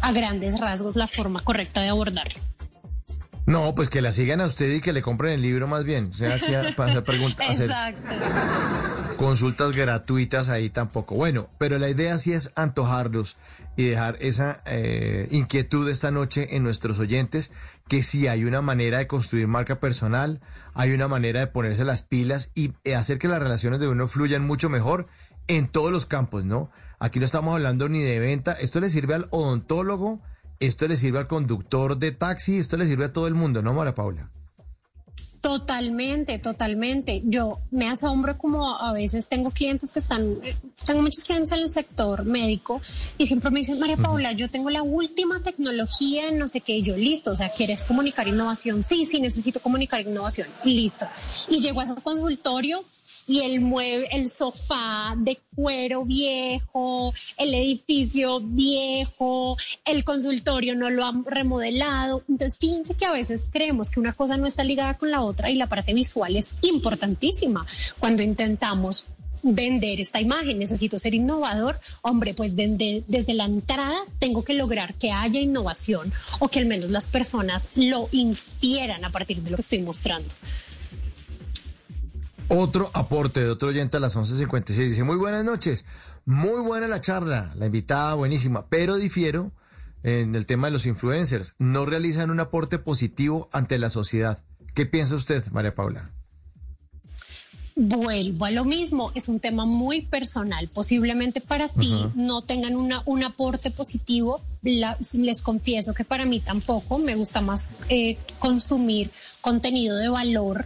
a grandes rasgos la forma correcta de abordarlo. No, pues que la sigan a usted y que le compren el libro más bien. O sea, que para hacer preguntas. Exacto. Hacer consultas gratuitas ahí tampoco. Bueno, pero la idea sí es antojarlos y dejar esa eh, inquietud esta noche en nuestros oyentes que sí hay una manera de construir marca personal, hay una manera de ponerse las pilas y hacer que las relaciones de uno fluyan mucho mejor en todos los campos, ¿no? Aquí no estamos hablando ni de venta, esto le sirve al odontólogo, esto le sirve al conductor de taxi, esto le sirve a todo el mundo, ¿no, María Paula? Totalmente, totalmente. Yo me asombro como a veces tengo clientes que están, tengo muchos clientes en el sector médico y siempre me dicen, María Paula, yo tengo la última tecnología en no sé qué, y yo, listo, o sea, ¿quieres comunicar innovación? Sí, sí, necesito comunicar innovación, listo. Y llego a su consultorio y el mueble, el sofá de cuero viejo, el edificio viejo, el consultorio no lo han remodelado. Entonces, fíjense que a veces creemos que una cosa no está ligada con la otra y la parte visual es importantísima cuando intentamos vender esta imagen. Necesito ser innovador. Hombre, pues de, de, desde la entrada tengo que lograr que haya innovación o que al menos las personas lo infieran a partir de lo que estoy mostrando. Otro aporte de otro oyente a las once cincuenta y seis dice, muy buenas noches, muy buena la charla, la invitada buenísima, pero difiero en el tema de los influencers, no realizan un aporte positivo ante la sociedad. ¿Qué piensa usted, María Paula? Vuelvo a lo mismo, es un tema muy personal, posiblemente para ti uh-huh. no tengan una, un aporte positivo, la, les confieso que para mí tampoco, me gusta más eh, consumir contenido de valor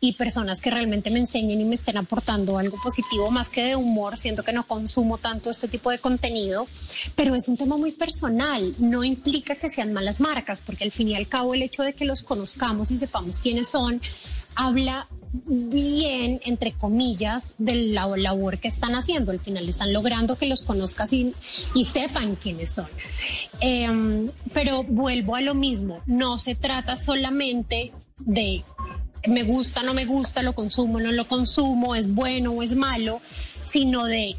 y personas que realmente me enseñen y me estén aportando algo positivo, más que de humor. Siento que no consumo tanto este tipo de contenido, pero es un tema muy personal, no implica que sean malas marcas, porque al fin y al cabo el hecho de que los conozcamos y sepamos quiénes son, habla bien, entre comillas, de la labor que están haciendo. Al final están logrando que los conozcas y, y sepan quiénes son. Eh, pero vuelvo a lo mismo, no se trata solamente de me gusta, no me gusta, lo consumo, no lo consumo, es bueno o es malo, sino de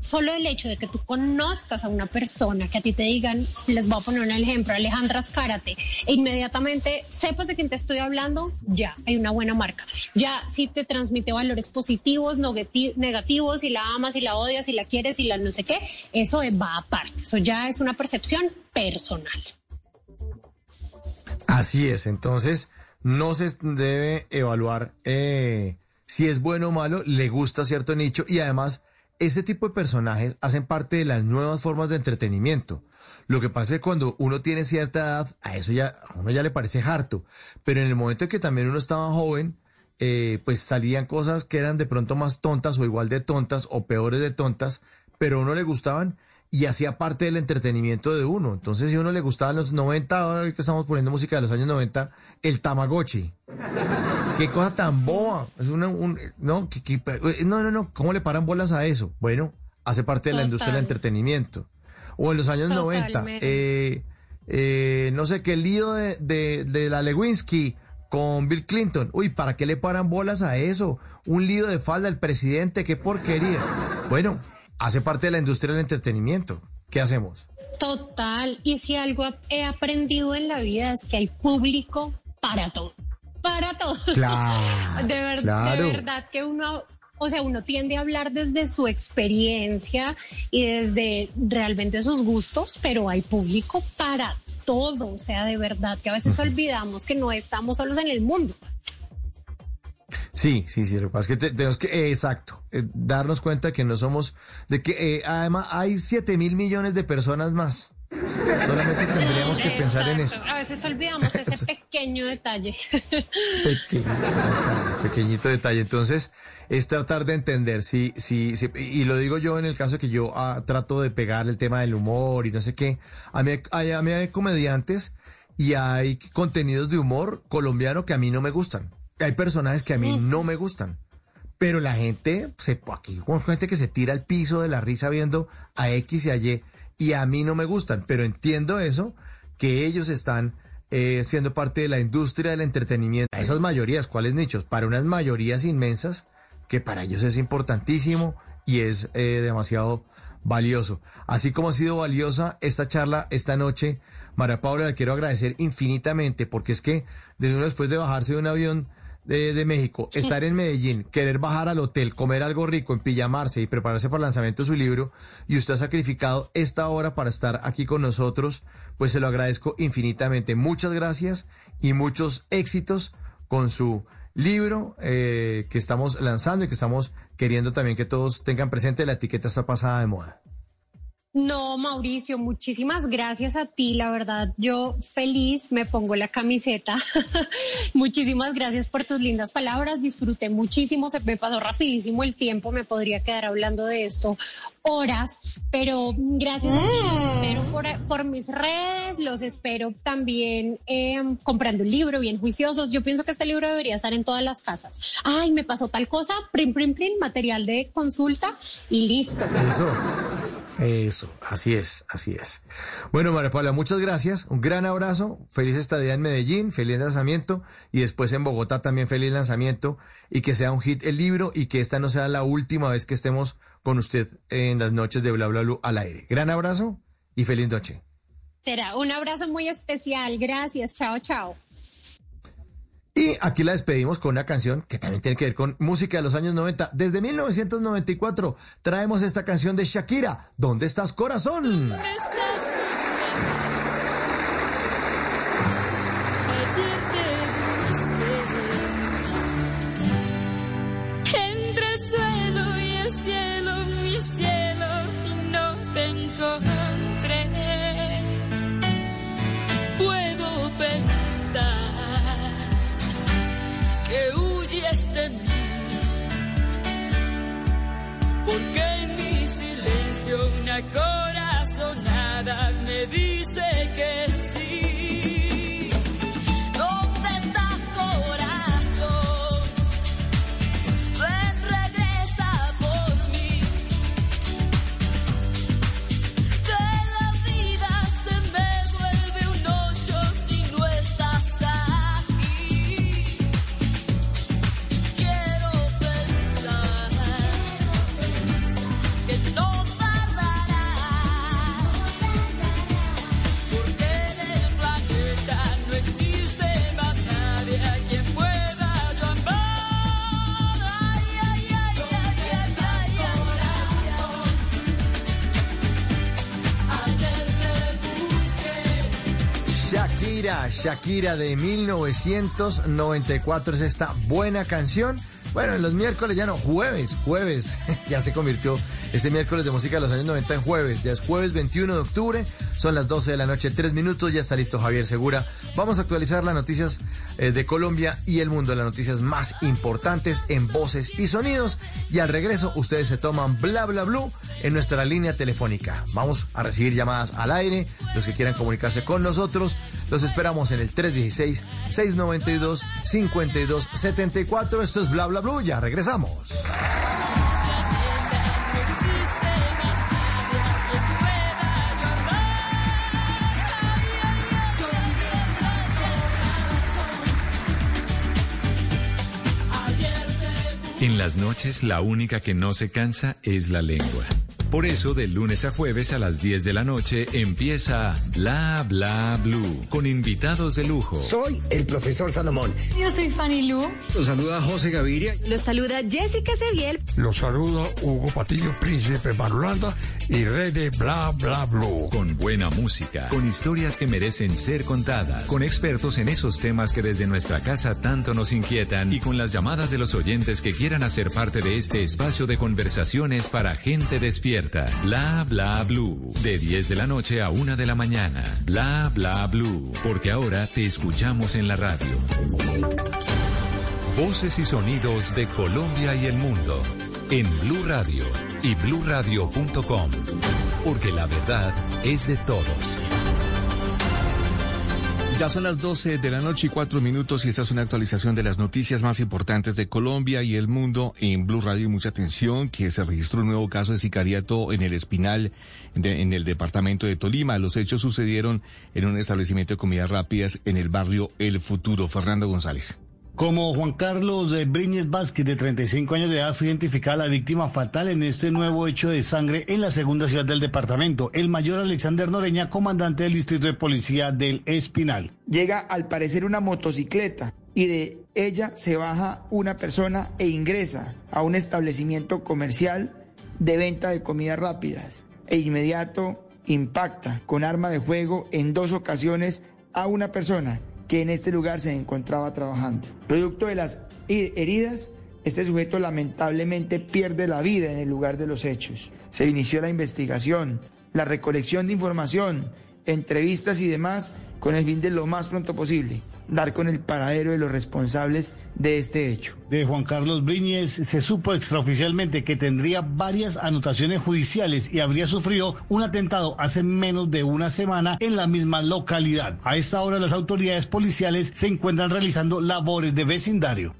solo el hecho de que tú conozcas a una persona, que a ti te digan, les voy a poner un ejemplo, Alejandra Azcárate, e inmediatamente sepas de quién te estoy hablando, ya, hay una buena marca. Ya, si te transmite valores positivos, negativos, si la amas, si la odias, si la quieres, si la no sé qué, eso va aparte, eso ya es una percepción personal. Así es, entonces no se debe evaluar eh, si es bueno o malo, le gusta cierto nicho y además ese tipo de personajes hacen parte de las nuevas formas de entretenimiento. Lo que pasa es que cuando uno tiene cierta edad, a eso ya a uno ya le parece harto, pero en el momento en que también uno estaba joven, eh, pues salían cosas que eran de pronto más tontas o igual de tontas o peores de tontas, pero a uno le gustaban y hacía parte del entretenimiento de uno. Entonces, si a uno le gustaban los noventa, ahora que estamos poniendo música de los años noventa, el Tamagotchi. ¡Qué cosa tan boba! Es una, un, no, que, que, no, no, no, ¿cómo le paran bolas a eso? Bueno, hace parte de Total. La industria del entretenimiento. O en los años Totalmente. noventa, eh, eh, no sé qué lío de, de, de la Lewinsky con Bill Clinton. Uy, ¿para qué le paran bolas a eso? Un lío de falda el presidente, qué porquería. Bueno, hace parte de la industria del entretenimiento. ¿Qué hacemos? Total. Y si algo he aprendido en la vida es que hay público para todo. Para todo. Claro. De, ver, claro. de verdad que uno, o sea, uno tiende a hablar desde su experiencia y desde realmente sus gustos, pero hay público para todo. O sea, de verdad que a veces uh-huh. olvidamos que no estamos solos en el mundo. Sí, sí, sí, lo que pasa es que tenemos que, eh, exacto, eh, darnos cuenta que no somos, de que eh, además hay siete mil millones de personas más, solamente tendríamos que pensar exacto. en eso. A veces olvidamos ese eso. pequeño detalle. Pequeñito detalle, pequeñito detalle, entonces es tratar de entender, sí, sí, sí, y lo digo yo en el caso que yo ah, trato de pegar el tema del humor y no sé qué, a mí hay, a mí hay comediantes y hay contenidos de humor colombiano que a mí no me gustan. Hay personajes que a mí no me gustan, pero la gente, se, aquí con gente que se tira al piso de la risa viendo a X y a Y, y a mí no me gustan, pero entiendo eso, que ellos están eh, siendo parte de la industria del entretenimiento. Esas mayorías, ¿cuáles nichos? Para unas mayorías inmensas, que para ellos es importantísimo y es eh, demasiado valioso. Así como ha sido valiosa esta charla esta noche, María Paula, la quiero agradecer infinitamente, porque es que desde uno después de bajarse de un avión de, de México, sí. Estar en Medellín, querer bajar al hotel, comer algo rico, empijamarse y prepararse para el lanzamiento de su libro, y usted ha sacrificado esta hora para estar aquí con nosotros, pues se lo agradezco infinitamente. Muchas gracias y muchos éxitos con su libro eh, que estamos lanzando y que estamos queriendo también que todos tengan presente. La etiqueta está pasada de moda. No, Mauricio, muchísimas gracias a ti, la verdad, yo feliz, me pongo la camiseta. Muchísimas gracias por tus lindas palabras, disfruté muchísimo, se me pasó rapidísimo el tiempo, me podría quedar hablando de esto horas, pero gracias a ti, los espero por, por mis redes, los espero también eh, comprando el libro, bien juiciosos. Yo pienso que este libro debería estar en todas las casas. Ay, me pasó tal cosa, prim, prim, prim, material de consulta y listo. Eso. Eso, así es, así es. Bueno, María Paula, muchas gracias, un gran abrazo, feliz estadía en Medellín, feliz lanzamiento, y después en Bogotá también feliz lanzamiento, y que sea un hit el libro, y que esta no sea la última vez que estemos con usted en las noches de Bla Bla Blue al aire. Gran abrazo y feliz noche. Será un abrazo muy especial, gracias, chao, chao. Y aquí la despedimos con una canción que también tiene que ver con música de los años noventa. Desde mil novecientos noventa y cuatro traemos esta canción de Shakira, ¿Dónde estás, corazón? ¿Dónde estás? Entre el suelo y el cielo, mi cielo, no te encontré. Puedo pensar que huyes de mí, porque en mi silencio una corazonada me dice que sí. ¿Dónde estás, corazón? Ven, regresa por mí. De la vida se me vuelve un hoyo si no estás aquí. Shakira, Shakira de mil novecientos noventa y cuatro es esta buena canción. Bueno, en los miércoles ya no, jueves, jueves, ya se convirtió este miércoles de música de los años noventa en jueves. Ya es jueves veintiuno de octubre, son las doce de la noche, tres minutos, ya está listo Javier Segura. Vamos a actualizar las noticias de Colombia y el mundo, las noticias más importantes en voces y sonidos. Y al regreso ustedes se toman Bla Bla Blue en nuestra línea telefónica. Vamos a recibir llamadas al aire, los que quieran comunicarse con nosotros. Los esperamos en el tres dieciséis, seis noventa y dos, cincuenta y dos setenta y cuatro. Esto es Bla Bla Blue. Ya regresamos. En las noches, la única que no se cansa es la lengua. Por eso, de lunes a jueves a las diez de la noche empieza Bla Bla Blue, con invitados de lujo. Soy el profesor Salomón. Yo soy Fanny Lu. Los saluda José Gaviria. Los saluda Jessica Seviel. Los saluda Hugo Patillo, Príncipe Marulanda y Rey de Bla Bla Blue. Con buena música, con historias que merecen ser contadas, con expertos en esos temas que desde nuestra casa tanto nos inquietan, y con las llamadas de los oyentes que quieran hacer parte de este espacio de conversaciones para gente despierta. Bla Bla Blue, de diez de la noche a una de la mañana. Bla Bla Blue, porque ahora te escuchamos en la radio. Voces y sonidos de Colombia y el mundo en Blue Radio y blue radio punto com, porque la verdad es de todos. Ya son las doce de la noche y cuatro minutos, y esta es una actualización de las noticias más importantes de Colombia y el mundo en Blue Radio. Y mucha atención, que se registró un nuevo caso de sicariato en El Espinal, de, en el departamento de Tolima. Los hechos sucedieron en un establecimiento de comidas rápidas en el barrio El Futuro. Fernando González. Como Juan Carlos Bríñez Vázquez, de treinta y cinco años de edad, fue identificada la víctima fatal en este nuevo hecho de sangre en la segunda ciudad del departamento. El mayor Alexander Noreña, comandante del distrito de policía del Espinal. Llega al parecer una motocicleta y de ella se baja una persona e ingresa a un establecimiento comercial de venta de comidas rápidas. E inmediato impacta con arma de fuego en dos ocasiones a una persona que en este lugar se encontraba trabajando. Producto de las heridas, este sujeto lamentablemente pierde la vida en el lugar de los hechos. Se inició la investigación, la recolección de información, entrevistas y demás, con el fin de lo más pronto posible dar con el paradero de los responsables de este hecho. De Juan Carlos Bríñez se supo extraoficialmente que tendría varias anotaciones judiciales y habría sufrido un atentado hace menos de una semana en la misma localidad. A esta hora las autoridades policiales se encuentran realizando labores de vecindario.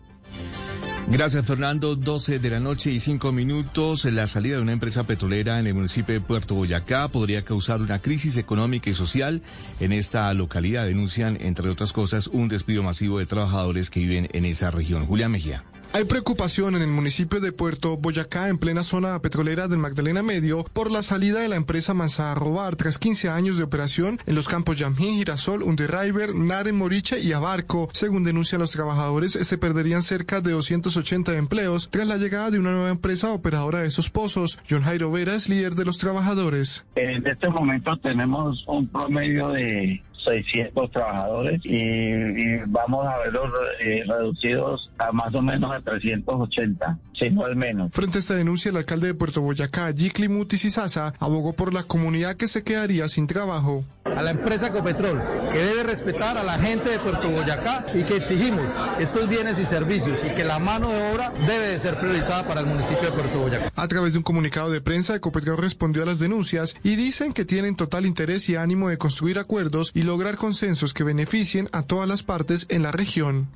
Gracias, Fernando. doce de la noche y cinco minutos. La salida de una empresa petrolera en el municipio de Puerto Boyacá podría causar una crisis económica y social en esta localidad. Denuncian, entre otras cosas, un despido masivo de trabajadores que viven en esa región. Julián Mejía. Hay preocupación en el municipio de Puerto Boyacá, en plena zona petrolera del Magdalena Medio, por la salida de la empresa Manzarrobar tras quince años de operación en los campos Yamjín, Girasol, Underriver, Nare, Moriche y Abarco. Según denuncian los trabajadores, se perderían cerca de doscientos ochenta empleos tras la llegada de una nueva empresa operadora de esos pozos. John Jairo Vera es líder de los trabajadores. En este momento tenemos un promedio de seiscientos trabajadores y, y vamos a verlos eh, reducidos a más o menos a trescientos ochenta, si no al menos. Frente a esta denuncia, el alcalde de Puerto Boyacá, Yicli Mutis Isaza, abogó por la comunidad que se quedaría sin trabajo. A la empresa Ecopetrol, que debe respetar a la gente de Puerto Boyacá y que exigimos estos bienes y servicios y que la mano de obra debe de ser priorizada para el municipio de Puerto Boyacá. A través de un comunicado de prensa, Ecopetrol respondió a las denuncias y dicen que tienen total interés y ánimo de construir acuerdos y lograr consensos que beneficien a todas las partes en la región.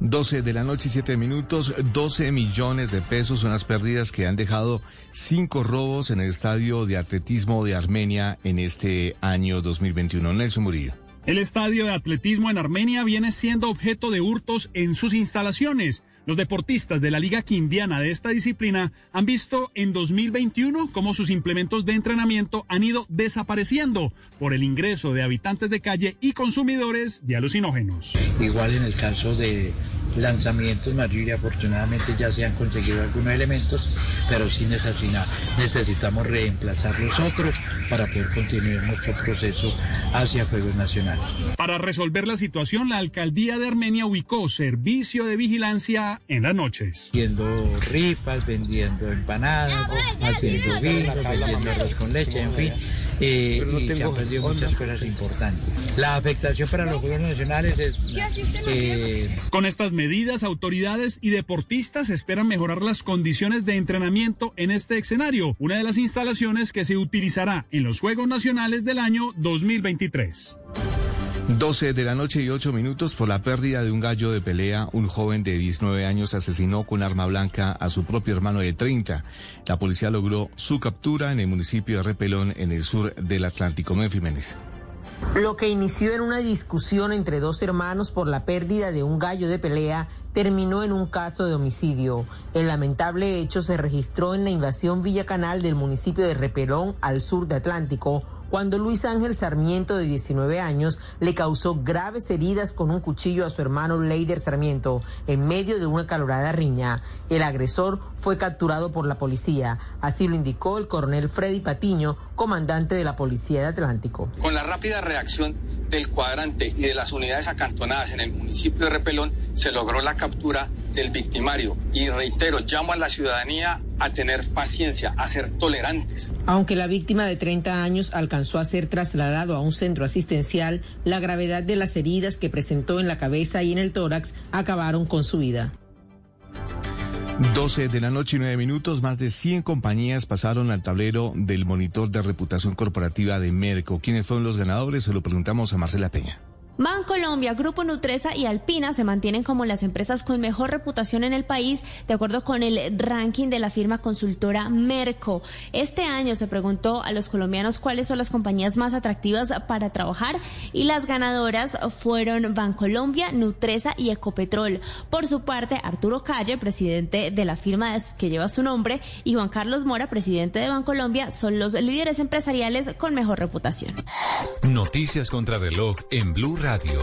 doce de la noche y siete minutos, doce millones de pesos son las pérdidas que han dejado cinco robos en el estadio de atletismo de Armenia en este año dos mil veintiuno. Nelson Murillo. El estadio de atletismo en Armenia viene siendo objeto de hurtos en sus instalaciones. Los deportistas de la Liga Quindiana de esta disciplina han visto en dos mil veintiuno cómo sus implementos de entrenamiento han ido desapareciendo por el ingreso de habitantes de calle y consumidores de alucinógenos. Igual en el caso de lanzamientos, María, afortunadamente ya se han conseguido algunos elementos, pero sí necesitamos, necesitamos reemplazar los otros para poder continuar nuestro proceso hacia Juegos Nacionales. Para resolver la situación, la alcaldía de Armenia ubicó servicio de vigilancia en las noches. Vendiendo rifas, vendiendo empanadas, haciendo vino, vendiendo arroz con leche, en fin, eh, no y se han perdido muchas cosas importantes. La afectación para los Juegos Nacionales es... Eh, con estas medidas, autoridades y deportistas esperan mejorar las condiciones de entrenamiento en este escenario, una de las instalaciones que se utilizará en los Juegos Nacionales del año dos mil veintitrés. doce de la noche y ocho minutos. Por la pérdida de un gallo de pelea, un joven de diecinueve años asesinó con arma blanca a su propio hermano de treinta. La policía logró su captura en el municipio de Repelón, en el sur del Atlántico. Menfi Jiménez. Lo que inició en una discusión entre dos hermanos por la pérdida de un gallo de pelea terminó en un caso de homicidio. El lamentable hecho se registró en la invasión Villa Canal del municipio de Repelón, al sur de Atlántico, cuando Luis Ángel Sarmiento, de diecinueve años, le causó graves heridas con un cuchillo a su hermano Leider Sarmiento, en medio de una acalorada riña. El agresor fue capturado por la policía, así lo indicó el coronel Freddy Patiño, comandante de la Policía de Atlántico. Con la rápida reacción del cuadrante y de las unidades acantonadas en el municipio de Repelón, se logró la captura del victimario. Y reitero, llamo a la ciudadanía a tener paciencia, a ser tolerantes. Aunque la víctima de treinta años alcanzó a ser trasladado a un centro asistencial, la gravedad de las heridas que presentó en la cabeza y en el tórax acabaron con su vida. doce de la noche y nueve minutos, más de cien compañías pasaron al tablero del monitor de reputación corporativa de Merco. ¿Quiénes fueron los ganadores? Se lo preguntamos a Marcela Peña. Bancolombia, Grupo Nutresa y Alpina se mantienen como las empresas con mejor reputación en el país, de acuerdo con el ranking de la firma consultora Merco. Este año se preguntó a los colombianos cuáles son las compañías más atractivas para trabajar y las ganadoras fueron Bancolombia, Nutresa y Ecopetrol. Por su parte, Arturo Calle, presidente de la firma que lleva su nombre, y Juan Carlos Mora, presidente de Bancolombia, son los líderes empresariales con mejor reputación. Noticias contra reloj en Blue Radio.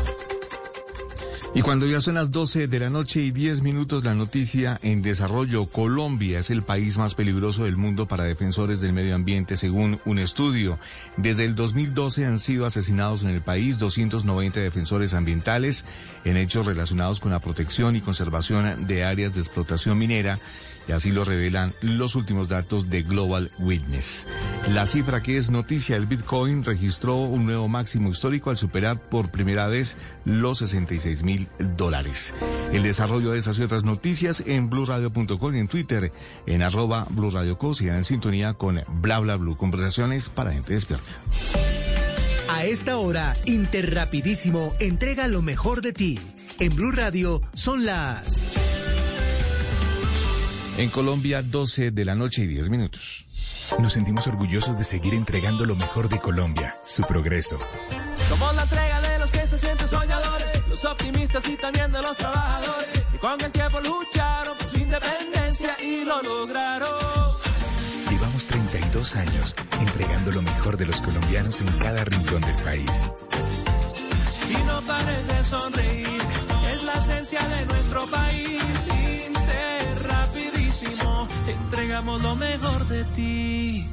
Y cuando ya son las doce de la noche y diez minutos, la noticia en desarrollo. Colombia es el país más peligroso del mundo para defensores del medio ambiente, según un estudio. Desde el dos mil doce han sido asesinados en el país doscientos noventa defensores ambientales en hechos relacionados con la protección y conservación de áreas de explotación minera, y así lo revelan los últimos datos de Global Witness. La cifra que es noticia, el Bitcoin registró un nuevo máximo histórico al superar por primera vez los sesenta y seis mil dólares. El desarrollo de esas y otras noticias en blue radio punto com y en Twitter, en arroba blue radio punto com, sigan en sintonía con Bla Bla Blue, conversaciones para gente despierta. A esta hora, Interrapidísimo entrega lo mejor de ti. En Blue Radio son las... En Colombia, doce de la noche y diez minutos. Nos sentimos orgullosos de seguir entregando lo mejor de Colombia, su progreso. Somos la entrega de los que se sienten soñadores, los optimistas y también de los trabajadores, que con el tiempo lucharon por su independencia y lo lograron. Llevamos treinta y dos años entregando lo mejor de los colombianos en cada rincón del país. Y no pares de sonreír, es la esencia de nuestro país. Entregamos lo mejor de ti.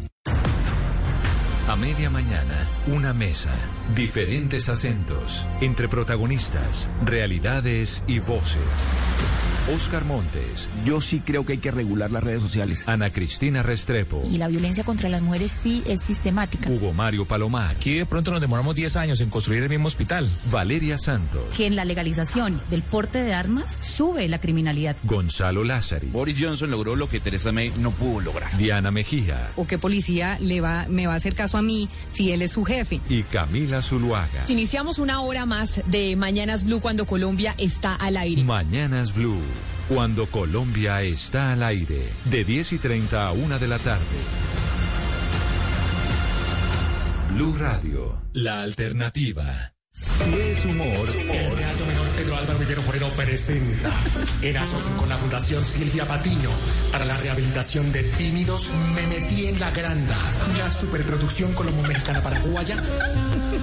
A media mañana, una mesa, diferentes acentos, entre protagonistas, realidades y voces. Óscar Montes. Yo sí creo que hay que regular las redes sociales. Ana Cristina Restrepo. Y la violencia contra las mujeres sí es sistemática. Hugo Mario Palomar. Aquí de pronto nos demoramos diez años en construir el mismo hospital. Valeria Santos. Que en la legalización del porte de armas sube la criminalidad. Gonzalo Lázari. Boris Johnson logró lo que Theresa May no pudo lograr. Diana Mejía. ¿O qué policía le va, me va a hacer caso a mí si él es su jefe? Y Camila Zuluaga. Iniciamos una hora más de Mañanas Blue cuando Colombia está al aire. Mañanas Blue. Cuando Colombia está al aire, de diez y treinta a una de la tarde. Blue Radio, la alternativa. Si es humor, el gato menor Pedro Álvaro Vivero Forero presenta, en asociación con la Fundación Silvia Patiño, para la rehabilitación de tímidos, Me metí en la Granda, una superproducción colombo-mexicana paraguaya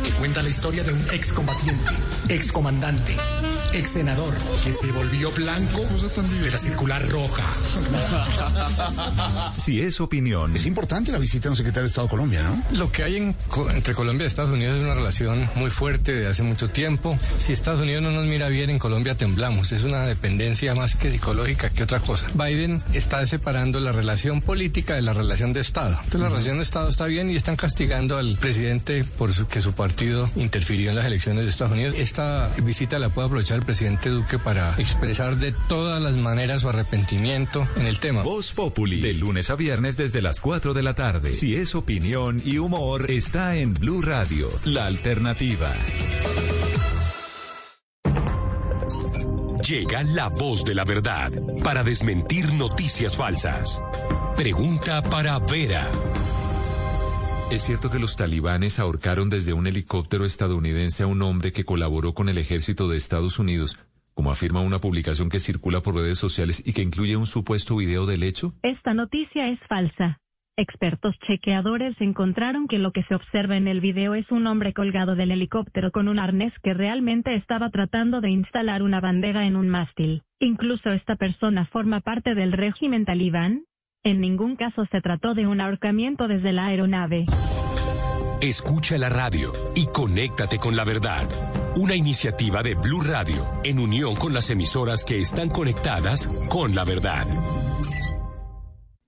que cuenta la historia de un excombatiente, excomandante, ex senador, que se volvió blanco de la circular roja. Si es opinión. Es importante la visita de un secretario de Estado de Colombia, ¿no? Lo que hay en, entre Colombia y Estados Unidos es una relación muy fuerte de hace mucho tiempo. Si Estados Unidos no nos mira bien, en Colombia temblamos. Es una dependencia más que psicológica que otra cosa. Biden está separando la relación política de la relación de Estado. Entonces la relación de Estado está bien y están castigando al presidente por su, que su partido interfirió en las elecciones de Estados Unidos. Esta visita la puede aprovechar presidente Duque para expresar de todas las maneras su arrepentimiento en el tema. Voz Populi, de lunes a viernes desde las cuatro de la tarde. Si es opinión y humor, está en Blue Radio, la alternativa. Llega la voz de la verdad para desmentir noticias falsas. Pregunta para Vera. ¿Es cierto que los talibanes ahorcaron desde un helicóptero estadounidense a un hombre que colaboró con el ejército de Estados Unidos, como afirma una publicación que circula por redes sociales y que incluye un supuesto video del hecho? Esta noticia es falsa. Expertos chequeadores encontraron que lo que se observa en el video es un hombre colgado del helicóptero con un arnés que realmente estaba tratando de instalar una bandera en un mástil. Incluso esta persona forma parte del régimen talibán. En ningún caso se trató de un ahorcamiento desde la aeronave. Escucha la radio y conéctate con la verdad. Una iniciativa de Blue Radio en unión con las emisoras que están conectadas con la verdad.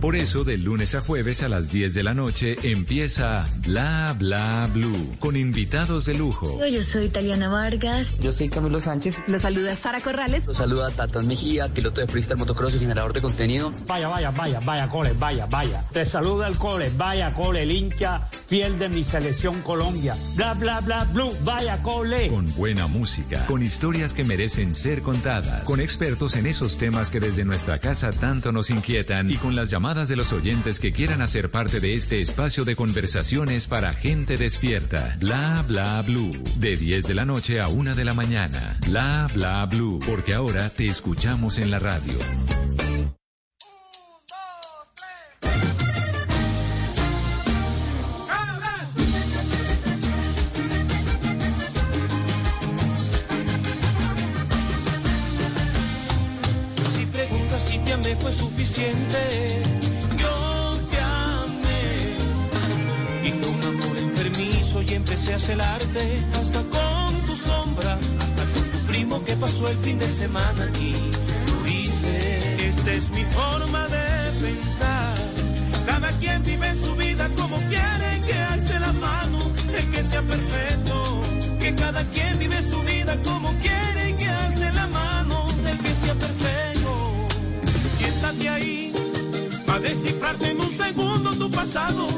Por eso, de lunes a jueves a las diez de la noche empieza Bla Bla Blue, con invitados de lujo. Yo soy Taliana Vargas. Yo soy Camilo Sánchez. Los saluda Sara Corrales. Los saluda Tatán Mejía, piloto de freestyle motocross y generador de contenido. Vaya, vaya, vaya, vaya, cole, vaya, vaya. Te saluda el cole, vaya, cole, el hincha fiel de mi selección Colombia. Bla, bla, bla, blue, vaya cole. Con buena música, con historias que merecen ser contadas, con expertos en esos temas que desde nuestra casa tanto nos inquietan y con las llamadas de los oyentes que quieran hacer parte de este espacio de conversaciones para gente despierta. Bla, bla, blue. De diez de la noche a una de la mañana. Bla, bla, blue. Porque ahora te escuchamos en la radio. Fue suficiente, yo te amé, y fue un amor enfermizo y empecé a celarte, hasta con tu sombra, hasta con tu primo que pasó el fin de semana aquí, lo hice. Esta es mi forma de pensar, cada quien vive en su vida como quiere, que alce la mano el que sea perfecto, que cada quien vive su vida como quiere, que alce la mano el que sea perfecto. Siéntate ahí, a descifrarte en un segundo tu pasado,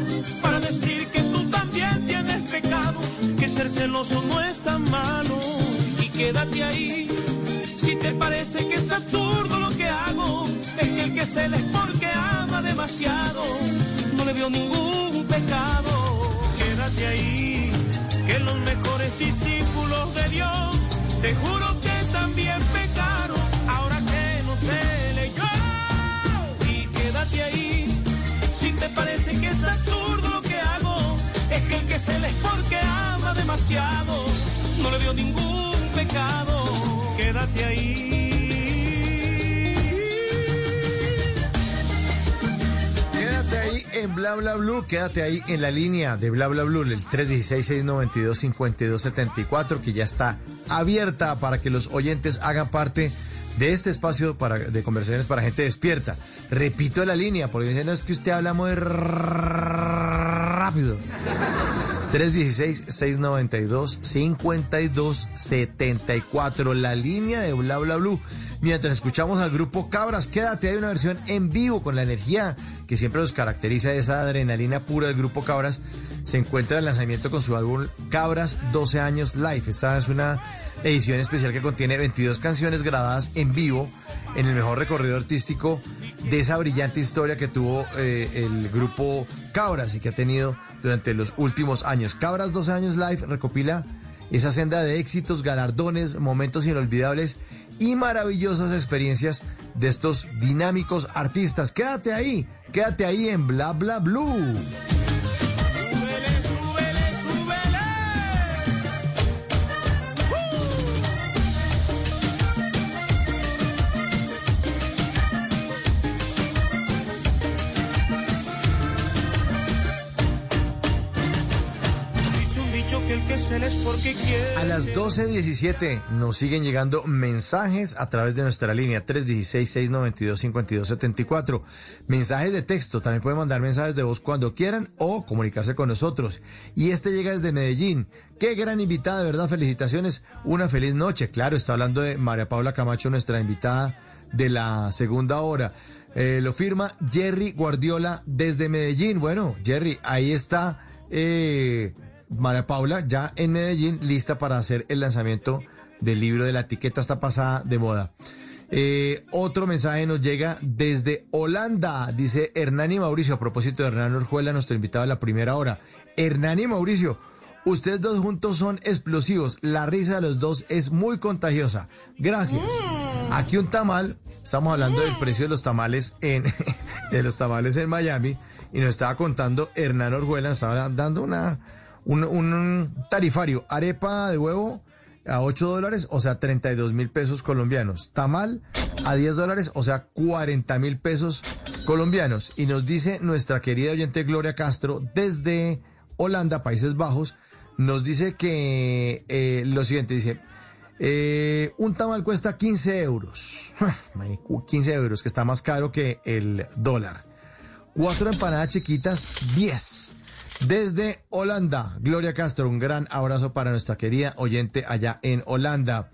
para decir que tú también tienes pecados, que ser celoso no es tan malo. Y quédate ahí, si te parece que es absurdo lo que hago, es que el que cela es porque ama demasiado, no le veo ningún pecado. Quédate ahí, que los mejores discípulos de Dios, te juro que también pecaron, ahora que no sé le yo. Quédate ahí, si te parece que es absurdo lo que hago, es que el que cela es porque ama demasiado, no le veo ningún pecado. Quédate ahí. Quédate ahí en Bla Bla Blue, quédate ahí en la línea de Bla Bla Blue, el tres uno seis, seis nueve dos, cinco dos siete cuatro, que ya está abierta para que los oyentes hagan parte de este espacio para, de conversaciones para gente despierta. Repito la línea, porque dicen, no, es que usted habla muy rápido. tres uno seis, seis nueve dos, cinco dos siete cuatro, la línea de Bla Bla Blue. Mientras escuchamos al grupo Cabras, quédate, hay una versión en vivo con la energía que siempre los caracteriza, esa adrenalina pura del grupo Cabras. Se encuentra el lanzamiento con su álbum Cabras doce años Live. Esta es una edición especial que contiene veintidós canciones grabadas en vivo en el mejor recorrido artístico de esa brillante historia que tuvo eh, el grupo Cabras y que ha tenido durante los últimos años. Cabras doce años Live recopila esa senda de éxitos, galardones, momentos inolvidables y maravillosas experiencias de estos dinámicos artistas. Quédate ahí, quédate ahí en Bla Bla Blue. A las doce diecisiete nos siguen llegando mensajes a través de nuestra línea tres uno seis, seis nueve dos, cinco dos siete cuatro. Mensajes de texto, también pueden mandar mensajes de voz cuando quieran o comunicarse con nosotros. Y este llega desde Medellín. Qué gran invitada, de verdad, felicitaciones. Una feliz noche. Claro, está hablando de María Paula Camacho, nuestra invitada de la segunda hora. Eh, lo firma Jerry Guardiola desde Medellín. Bueno, Jerry, ahí está. Eh... María Paula, ya en Medellín, lista para hacer el lanzamiento del libro de La Etiqueta Está Pasada de Moda. Eh, otro mensaje nos llega desde Holanda, dice Hernán y Mauricio, a propósito de Hernán Orjuela, nuestro invitado de la primera hora. Hernán y Mauricio, ustedes dos juntos son explosivos, la risa de los dos es muy contagiosa. Gracias. Aquí un tamal, estamos hablando del precio de los tamales en, de los tamales en Miami, y nos estaba contando Hernán Orjuela, nos estaba dando una... Un, un tarifario, arepa de huevo a ocho dólares, o sea, treinta y dos mil pesos colombianos. Tamal a diez dólares, o sea, cuarenta mil pesos colombianos. Y nos dice nuestra querida oyente Gloria Castro, desde Holanda, Países Bajos, nos dice que eh, lo siguiente, dice, eh, un tamal cuesta quince euros. quince euros, que está más caro que el dólar. Cuatro empanadas chiquitas, diez. Desde Holanda, Gloria Castro, un gran abrazo para nuestra querida oyente allá en Holanda.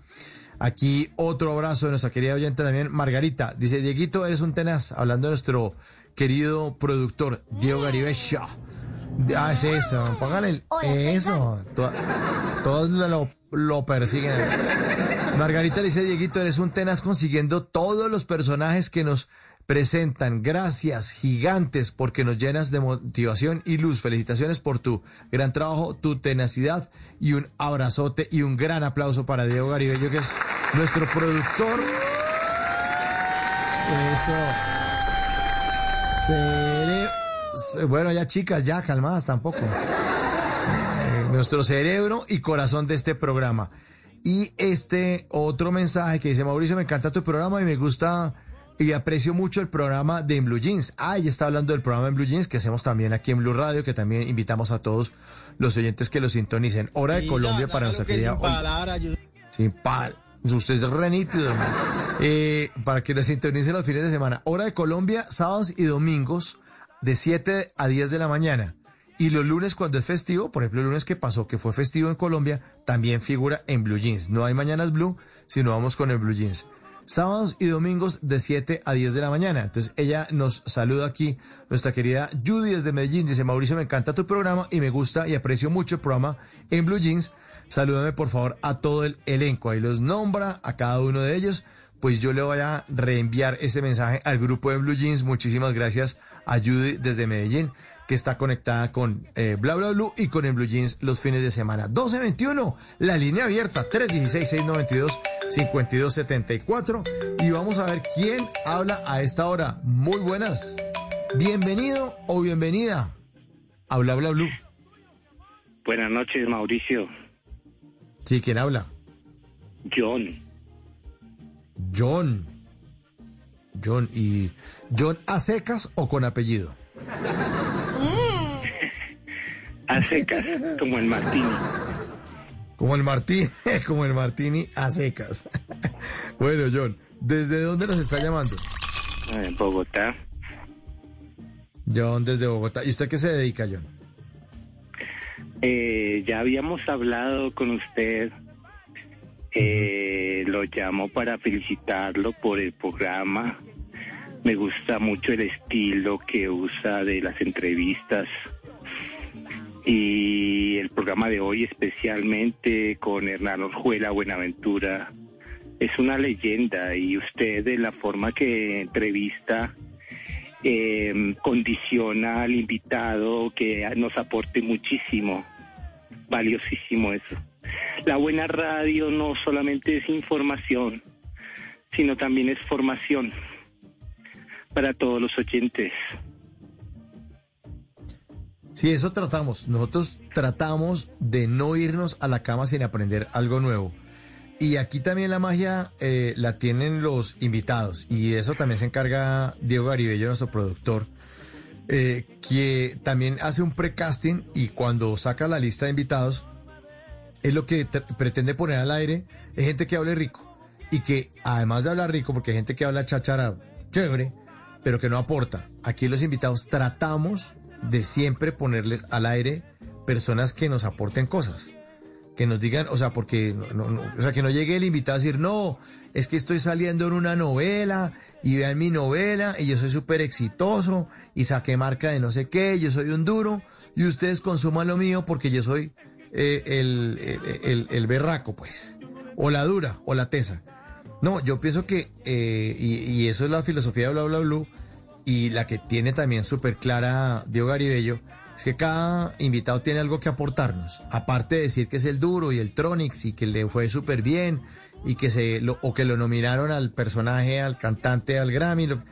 Aquí otro abrazo de nuestra querida oyente también, Margarita. Dice, Dieguito, eres un tenaz, hablando de nuestro querido productor, Diego Garibesha. Ah, es eso. Póngale el... eso. Todos todo lo, lo persiguen. Margarita le dice, Dieguito, eres un tenaz consiguiendo todos los personajes que nos presentan. Gracias, gigantes, porque nos llenas de motivación y luz. Felicitaciones por tu gran trabajo, tu tenacidad y un abrazote y un gran aplauso para Diego Garibello, que es nuestro productor. Eso. Cere... Bueno, ya chicas, ya calmadas tampoco. Eh, nuestro cerebro y corazón de este programa. Y este otro mensaje que dice, Mauricio, me encanta tu programa y me gusta y aprecio mucho el programa de En Blue Jeans. Ah, y está hablando del programa de En Blue Jeans que hacemos también aquí en Blue Radio, que también invitamos a todos los oyentes que lo sintonicen. Hora de sí, Colombia ya, para nuestra querida. Sin palabra, yo... Sin pal... Usted es re nítido, hermano. Eh, para que lo sintonicen los fines de semana. Hora de Colombia, sábados y domingos, de siete a diez de la mañana. Y los lunes, cuando es festivo, por ejemplo, el lunes que pasó, que fue festivo en Colombia, también figura en Blue Jeans. No hay Mañanas Blue, sino vamos con el Blue Jeans. Sábados y domingos de siete a diez de la mañana. Entonces, ella nos saluda aquí, nuestra querida Judy desde Medellín. Dice, Mauricio, me encanta tu programa y me gusta y aprecio mucho el programa en Blue Jeans. Salúdame, por favor, a todo el elenco. Ahí los nombra a cada uno de ellos. Pues yo le voy a reenviar ese mensaje al grupo de Blue Jeans. Muchísimas gracias a Judy desde Medellín, que está conectada con eh, Bla Bla Blue y con el Blue Jeans los fines de semana. doce veintiuno, la línea abierta, tres uno seis, seis nueve dos, cinco dos siete cuatro. Y vamos a ver quién habla a esta hora. Muy buenas. Bienvenido o bienvenida a Bla Bla Blue. Buenas noches, Mauricio. Sí, ¿quién habla? John. John. John, ¿y John a secas o con apellido? A secas, como el Martini. Como el Martini, como el Martini a secas. Bueno, John, ¿desde dónde nos está llamando? En Bogotá. John, desde Bogotá. ¿Y usted qué se dedica, John? Eh, ya habíamos hablado con usted. Eh, lo llamo para felicitarlo por el programa. Me gusta mucho el estilo que usa de las entrevistas y el programa de hoy, especialmente con Hernán Orjuela. Buenaventura es una leyenda y usted, de la forma que entrevista, eh, condiciona al invitado que nos aporte muchísimo. Valiosísimo eso. La buena radio no solamente es información, sino también es formación para todos los oyentes. Sí, eso tratamos. Nosotros tratamos de no irnos a la cama sin aprender algo nuevo. Y aquí también la magia eh, la tienen los invitados. Y eso también se encarga Diego Garibello, nuestro productor, eh, que también hace un precasting y cuando saca la lista de invitados... es lo que te, pretende poner al aire, es gente que hable rico y que además de hablar rico, porque hay gente que habla cháchara chévere, pero que no aporta. Aquí los invitados tratamos de siempre ponerles al aire personas que nos aporten cosas, que nos digan, o sea, porque no, no, no, o sea, que no llegue el invitado a decir, no, es que estoy saliendo en una novela y vean mi novela y yo soy súper exitoso y saqué marca de no sé qué, yo soy un duro y ustedes consuman lo mío porque yo soy... Eh, el, el, el, el berraco, pues, o la dura, o la tesa. No, yo pienso que, eh, y, y eso es la filosofía de Bla Bla Blue, y la que tiene también súper clara Diego Garibello, es que cada invitado tiene algo que aportarnos, aparte de decir que es el duro y el Tronix, y que le fue súper bien, y que se, lo, o que lo nominaron al personaje, al cantante, al Grammy, lo,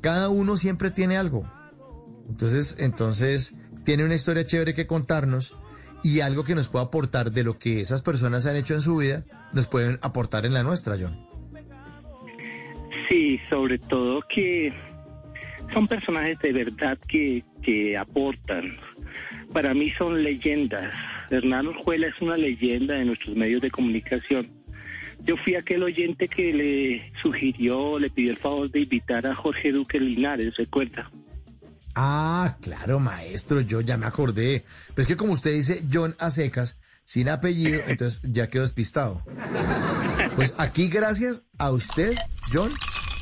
cada uno siempre tiene algo. Entonces, entonces, tiene una historia chévere que contarnos, y algo que nos pueda aportar de lo que esas personas han hecho en su vida, nos pueden aportar en la nuestra, John. Sí, sobre todo que son personajes de verdad que, que aportan. Para mí son leyendas. Hernán Orjuela es una leyenda de nuestros medios de comunicación. Yo fui aquel oyente que le sugirió, le pidió el favor de invitar a Jorge Duque Linares, ¿recuerda? Ah, claro, maestro, yo ya me acordé. Pero es que como usted dice John a secas, sin apellido, entonces ya quedó despistado. Pues aquí, gracias a usted, John,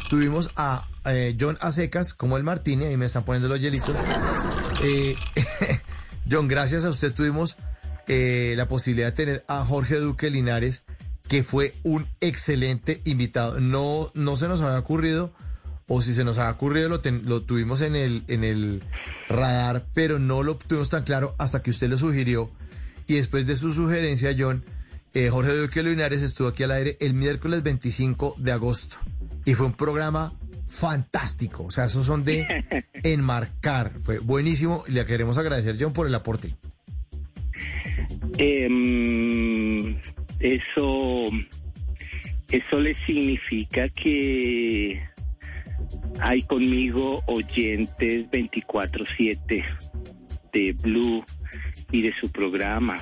tuvimos a eh, John a secas, como el Martini, ahí me están poniendo los hielitos. Eh, John, gracias a usted tuvimos eh, la posibilidad de tener a Jorge Duque Linares, que fue un excelente invitado. No, no se nos había ocurrido, o si se nos había ocurrido lo, ten, lo tuvimos en el, en el radar, pero no lo tuvimos tan claro hasta que usted lo sugirió. Y después de su sugerencia, John, eh, Jorge Duque Linares estuvo aquí al aire el miércoles veinticinco de agosto. Y fue un programa fantástico. O sea, esos son de enmarcar. Fue buenísimo y le queremos agradecer, John, por el aporte. Eh, eso, eso le significa que hay conmigo oyentes veinticuatro siete de Blue y de su programa,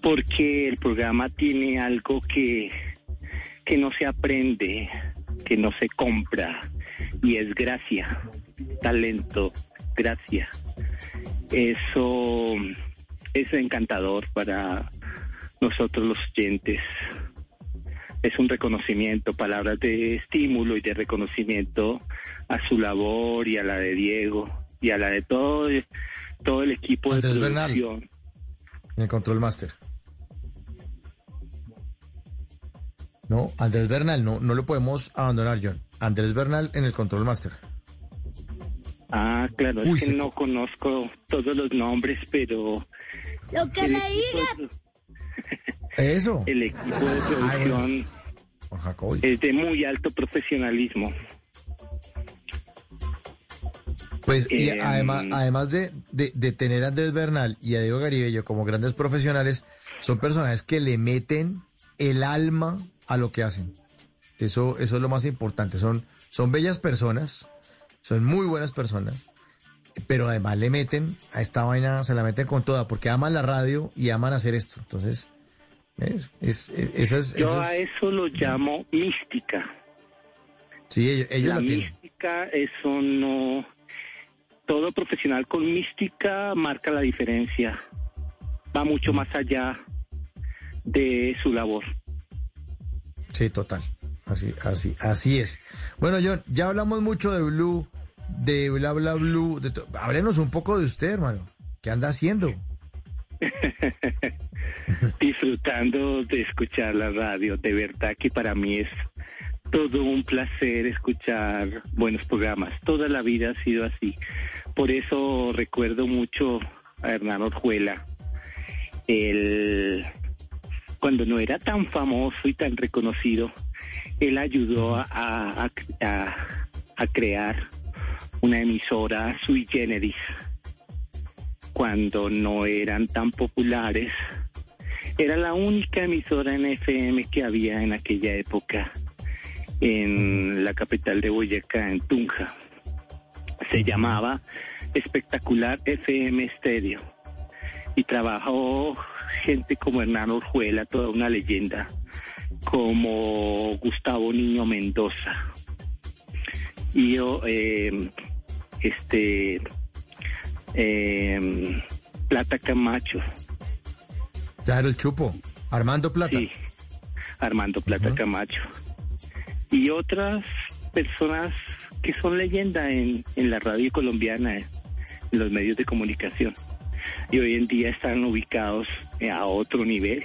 porque el programa tiene algo que, que no se aprende, que no se compra, y es gracia, talento, gracia. Eso es encantador para nosotros los oyentes. Es un reconocimiento, palabras de estímulo y de reconocimiento a su labor y a la de Diego y a la de todo, todo el equipo Antes de producción. Bernal, en el Control Master. No, Andrés Bernal, no, no lo podemos abandonar, John. Andrés Bernal en el Control Master. Ah, claro, Uy, es que se... no conozco todos los nombres, pero... ¡Lo que le diga! De... Eso. El equipo de producción Ay, bueno. es de muy alto profesionalismo. Pues y eh, además, además de, de, de tener a Andrés Bernal y a Diego Garibello como grandes profesionales, son personajes que le meten el alma a lo que hacen. Eso, eso es lo más importante. Son, son bellas personas, son muy buenas personas, pero además le meten a esta vaina, se la meten con toda, porque aman la radio y aman hacer esto. Entonces, es, es, es, eso es, yo eso es, a eso lo llamo mística. Sí, ellos, ellos la, la tienen. Mística, eso no... Todo profesional con mística marca la diferencia. Va mucho más allá de su labor. Sí, total. Así, así, así es. Bueno, John, ya hablamos mucho de Blue, de Bla Bla Blue. De to... Háblenos un poco de usted, hermano. ¿Qué anda haciendo? Disfrutando de escuchar la radio. De verdad que para mí es todo un placer escuchar buenos programas. Toda la vida ha sido así. Por eso recuerdo mucho a Hernán Orjuela. Él, cuando no era tan famoso y tan reconocido, él ayudó a, a, a, a crear una emisora sui generis. Cuando no eran tan populares, era la única emisora en F M que había en aquella época en la capital de Boyacá, en Tunja. Se llamaba Espectacular F M Estéreo y trabajó gente como Hernán Orjuela, toda una leyenda, como Gustavo Niño Mendoza. Y yo, eh, este, eh, Plata Camacho. Ya era el Chupo, Armando Plata. Sí, Armando Plata uh-huh. Camacho. Y otras personas que son leyenda en, en la radio colombiana, en los medios de comunicación. Y hoy en día están ubicados a otro nivel.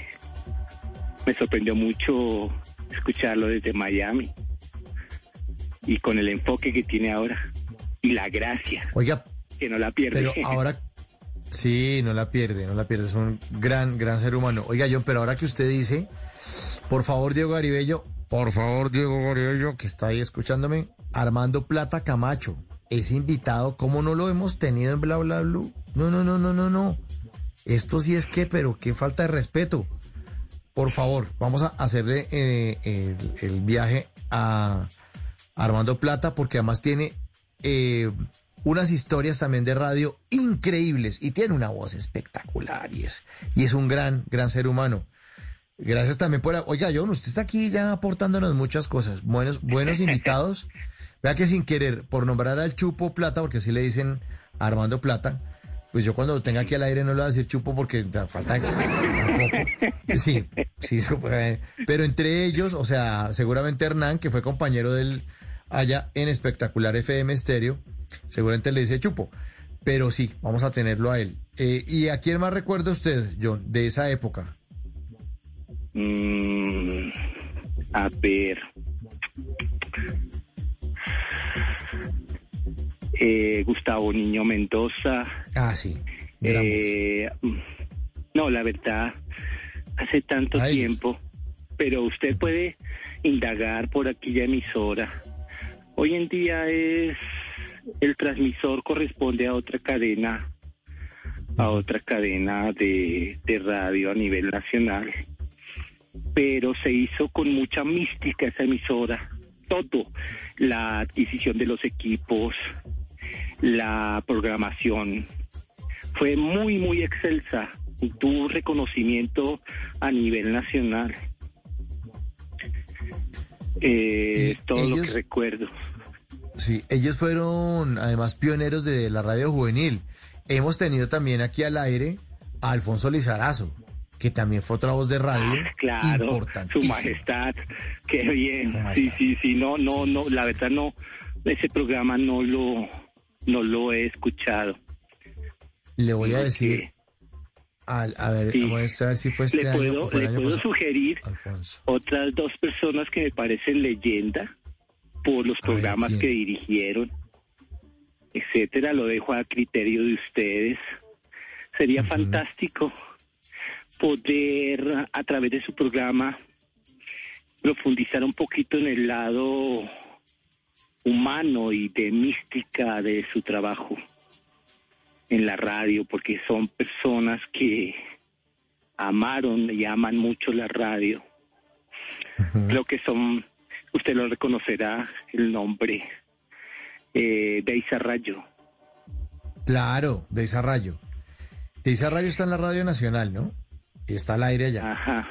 Me sorprendió mucho escucharlo desde Miami y con el enfoque que tiene ahora y la gracia. Oiga, que no la pierde. Pero ahora sí, no la pierde, no la pierde. Es un gran, gran ser humano. Oiga, John, pero ahora que usted dice, por favor, Diego Garibello, por favor, Diego Garibello, que está ahí escuchándome, Armando Plata Camacho es invitado. ¿Cómo no lo hemos tenido en Bla Bla Blue? No, no, no, no, no, no. Esto sí es que, pero qué falta de respeto. Por favor, vamos a hacerle eh, el, el viaje a Armando Plata, porque además tiene eh, unas historias también de radio increíbles y tiene una voz espectacular y es, y es un gran, gran ser humano. Gracias también por... Oiga, John, usted está aquí ya aportándonos muchas cosas. Buenos, buenos invitados. Vea que sin querer, por nombrar al Chupo Plata, porque así le dicen a Armando Plata... Pues yo cuando lo tenga aquí al aire no lo voy a decir Chupo porque falta tampoco. Sí, sí, pero entre ellos, o sea, seguramente Hernán, que fue compañero de él allá en Espectacular F M Estéreo, seguramente le dice Chupo. pero sí, vamos a tenerlo a él. Eh, ¿Y a quién más recuerda usted, John, de esa época? Mm, a ver... Eh, Gustavo Niño Mendoza. Ah, sí. Eh, no, la verdad, hace tanto Ay. tiempo, pero usted puede indagar por aquella emisora. Hoy en día es el transmisor corresponde a otra cadena, a otra cadena de, de radio a nivel nacional, pero se hizo con mucha mística esa emisora. Todo, la adquisición de los equipos, la programación fue muy muy excelsa, tuvo reconocimiento a nivel nacional. Eh, todo ellos, lo que recuerdo. Sí, ellos fueron además pioneros de la radio juvenil. Hemos tenido también aquí al aire a Alfonso Lizarazo, que también fue otra voz de radio. Ah, claro, importantísima. Su Majestad, qué bien. Majestad. Sí, sí, sí, no, no, sí, no, sí, la verdad no, ese programa no lo... No lo he escuchado. Le voy a decir... A, a ver, sí. voy a saber si fue este le puedo, año o fue el año pasado. Le puedo sugerir Alfonso. Otras dos personas que me parecen leyenda por los programas ver, que dirigieron, etcétera. Lo dejo a criterio de ustedes. Sería uh-huh. fantástico poder, a través de su programa, profundizar un poquito en el lado... humano y de mística de su trabajo en la radio, porque son personas que amaron y aman mucho la radio. Uh-huh. Creo que son, usted lo reconocerá, el nombre eh, de Izarrayo. Claro, de Izarrayo. De Izarrayo está en la Radio Nacional, ¿no? Y está al aire allá. Ajá.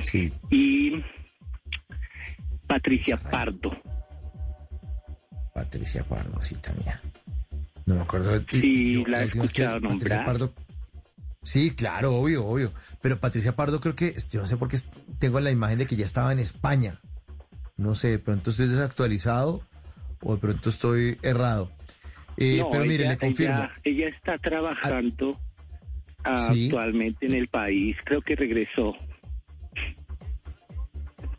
Sí. Y Patricia Pardo. Patricia Pardo, sí, también. No me acuerdo. De ti. Sí, yo, la he escuchado nombrar. Patricia Pardo. Sí, claro, obvio, obvio. Pero Patricia Pardo creo que, yo no sé por qué tengo la imagen de que ya estaba en España. No sé, de pronto estoy desactualizado o de pronto estoy errado. Eh, no, pero mire, ella, le confirmo. Ella, ella está trabajando ah, actualmente ¿sí? en el país. Creo que regresó.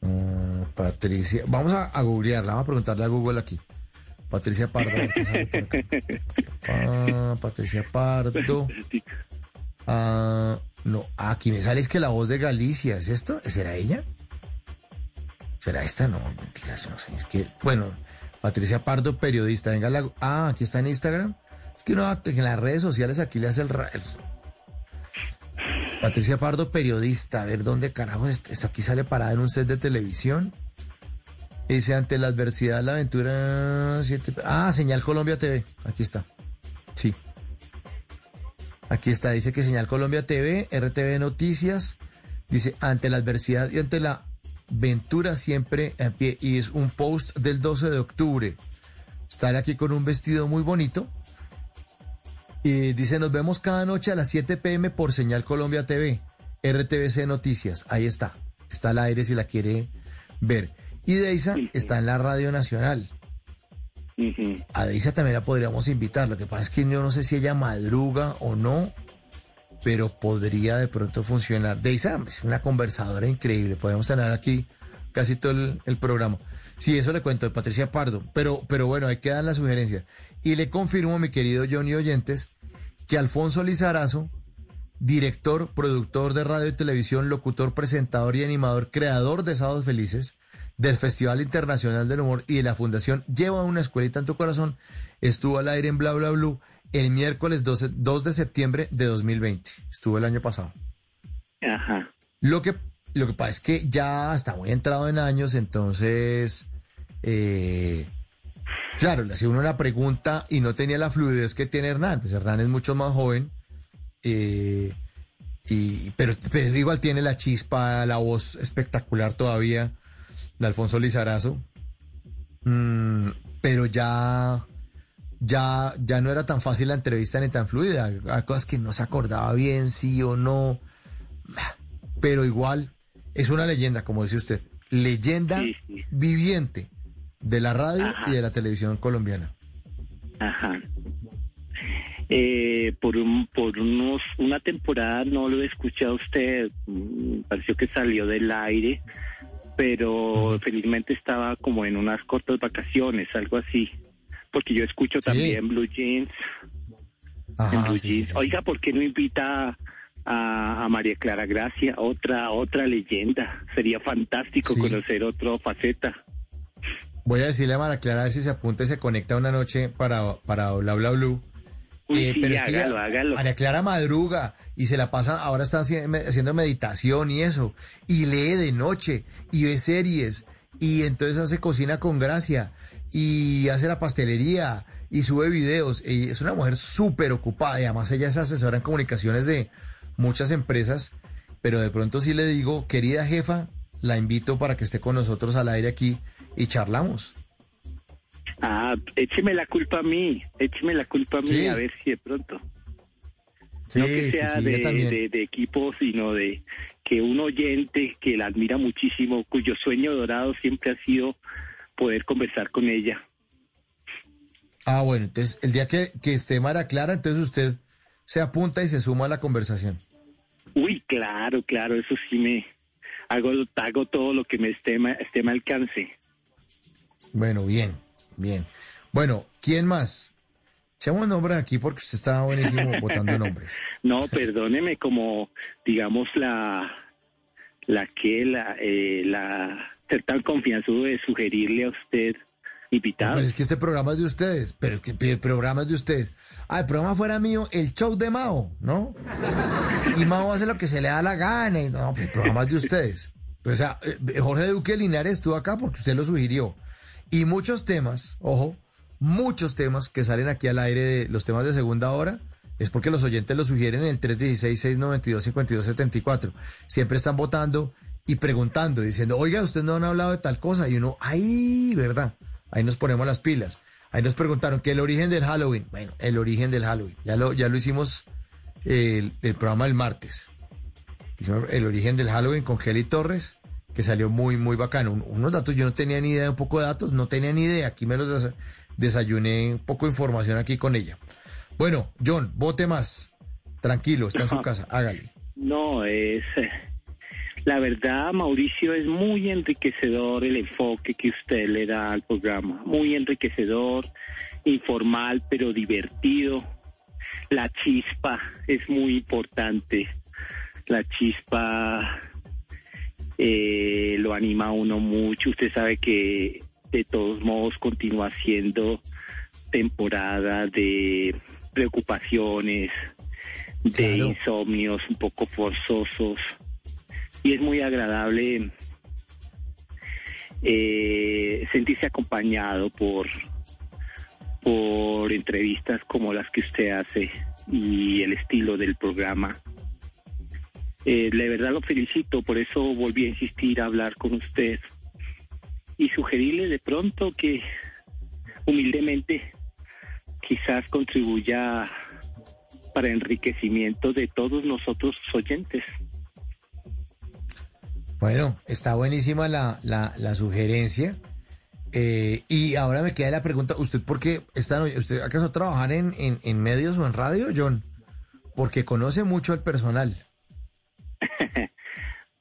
Uh, Patricia, vamos a, a googlearla, vamos a preguntarle a Google aquí. Patricia Pardo. Ah, Patricia Pardo. Ah, no, aquí me sale es que la voz de Galicia, ¿es esto? ¿Será ella? ¿Será esta? No, mentiras, no sé. Es que, bueno, Patricia Pardo, periodista. Venga, la, ah, aquí está en Instagram. Es que no, en las redes sociales aquí le hace el... el Patricia Pardo, periodista. A ver, ¿dónde carajo esto? Esto aquí sale parada en un set de televisión. Dice, ante la adversidad, la aventura... Siete, ah, Señal Colombia T V. Aquí está. Sí. Aquí está. Dice que Señal Colombia T V, R T V Noticias. Dice, ante la adversidad y ante la aventura siempre en pie. Y es un post del doce de octubre. Estar aquí con un vestido muy bonito. Y dice, nos vemos cada noche a las siete p m por Señal Colombia T V. R T V C Noticias. Ahí está. Está al aire si la quiere ver. Y Deisa uh-huh. está en la Radio Nacional. Uh-huh. A Deisa también la podríamos invitar. Lo que pasa es que yo no sé si ella madruga o no, pero podría de pronto funcionar. Deisa es una conversadora increíble. Podemos tener aquí casi todo el, el programa. Sí, eso le cuento de Patricia Pardo. Pero, pero bueno, ahí quedan las sugerencias. Y le confirmo, mi querido Johnny Oyentes, que Alfonso Lizarazo, director, productor de radio y televisión, locutor, presentador y animador, creador de Sábados Felices, del Festival Internacional del Humor y de la Fundación Lleva una Escuelita en tu Corazón, estuvo al aire en Bla Bla Blue el miércoles dos de septiembre de dos mil veinte. Estuvo el año pasado. Ajá. Lo que, lo que pasa es que ya está muy entrado en años, entonces, eh, claro, le hacía uno la pregunta y no tenía la fluidez que tiene Hernán, pues Hernán es mucho más joven, eh, y, pero, pero igual tiene la chispa, la voz espectacular todavía, de Alfonso Lizarazo, mm, pero ya, ya, ya no era tan fácil la entrevista ni tan fluida, hay cosas que no se acordaba bien, sí o no, pero igual es una leyenda, como dice usted, leyenda sí, sí. viviente de la radio Ajá. y de la televisión colombiana. Ajá. eh, por un, por unos, una temporada no lo escuché a usted, pareció que salió del aire, pero felizmente estaba como en unas cortas vacaciones, algo así, porque yo escucho ¿sí? también Blue Jeans. Ajá, en Blue sí, Jeans. Sí, sí. Oiga, ¿por qué no invita a, a María Clara Gracia, otra otra leyenda? Sería fantástico sí. conocer otra faceta. Voy a decirle a María Clara a ver si se apunta y se conecta una noche para, para Bla Bla Blue. Uy, eh, sí, pero hágalo, es que ya, hágalo. María Clara madruga y se la pasa, ahora está haciendo meditación y eso, y lee de noche, y ve series, y entonces hace cocina con gracia, y hace la pastelería, y sube videos. Y es una mujer súper ocupada, y además ella es asesora en comunicaciones de muchas empresas, pero de pronto sí le digo, querida jefa, la invito para que esté con nosotros al aire aquí, y charlamos. Ah, écheme la culpa a mí, écheme la culpa a mí, sí. a ver si de pronto. Sí, no que sea sí, sí, de, de, de equipo, sino de que un oyente que la admira muchísimo, cuyo sueño dorado siempre ha sido poder conversar con ella. Ah, bueno, entonces el día que, que esté Mara Clara, entonces usted se apunta y se suma a la conversación. Uy, claro, claro, eso sí me... Hago, hago todo lo que me esté, esté a mi alcance. Bueno, bien, bien. Bueno, ¿quién más? Echemos nombres aquí porque usted está buenísimo botando nombres. No, perdóneme, como, digamos, la la que, la, eh, la ser tan confianzudo de sugerirle a usted invitados. No, pues es que este programa es de ustedes, pero es que el programa es de ustedes. Ah, el programa fuera mío, el show de Mao, ¿no? Y Mao hace lo que se le da la gana, y no, pues el programa es de ustedes. Pues, o sea, Jorge Duque Linares estuvo acá porque usted lo sugirió. Y muchos temas, ojo, muchos temas que salen aquí al aire, de los temas de segunda hora, es porque los oyentes los sugieren en el tres uno seis, seis nueve dos, cinco dos siete cuatro. Siempre están votando y preguntando, diciendo, oiga, ustedes no han hablado de tal cosa. Y uno, ay, ¿verdad? Ahí nos ponemos las pilas. Ahí nos preguntaron que el origen del Halloween. Bueno, el origen del Halloween. Ya lo, ya lo hicimos el, el programa del martes. El origen del Halloween con Kelly Torres, que salió muy, muy bacano. Unos datos, yo no tenía ni idea, un poco de datos, no tenía ni idea. Aquí me los desayuné, un poco de información aquí con ella. Bueno, John, vote más. Tranquilo, está en su casa, hágale. No, es... La verdad, Mauricio, es muy enriquecedor el enfoque que usted le da al programa. Muy enriquecedor, informal, pero divertido. La chispa es muy importante. La chispa... Eh, lo anima a uno mucho. Usted sabe que de todos modos continúa siendo temporada de preocupaciones, de claro. insomnios un poco forzosos, y es muy agradable eh, sentirse acompañado por por entrevistas como las que usted hace y el estilo del programa. Eh, de verdad lo felicito, por eso volví a insistir a hablar con usted y sugerirle de pronto que humildemente quizás contribuya para enriquecimiento de todos nosotros oyentes. Bueno, está buenísima la, la, la sugerencia. Eh, y ahora me queda la pregunta, ¿usted por qué está, usted acaso trabajar en, en, en medios o en radio, John? Porque conoce mucho al personal.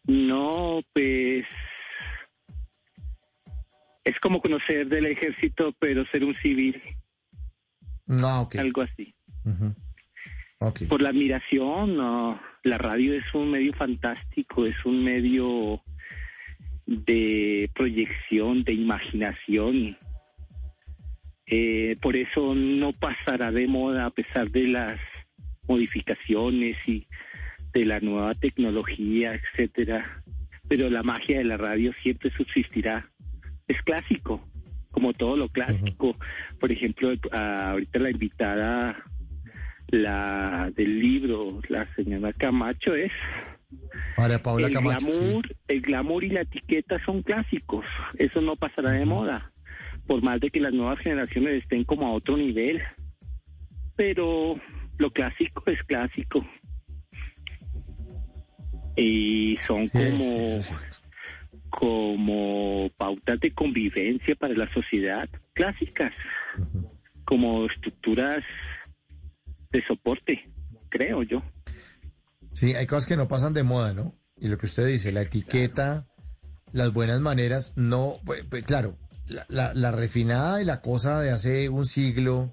No, pues es como conocer del ejército, pero ser un civil. No, okay. Algo así. Uh-huh. Okay. Por la admiración, no. La radio es un medio fantástico, es un medio de proyección, de imaginación. Eh, por eso no pasará de moda a pesar de las modificaciones y de la nueva tecnología, etcétera, pero la magia de la radio siempre subsistirá. Es clásico, como todo lo clásico. Uh-huh. Por ejemplo, ahorita la invitada la del libro, la señora Camacho, es María Paula el Camacho. Glamour, sí. El glamour y la etiqueta son clásicos, eso no pasará de moda, por más de que las nuevas generaciones estén como a otro nivel, pero lo clásico es clásico. Y son sí, como, sí, como pautas de convivencia para la sociedad, clásicas, uh-huh. como estructuras de soporte, creo yo. Sí, hay cosas que no pasan de moda, ¿no? Y lo que usted dice, la etiqueta, claro, las buenas maneras, no, pues, pues claro, la, la, la refinada y la cosa de hace un siglo,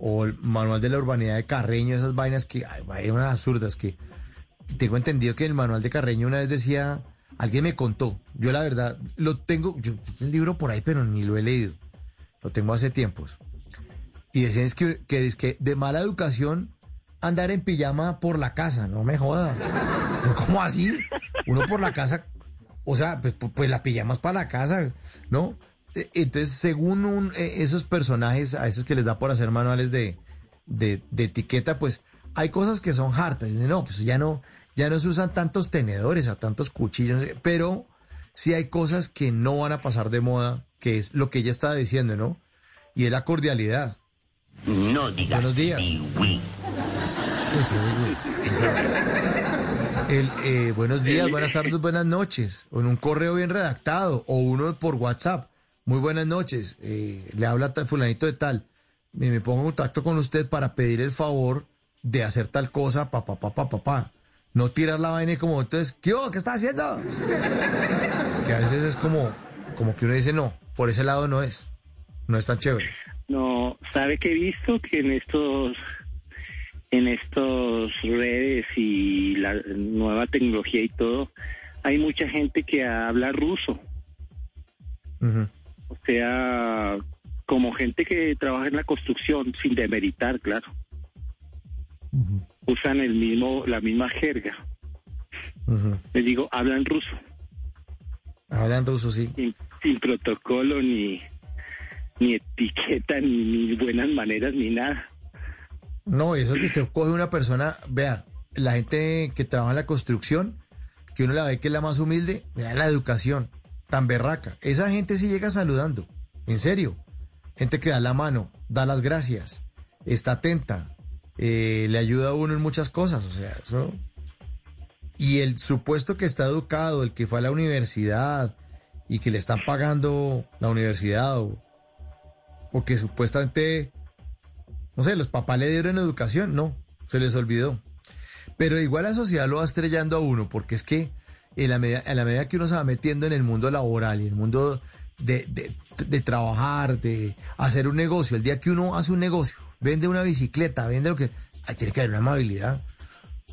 o el manual de la urbanidad de Carreño, esas vainas que ay, hay unas absurdas que tengo entendido que el manual de Carreño una vez decía, alguien me contó, yo la verdad, lo tengo, yo tengo un libro por ahí, pero ni lo he leído, lo tengo hace tiempos, y decían es que, que, es que de mala educación andar en pijama por la casa, no me joda, ¿cómo así? Uno por la casa, o sea, pues, pues la pijama es para la casa, ¿no? Entonces, según un, esos personajes, a veces que les da por hacer manuales de, de, de etiqueta, pues hay cosas que son hartas. No, pues ya no, ya no se usan tantos tenedores, a tantos cuchillos, pero sí hay cosas que no van a pasar de moda, que es lo que ella estaba diciendo, ¿no? Y es la cordialidad. No digas. Buenos días. Diwi. Eso, diwi. Eso. El, eh, buenos días, buenas tardes, buenas noches. O en un correo bien redactado, o uno por WhatsApp. Muy buenas noches, eh, le habla fulanito de tal, me, me pongo en contacto con usted para pedir el favor de hacer tal cosa, pa, pa, pa, pa, pa, pa. No tirar la vaina y como, entonces, ¿qué, oh, qué está haciendo? Que a veces es como, como que uno dice, no, por ese lado no es, no es tan chévere. No, ¿sabe que he visto? Que en estos, en estos redes y la nueva tecnología y todo, hay mucha gente que habla ruso. Uh-huh. O sea, como gente que trabaja en la construcción, sin demeritar, claro. Uh-huh. Usan el mismo, la misma jerga. Uh-huh. Les digo, hablan ruso. Hablan ruso, sí. Sin, sin protocolo, ni, ni etiqueta, ni, ni buenas maneras, ni nada. No, eso es que usted coge una persona, vea, la gente que trabaja en la construcción, que uno la ve que es la más humilde, vea la educación tan berraca. Esa gente sí llega saludando, en serio. Gente que da la mano, da las gracias, está atenta, eh, le ayuda a uno en muchas cosas, o sea, eso. Y el supuesto que está educado, el que fue a la universidad y que le están pagando la universidad o, o que supuestamente, no sé, los papás le dieron educación, no, se les olvidó. Pero igual la sociedad lo va estrellando a uno, porque es que en la medida, en la medida que uno se va metiendo en el mundo laboral y en el mundo de, de, de trabajar, de hacer un negocio, el día que uno hace un negocio, vende una bicicleta, vende lo que... Ahí tiene que haber una amabilidad.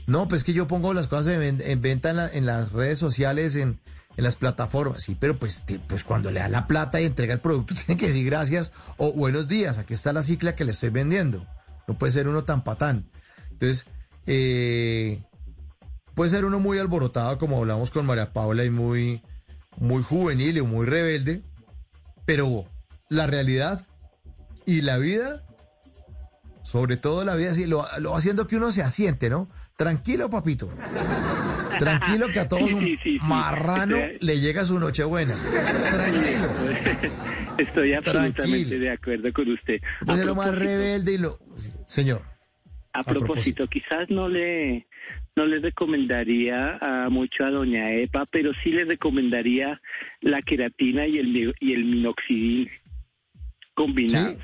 No, pues que yo pongo las cosas en, en venta en, la, en las redes sociales, en, en las plataformas, sí, pero pues, te, pues cuando le dan la plata y entrega el producto, tienen que decir gracias o buenos días, aquí está la cicla que le estoy vendiendo. No puede ser uno tan patán. Entonces, eh... puede ser uno muy alborotado, como hablamos con María Paula, y muy, muy juvenil y muy rebelde, pero la realidad y la vida, sobre todo la vida, sí, lo, lo va haciendo que uno se asiente, ¿no? Tranquilo, papito. Tranquilo que a todos un sí, sí, sí, marrano sí. Le llega su nochebuena. Tranquilo. Estoy absolutamente tranquilo. De acuerdo con usted. Puede ser lo más rebelde y lo... Señor. A, a propósito, propósito, quizás no le... No les recomendaría uh, mucho a doña Epa, pero sí les recomendaría la queratina y el y el minoxidil combinados. ¿Sí?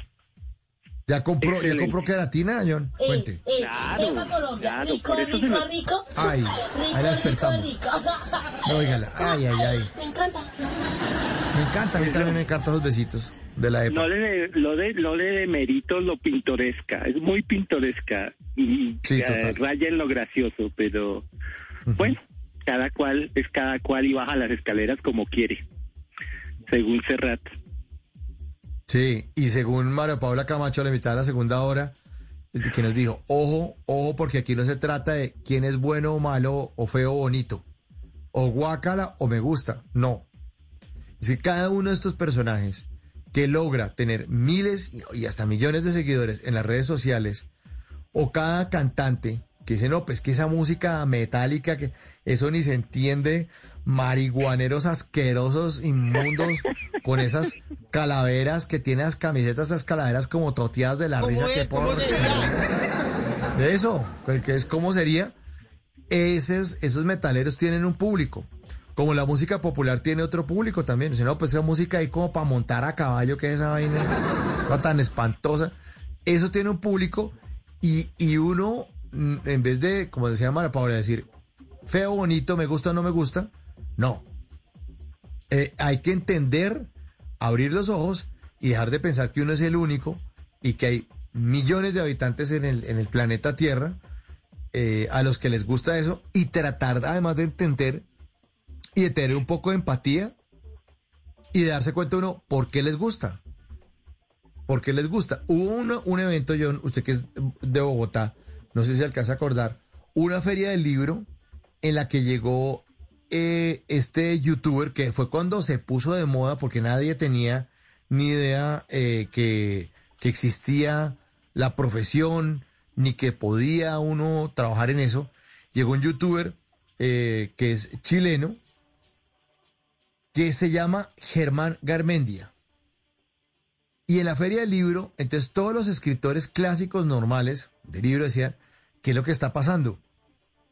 ¿Ya compró, ¿Ya compró queratina, John? Cuente. Eh, eh, claro, Epa Colombia, claro, rico, por eso rico, se me... rico. Ay, rico, ahí la despertamos. Rico, rico. Oígala, ay, ay, ay. Me encanta. Me encanta, a mí también me encantan los besitos de la Epa. No le, lo de, no le demerito lo pintoresca, es muy pintoresca. Y sí, eh, raya en lo gracioso, pero uh-huh. Bueno, cada cual es cada cual y baja las escaleras como quiere, según Serrat. Sí, y según María Paula Camacho, a la mitad de la segunda hora, que nos dijo, ojo, ojo, porque aquí no se trata de quién es bueno o malo o feo o bonito, o guácala o me gusta, no. Es decir, cada uno de estos personajes que logra tener miles y hasta millones de seguidores en las redes sociales, o cada cantante que dice, no, pues que esa música metálica, que eso ni se entiende, marihuaneros asquerosos, inmundos, con esas calaveras que tiene las camisetas, esas calaveras como toteadas de la risa. Es, que por... Eso, que es como sería. Esos, esos metaleros tienen un público, como la música popular tiene otro público también. Dice, no, pues esa música ahí como para montar a caballo, que es esa vaina tan espantosa. Eso tiene un público. y, y uno, en vez de, como decía María Paula, decir feo, bonito, me gusta o no me gusta, no. Eh, hay que entender, abrir los ojos y dejar de pensar que uno es el único y que hay millones de habitantes en el, en el planeta Tierra eh, a los que les gusta eso, y tratar además de entender y de tener un poco de empatía y de darse cuenta uno por qué les gusta. ¿Por qué les gusta? Hubo uno, un evento, John, usted que es de Bogotá, no sé si alcanza a acordar, una feria del libro en la que llegó eh, este youtuber, que fue cuando se puso de moda porque nadie tenía ni idea eh, que, que existía la profesión, ni que podía uno trabajar en eso. Llegó un youtuber eh, que es chileno, que se llama Germán Garmendia. Y en la feria del libro, entonces todos los escritores clásicos normales de libro decían, ¿qué es lo que está pasando?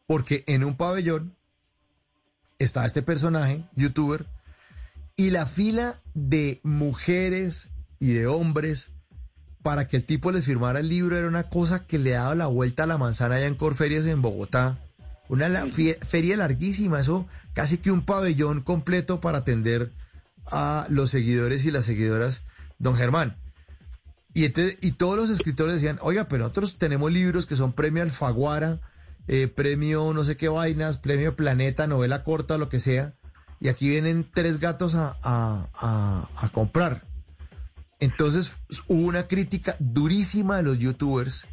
Porque en un pabellón estaba este personaje, youtuber, y la fila de mujeres y de hombres para que el tipo les firmara el libro era una cosa que le daba la vuelta a la manzana allá en Corferias, en Bogotá. Una la feria larguísima, eso casi que un pabellón completo para atender a los seguidores y las seguidoras don Germán. Y, entonces, y todos los escritores decían, oiga, pero nosotros tenemos libros que son premio Alfaguara, eh, premio no sé qué vainas, premio Planeta, novela corta, lo que sea, y aquí vienen tres gatos a, a, a, a comprar. Entonces hubo una crítica durísima de los youtubers.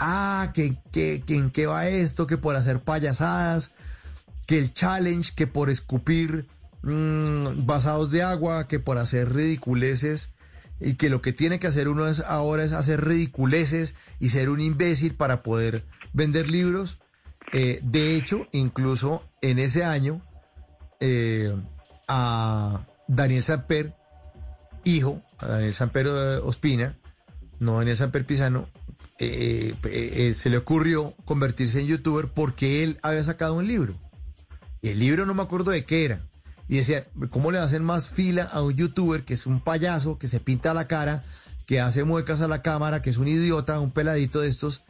Ah, que, que, que en qué va esto, que por hacer payasadas, que el challenge, que por escupir mmm, vasados de agua, que por hacer ridiculeces, y que lo que tiene que hacer uno es, ahora es hacer ridiculeces y ser un imbécil para poder vender libros. Eh, de hecho, incluso en ese año, eh, a Daniel Samper, hijo, a Daniel Samper Ospina, no Daniel Samper Pizano, Eh, eh, eh, se le ocurrió convertirse en youtuber porque él había sacado un libro. Y el libro no me acuerdo de qué era. Y decía, ¿cómo le hacen más fila a un youtuber que es un payaso, que se pinta la cara, que hace muecas a la cámara, que es un idiota, un peladito de estos?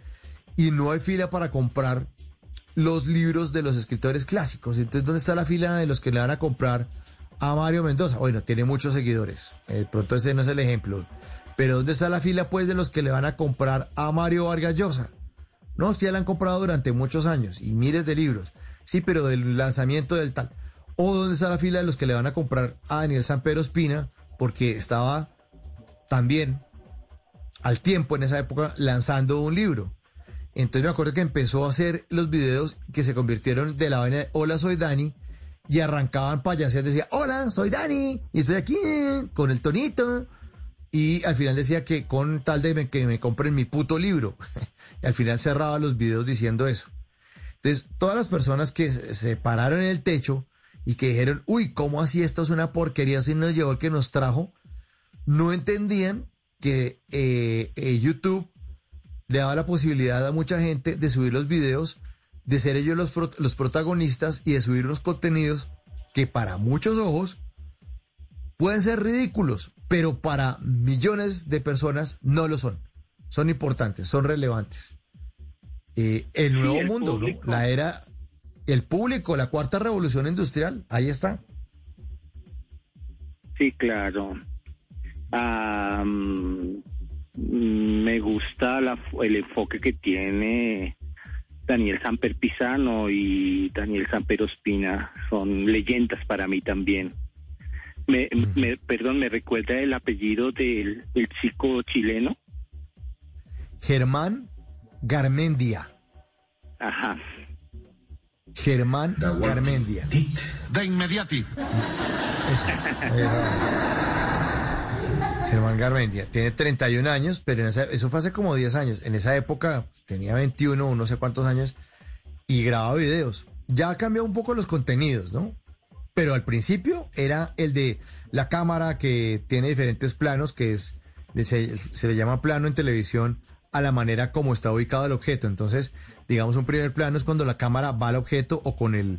Y no hay fila para comprar los libros de los escritores clásicos. Entonces, ¿dónde está la fila de los que le van a comprar a Mario Mendoza? Bueno, tiene muchos seguidores. Eh, pronto ese no es el ejemplo. Pero ¿dónde está la fila, pues, de los que le van a comprar a Mario Vargas Llosa? No, ya la han comprado durante muchos años y miles de libros. Sí, pero del lanzamiento del tal. ¿O dónde está la fila de los que le van a comprar a Daniel Samper Ospina? Porque estaba también al tiempo en esa época lanzando un libro. Entonces me acuerdo que empezó a hacer los videos que se convirtieron de la vaina de Hola, soy Dani, y arrancaban payaseas, decía, hola, soy Dani, y estoy aquí con el tonito. Y al final decía que con tal de me, que me compren mi puto libro. Y al final cerraba los videos diciendo eso. Entonces, todas las personas que se pararon en el techo y que dijeron, uy, ¿cómo así esto es una porquería si nos llegó el que nos trajo? No entendían que eh, eh, YouTube le daba la posibilidad a mucha gente de subir los videos, de ser ellos los, pro, los protagonistas y de subir unos contenidos que para muchos ojos pueden ser ridículos, pero para millones de personas no lo son. Son importantes, son relevantes. Eh, el sí, nuevo el mundo, público, ¿no? La era, el público, la cuarta revolución industrial, ahí está. Sí, claro. Um, me gusta la, el enfoque que tiene Daniel Samper Pizano y Daniel Samper Ospina. Son leyendas para mí también. Me, me, perdón, ¿me recuerda el apellido del, del chico chileno? Germán Garmendia. Ajá. Germán Garmendia. De inmediati. Eso. Germán Garmendia. Tiene treinta y un años, pero en esa, eso fue hace como diez años. En esa época tenía veintiuno, no sé cuántos años, y grababa videos. Ya ha cambiado un poco los contenidos, ¿no? Pero al principio era el de la cámara que tiene diferentes planos, que es se, se le llama plano en televisión a la manera como está ubicado el objeto. Entonces, digamos, un primer plano es cuando la cámara va al objeto o con el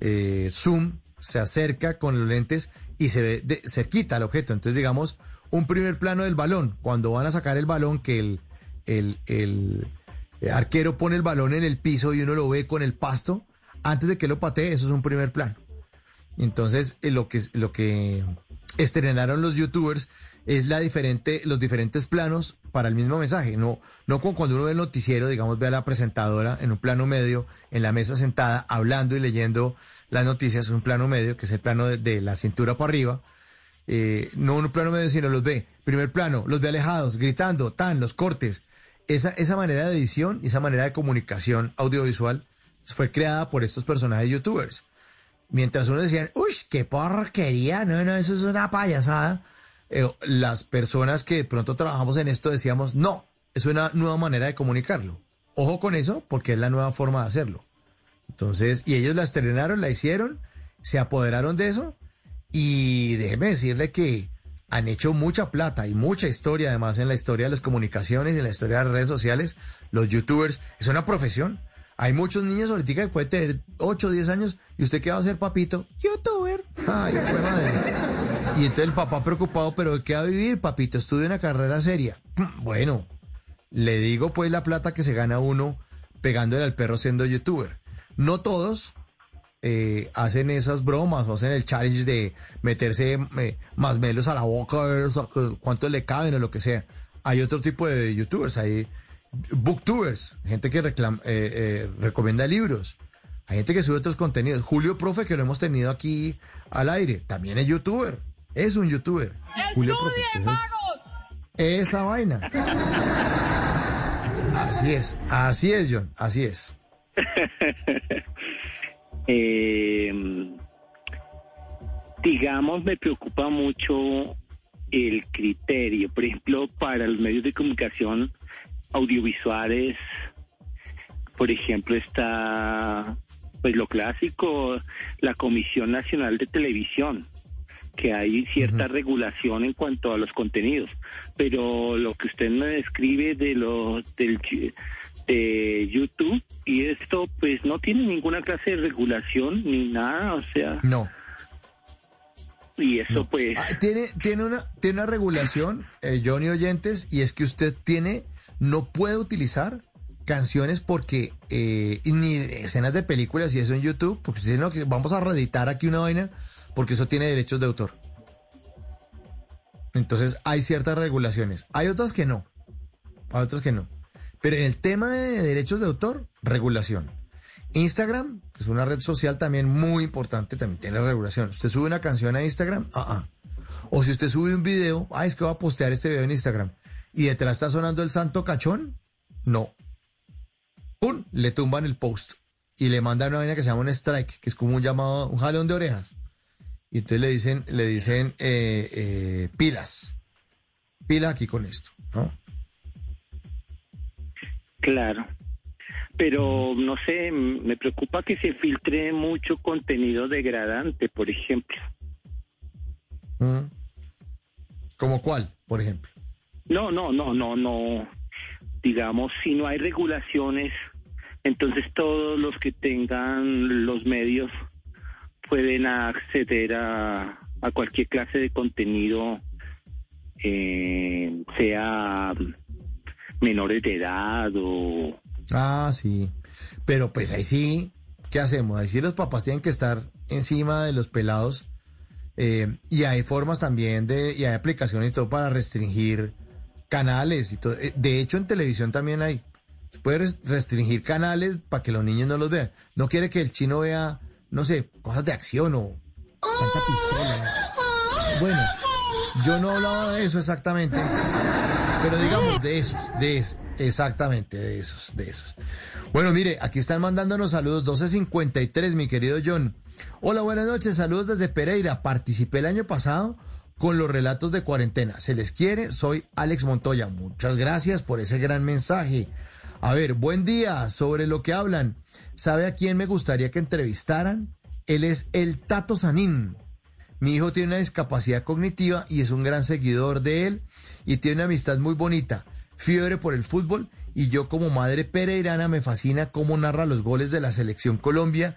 eh, zoom, se acerca con los lentes y se ve de, cerquita al objeto. Entonces, digamos, un primer plano del balón, cuando van a sacar el balón, que el, el, el, el arquero pone el balón en el piso y uno lo ve con el pasto, antes de que lo patee, eso es un primer plano. Entonces, lo que, lo que estrenaron los youtubers es la diferente, los diferentes planos para el mismo mensaje. No, no como cuando uno ve el noticiero, digamos, ve a la presentadora en un plano medio, en la mesa sentada, hablando y leyendo las noticias, un plano medio, que es el plano de, de la cintura para arriba. Eh, no un plano medio, sino los ve. Primer plano, los ve alejados, gritando, tan, los cortes. Esa, esa manera de edición, esa manera de comunicación audiovisual fue creada por estos personajes youtubers. Mientras unos decían, uy, qué porquería, no, no, eso es una payasada, eh, las personas que de pronto trabajamos en esto decíamos, no, es una nueva manera de comunicarlo. Ojo con eso, porque es la nueva forma de hacerlo. Entonces, y ellos la estrenaron, la hicieron, se apoderaron de eso, y déjeme decirle que han hecho mucha plata y mucha historia, además, en la historia de las comunicaciones, en la historia de las redes sociales. Los youtubers, es una profesión. Hay muchos niños ahorita que pueden tener ocho o diez años. ¿Y usted qué va a hacer, papito? Youtuber. Ay, qué madre. Y entonces el papá preocupado, ¿pero de qué va a vivir, papito? Estudia una carrera seria. Bueno, le digo pues la plata que se gana uno pegándole al perro siendo youtuber. No todos eh, hacen esas bromas o hacen el challenge de meterse eh, más melos a la boca, a ver cuánto le caben o lo que sea. Hay otro tipo de youtubers, hay booktubers, gente que reclama, eh, eh, recomienda libros, hay gente que sube otros contenidos. Julio Profe, que lo hemos tenido aquí al aire, también es youtuber, es un youtuber. Julio Profe, entonces, esa vaina. Así es, así es, John, así es. eh, digamos, me preocupa mucho el criterio, por ejemplo, para los medios de comunicación audiovisuales. Por ejemplo, está pues lo clásico, la Comisión Nacional de Televisión, que hay cierta uh-huh. regulación en cuanto a los contenidos, pero lo que usted me describe de los del de YouTube y esto, pues no tiene ninguna clase de regulación ni nada, o sea, no. Y eso no. Pues ah, tiene tiene una tiene una regulación, eh, Johnny oyentes, y es que usted tiene no puede utilizar canciones porque eh, ni escenas de películas y eso en YouTube, porque si no, que vamos a reeditar aquí una vaina, porque eso tiene derechos de autor. Entonces hay ciertas regulaciones, hay otras que no, hay otras que no. Pero en el tema de derechos de autor, regulación. Instagram, que es una red social también muy importante, también tiene regulación. Usted sube una canción a Instagram, ah, uh-uh. o si usted sube un video, ay, es que voy a postear este video en Instagram, y detrás está sonando el santo cachón, no. ¡Pum! Le tumban el post y le mandan una vaina que se llama un strike, que es como un llamado, un jalón de orejas. Y entonces le dicen, le dicen eh, eh, pilas. Pila aquí con esto, ¿no? Claro. Pero, no sé, me preocupa que se filtre mucho contenido degradante, por ejemplo. ¿Como cuál, por ejemplo? No, no, no, no, no. Digamos, si no hay regulaciones, entonces todos los que tengan los medios pueden acceder a, a cualquier clase de contenido, eh, sea menores de edad o... Ah, sí. Pero pues ahí sí, ¿qué hacemos? Ahí sí los papás tienen que estar encima de los pelados. Eh, y hay formas también de... Y hay aplicaciones y todo para restringir... canales y todo. De hecho, en televisión también hay. Se puede restringir canales para que los niños no los vean. No quiere que el chino vea, no sé, cosas de acción o tanta pistola. Bueno, yo no hablaba de eso exactamente, pero digamos de esos, de esos, exactamente, de esos, de esos. Bueno, mire, aquí están mandándonos saludos. Doce cincuenta y tres, mi querido John. Hola, buenas noches, saludos desde Pereira. Participé el año pasado con los relatos de cuarentena. Se les quiere, soy Alex Montoya. Muchas gracias por ese gran mensaje. A ver, buen día, sobre lo que hablan. ¿Sabe a quién me gustaría que entrevistaran? Él es el Tato Sanín. Mi hijo tiene una discapacidad cognitiva y es un gran seguidor de él y tiene una amistad muy bonita, fiebre por el fútbol, y yo como madre pereirana me fascina cómo narra los goles de la selección Colombia,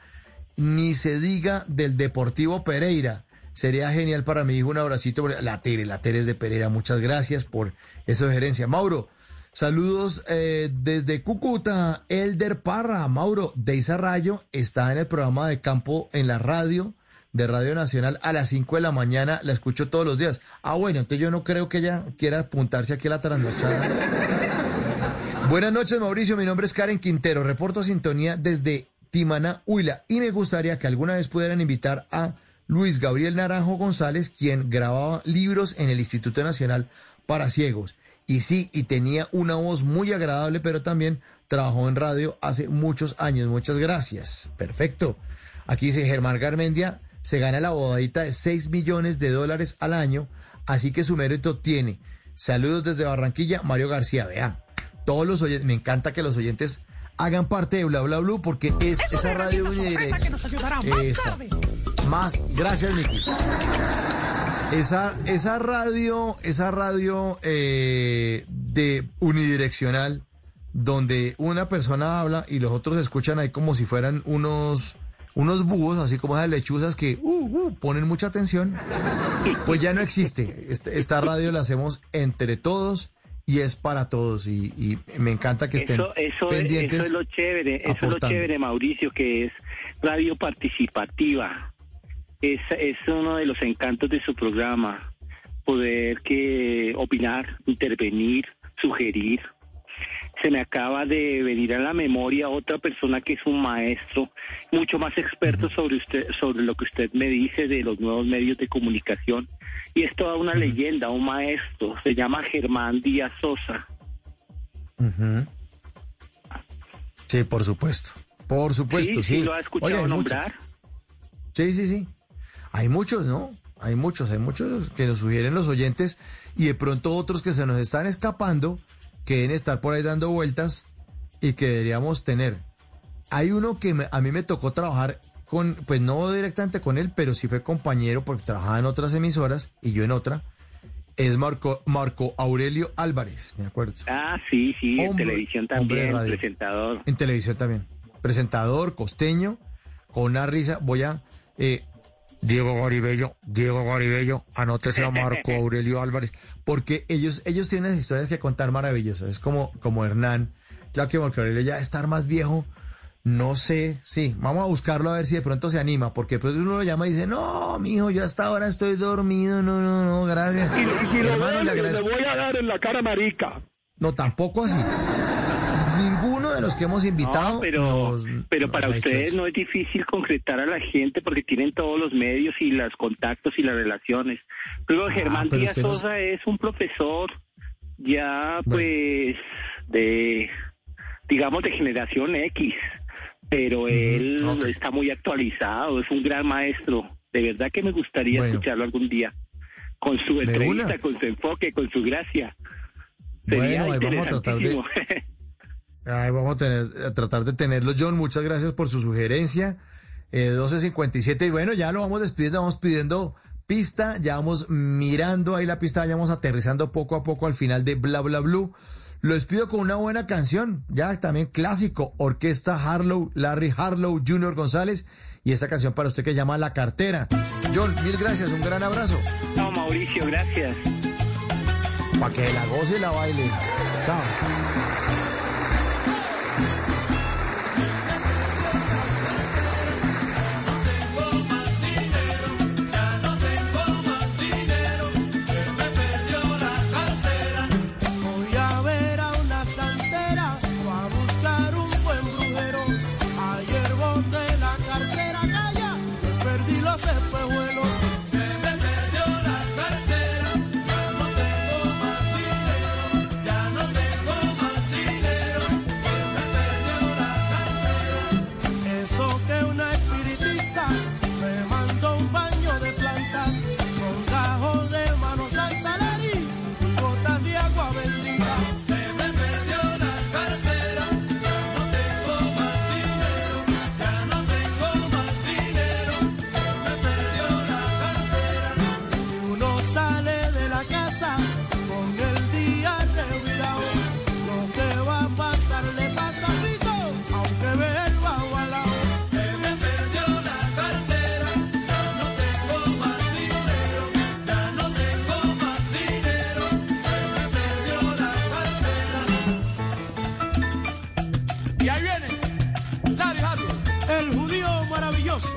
ni se diga del Deportivo Pereira. Sería genial para mi hijo, un abracito. La Tere, la Tere es de Pereira, muchas gracias por esa sugerencia. Mauro, Saludos eh, desde Cúcuta, Elder Parra. Mauro, Deisa Rayo está en el programa de Campo en la radio, de Radio Nacional, a las cinco de la mañana. La escucho todos los días. Ah, bueno, entonces yo no creo que ella quiera apuntarse aquí a la trasnochada. Buenas noches, Mauricio. Mi nombre es Karen Quintero. Reporto sintonía desde Timaná, Huila. Y me gustaría que alguna vez pudieran invitar a Luis Gabriel Naranjo González, quien grababa libros en el Instituto Nacional para Ciegos. Y sí, y tenía una voz muy agradable, pero también trabajó en radio hace muchos años. Muchas gracias. Perfecto. Aquí dice Germán Garmendia, se gana la bodadita de seis millones de dólares al año, así que su mérito tiene. Saludos desde Barranquilla, Mario García. Vea, todos los oyentes, me encanta que los oyentes hagan parte de Bla Bla Blue, porque es Eso esa radio unidireccional. Esa. Más, gracias, Miki. Esa, esa radio, esa radio eh, de unidireccional, donde una persona habla y los otros escuchan ahí como si fueran unos... unos búhos, así como esas lechuzas que uh, uh, ponen mucha atención, pues ya no existe. Esta radio la hacemos entre todos y es para todos, y, y me encanta que estén eso, eso pendientes. Es, eso es lo chévere, aportando. Eso es lo chévere, Mauricio, que es radio participativa. Es, es uno de los encantos de su programa, poder que opinar, intervenir, sugerir. Se me acaba de venir a la memoria otra persona que es un maestro, mucho más experto sobre usted, sobre lo que usted me dice de los nuevos medios de comunicación, y es toda una uh-huh. leyenda, un maestro, se llama Germán Díaz Sosa. Uh-huh. Sí, por supuesto, por supuesto, sí. sí. ¿Sí lo ha escuchado Oye, nombrar? Muchos. Sí, sí, sí, hay muchos, ¿no? Hay muchos, hay muchos que nos sugieren los oyentes, y de pronto otros que se nos están escapando, que deben estar por ahí dando vueltas y que deberíamos tener. Hay uno que me, a mí me tocó trabajar con, pues no directamente con él, pero sí fue compañero porque trabajaba en otras emisoras y yo en otra, es Marco, Marco Aurelio Álvarez, me acuerdo. Ah, sí, sí, hombre, en televisión también, presentador. En televisión también, presentador, costeño, con una risa, voy a... Eh, Diego Garibello, Diego Garibello, anótese a Marco Aurelio Álvarez, porque ellos ellos tienen historias que contar maravillosas. Es como, como Hernán, ya que Marco Aurelio ya estar más viejo, no sé, sí, vamos a buscarlo a ver si de pronto se anima, porque después uno lo llama y dice, no, mijo, yo hasta ahora estoy dormido, no, no, no, gracias. Y, y si hermano, le, le voy a dar en la cara, marica. No, tampoco así. Ninguno de los que hemos invitado. No, pero, nos, pero nos para ustedes no es difícil concretar a la gente porque tienen todos los medios y los contactos y las relaciones. Luego ah, Germán Díaz Sosa no... es un profesor ya pues bueno. de, digamos, de generación X, pero él okay. está muy actualizado, es un gran maestro. De verdad que me gustaría bueno. escucharlo algún día, con su entrevista, con su enfoque, con su gracia. Sería bueno, vamos a tratar de... Ay, vamos a, tener, a tratar de tenerlo, John. Muchas gracias por su sugerencia. Eh, doce cincuenta y siete. Y bueno, ya lo vamos despidiendo, vamos pidiendo pista. Ya vamos mirando ahí la pista, ya vamos aterrizando poco a poco al final de Bla Bla Blue. Lo despido con una buena canción, ya también clásico. Orquesta Harlow, Larry Harlow junior González. Y esta canción para usted que llama La Cartera. John, mil gracias. Un gran abrazo. No, Mauricio, gracias. Para que la goce y la baile. Chao. ahí viene Larry Harlow, el judío maravilloso.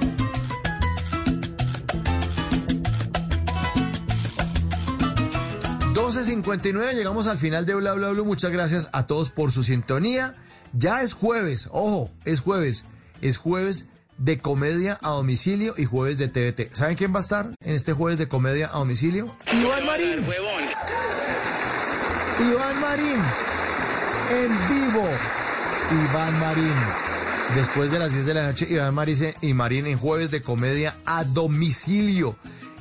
doce cincuenta y nueve, llegamos al final de Bla Bla Blue. Muchas gracias a todos por su sintonía. Ya es jueves, ojo, es jueves, es jueves de comedia a domicilio y jueves de T V T. ¿Saben quién va a estar en este jueves de comedia a domicilio? Iván Marín. Iván Marín, en vivo. Iván Marín. Después de las diez de la noche, Iván Marín y Marín en jueves de comedia a domicilio.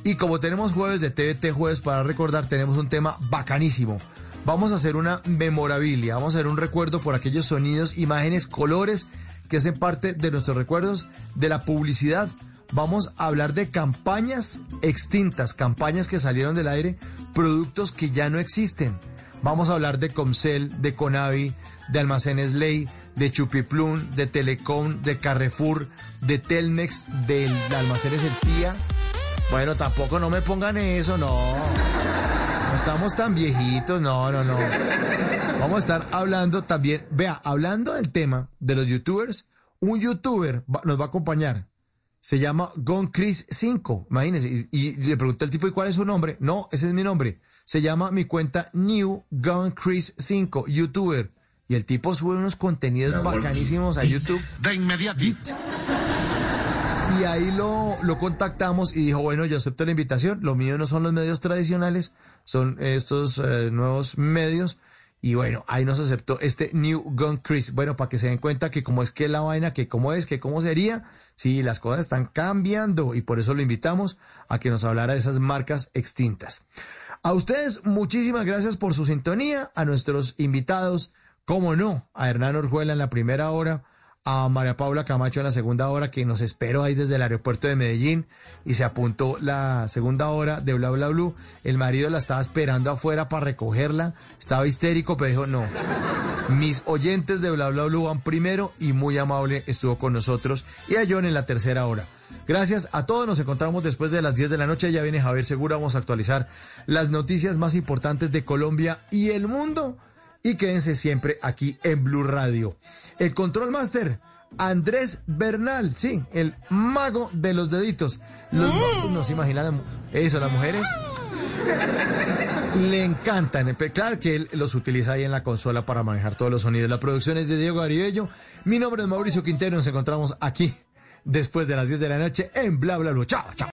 Y como tenemos jueves de T V T, jueves para recordar, tenemos un tema bacanísimo. Vamos a hacer una memorabilia, vamos a hacer un recuerdo por aquellos sonidos, imágenes, colores que hacen parte de nuestros recuerdos de la publicidad. Vamos a hablar de campañas extintas, campañas que salieron del aire, productos que ya no existen. Vamos a hablar de Comcel, de Conavi, de Almacenes Ley, de Chupiplum, de Telecom, de Carrefour, de Telmex, de Almacenes El Tía. Bueno, tampoco no me pongan eso, no. No estamos tan viejitos, no, no, no. Vamos a estar hablando también, vea, hablando del tema de los youtubers, un youtuber va, nos va a acompañar. Se llama Gon Chris cinco, imagínense, y, y le pregunté al tipo, ¿y cuál es su nombre? No, ese es mi nombre. Se llama mi cuenta New Gon Chris cinco, youtuber. Y el tipo sube unos contenidos no, bacanísimos a YouTube. De inmediato. Y ahí lo, lo contactamos y dijo, bueno, yo acepto la invitación. Lo mío no son los medios tradicionales, son estos eh, nuevos medios. Y bueno, ahí nos aceptó este New Gun Chris. Bueno, para que se den cuenta que cómo es que la vaina, que cómo es, que cómo sería. Sí, las cosas están cambiando y por eso lo invitamos a que nos hablara de esas marcas extintas. A ustedes, muchísimas gracias por su sintonía. A nuestros invitados, cómo no, a Hernán Orjuela en la primera hora, a María Paula Camacho en la segunda hora, que nos esperó ahí desde el aeropuerto de Medellín y se apuntó la segunda hora de Bla Bla Blue. El marido la estaba esperando afuera para recogerla, estaba histérico, pero dijo no, mis oyentes de Bla Bla Blue van primero, y muy amable estuvo con nosotros. Y a John en la tercera hora. Gracias a todos, nos encontramos después de las diez de la noche. Ya viene Javier Segura, vamos a actualizar las noticias más importantes de Colombia y el mundo. Y quédense siempre aquí en Blue Radio. El Control Master, Andrés Bernal, sí, el mago de los deditos. Los magos, no se imaginan eso, las mujeres le encantan. Claro que él los utiliza ahí en la consola para manejar todos los sonidos. La producción es de Diego Garibello. Mi nombre es Mauricio Quintero. Nos encontramos aquí después de las diez de la noche en Bla Bla Bla. Chao, chao.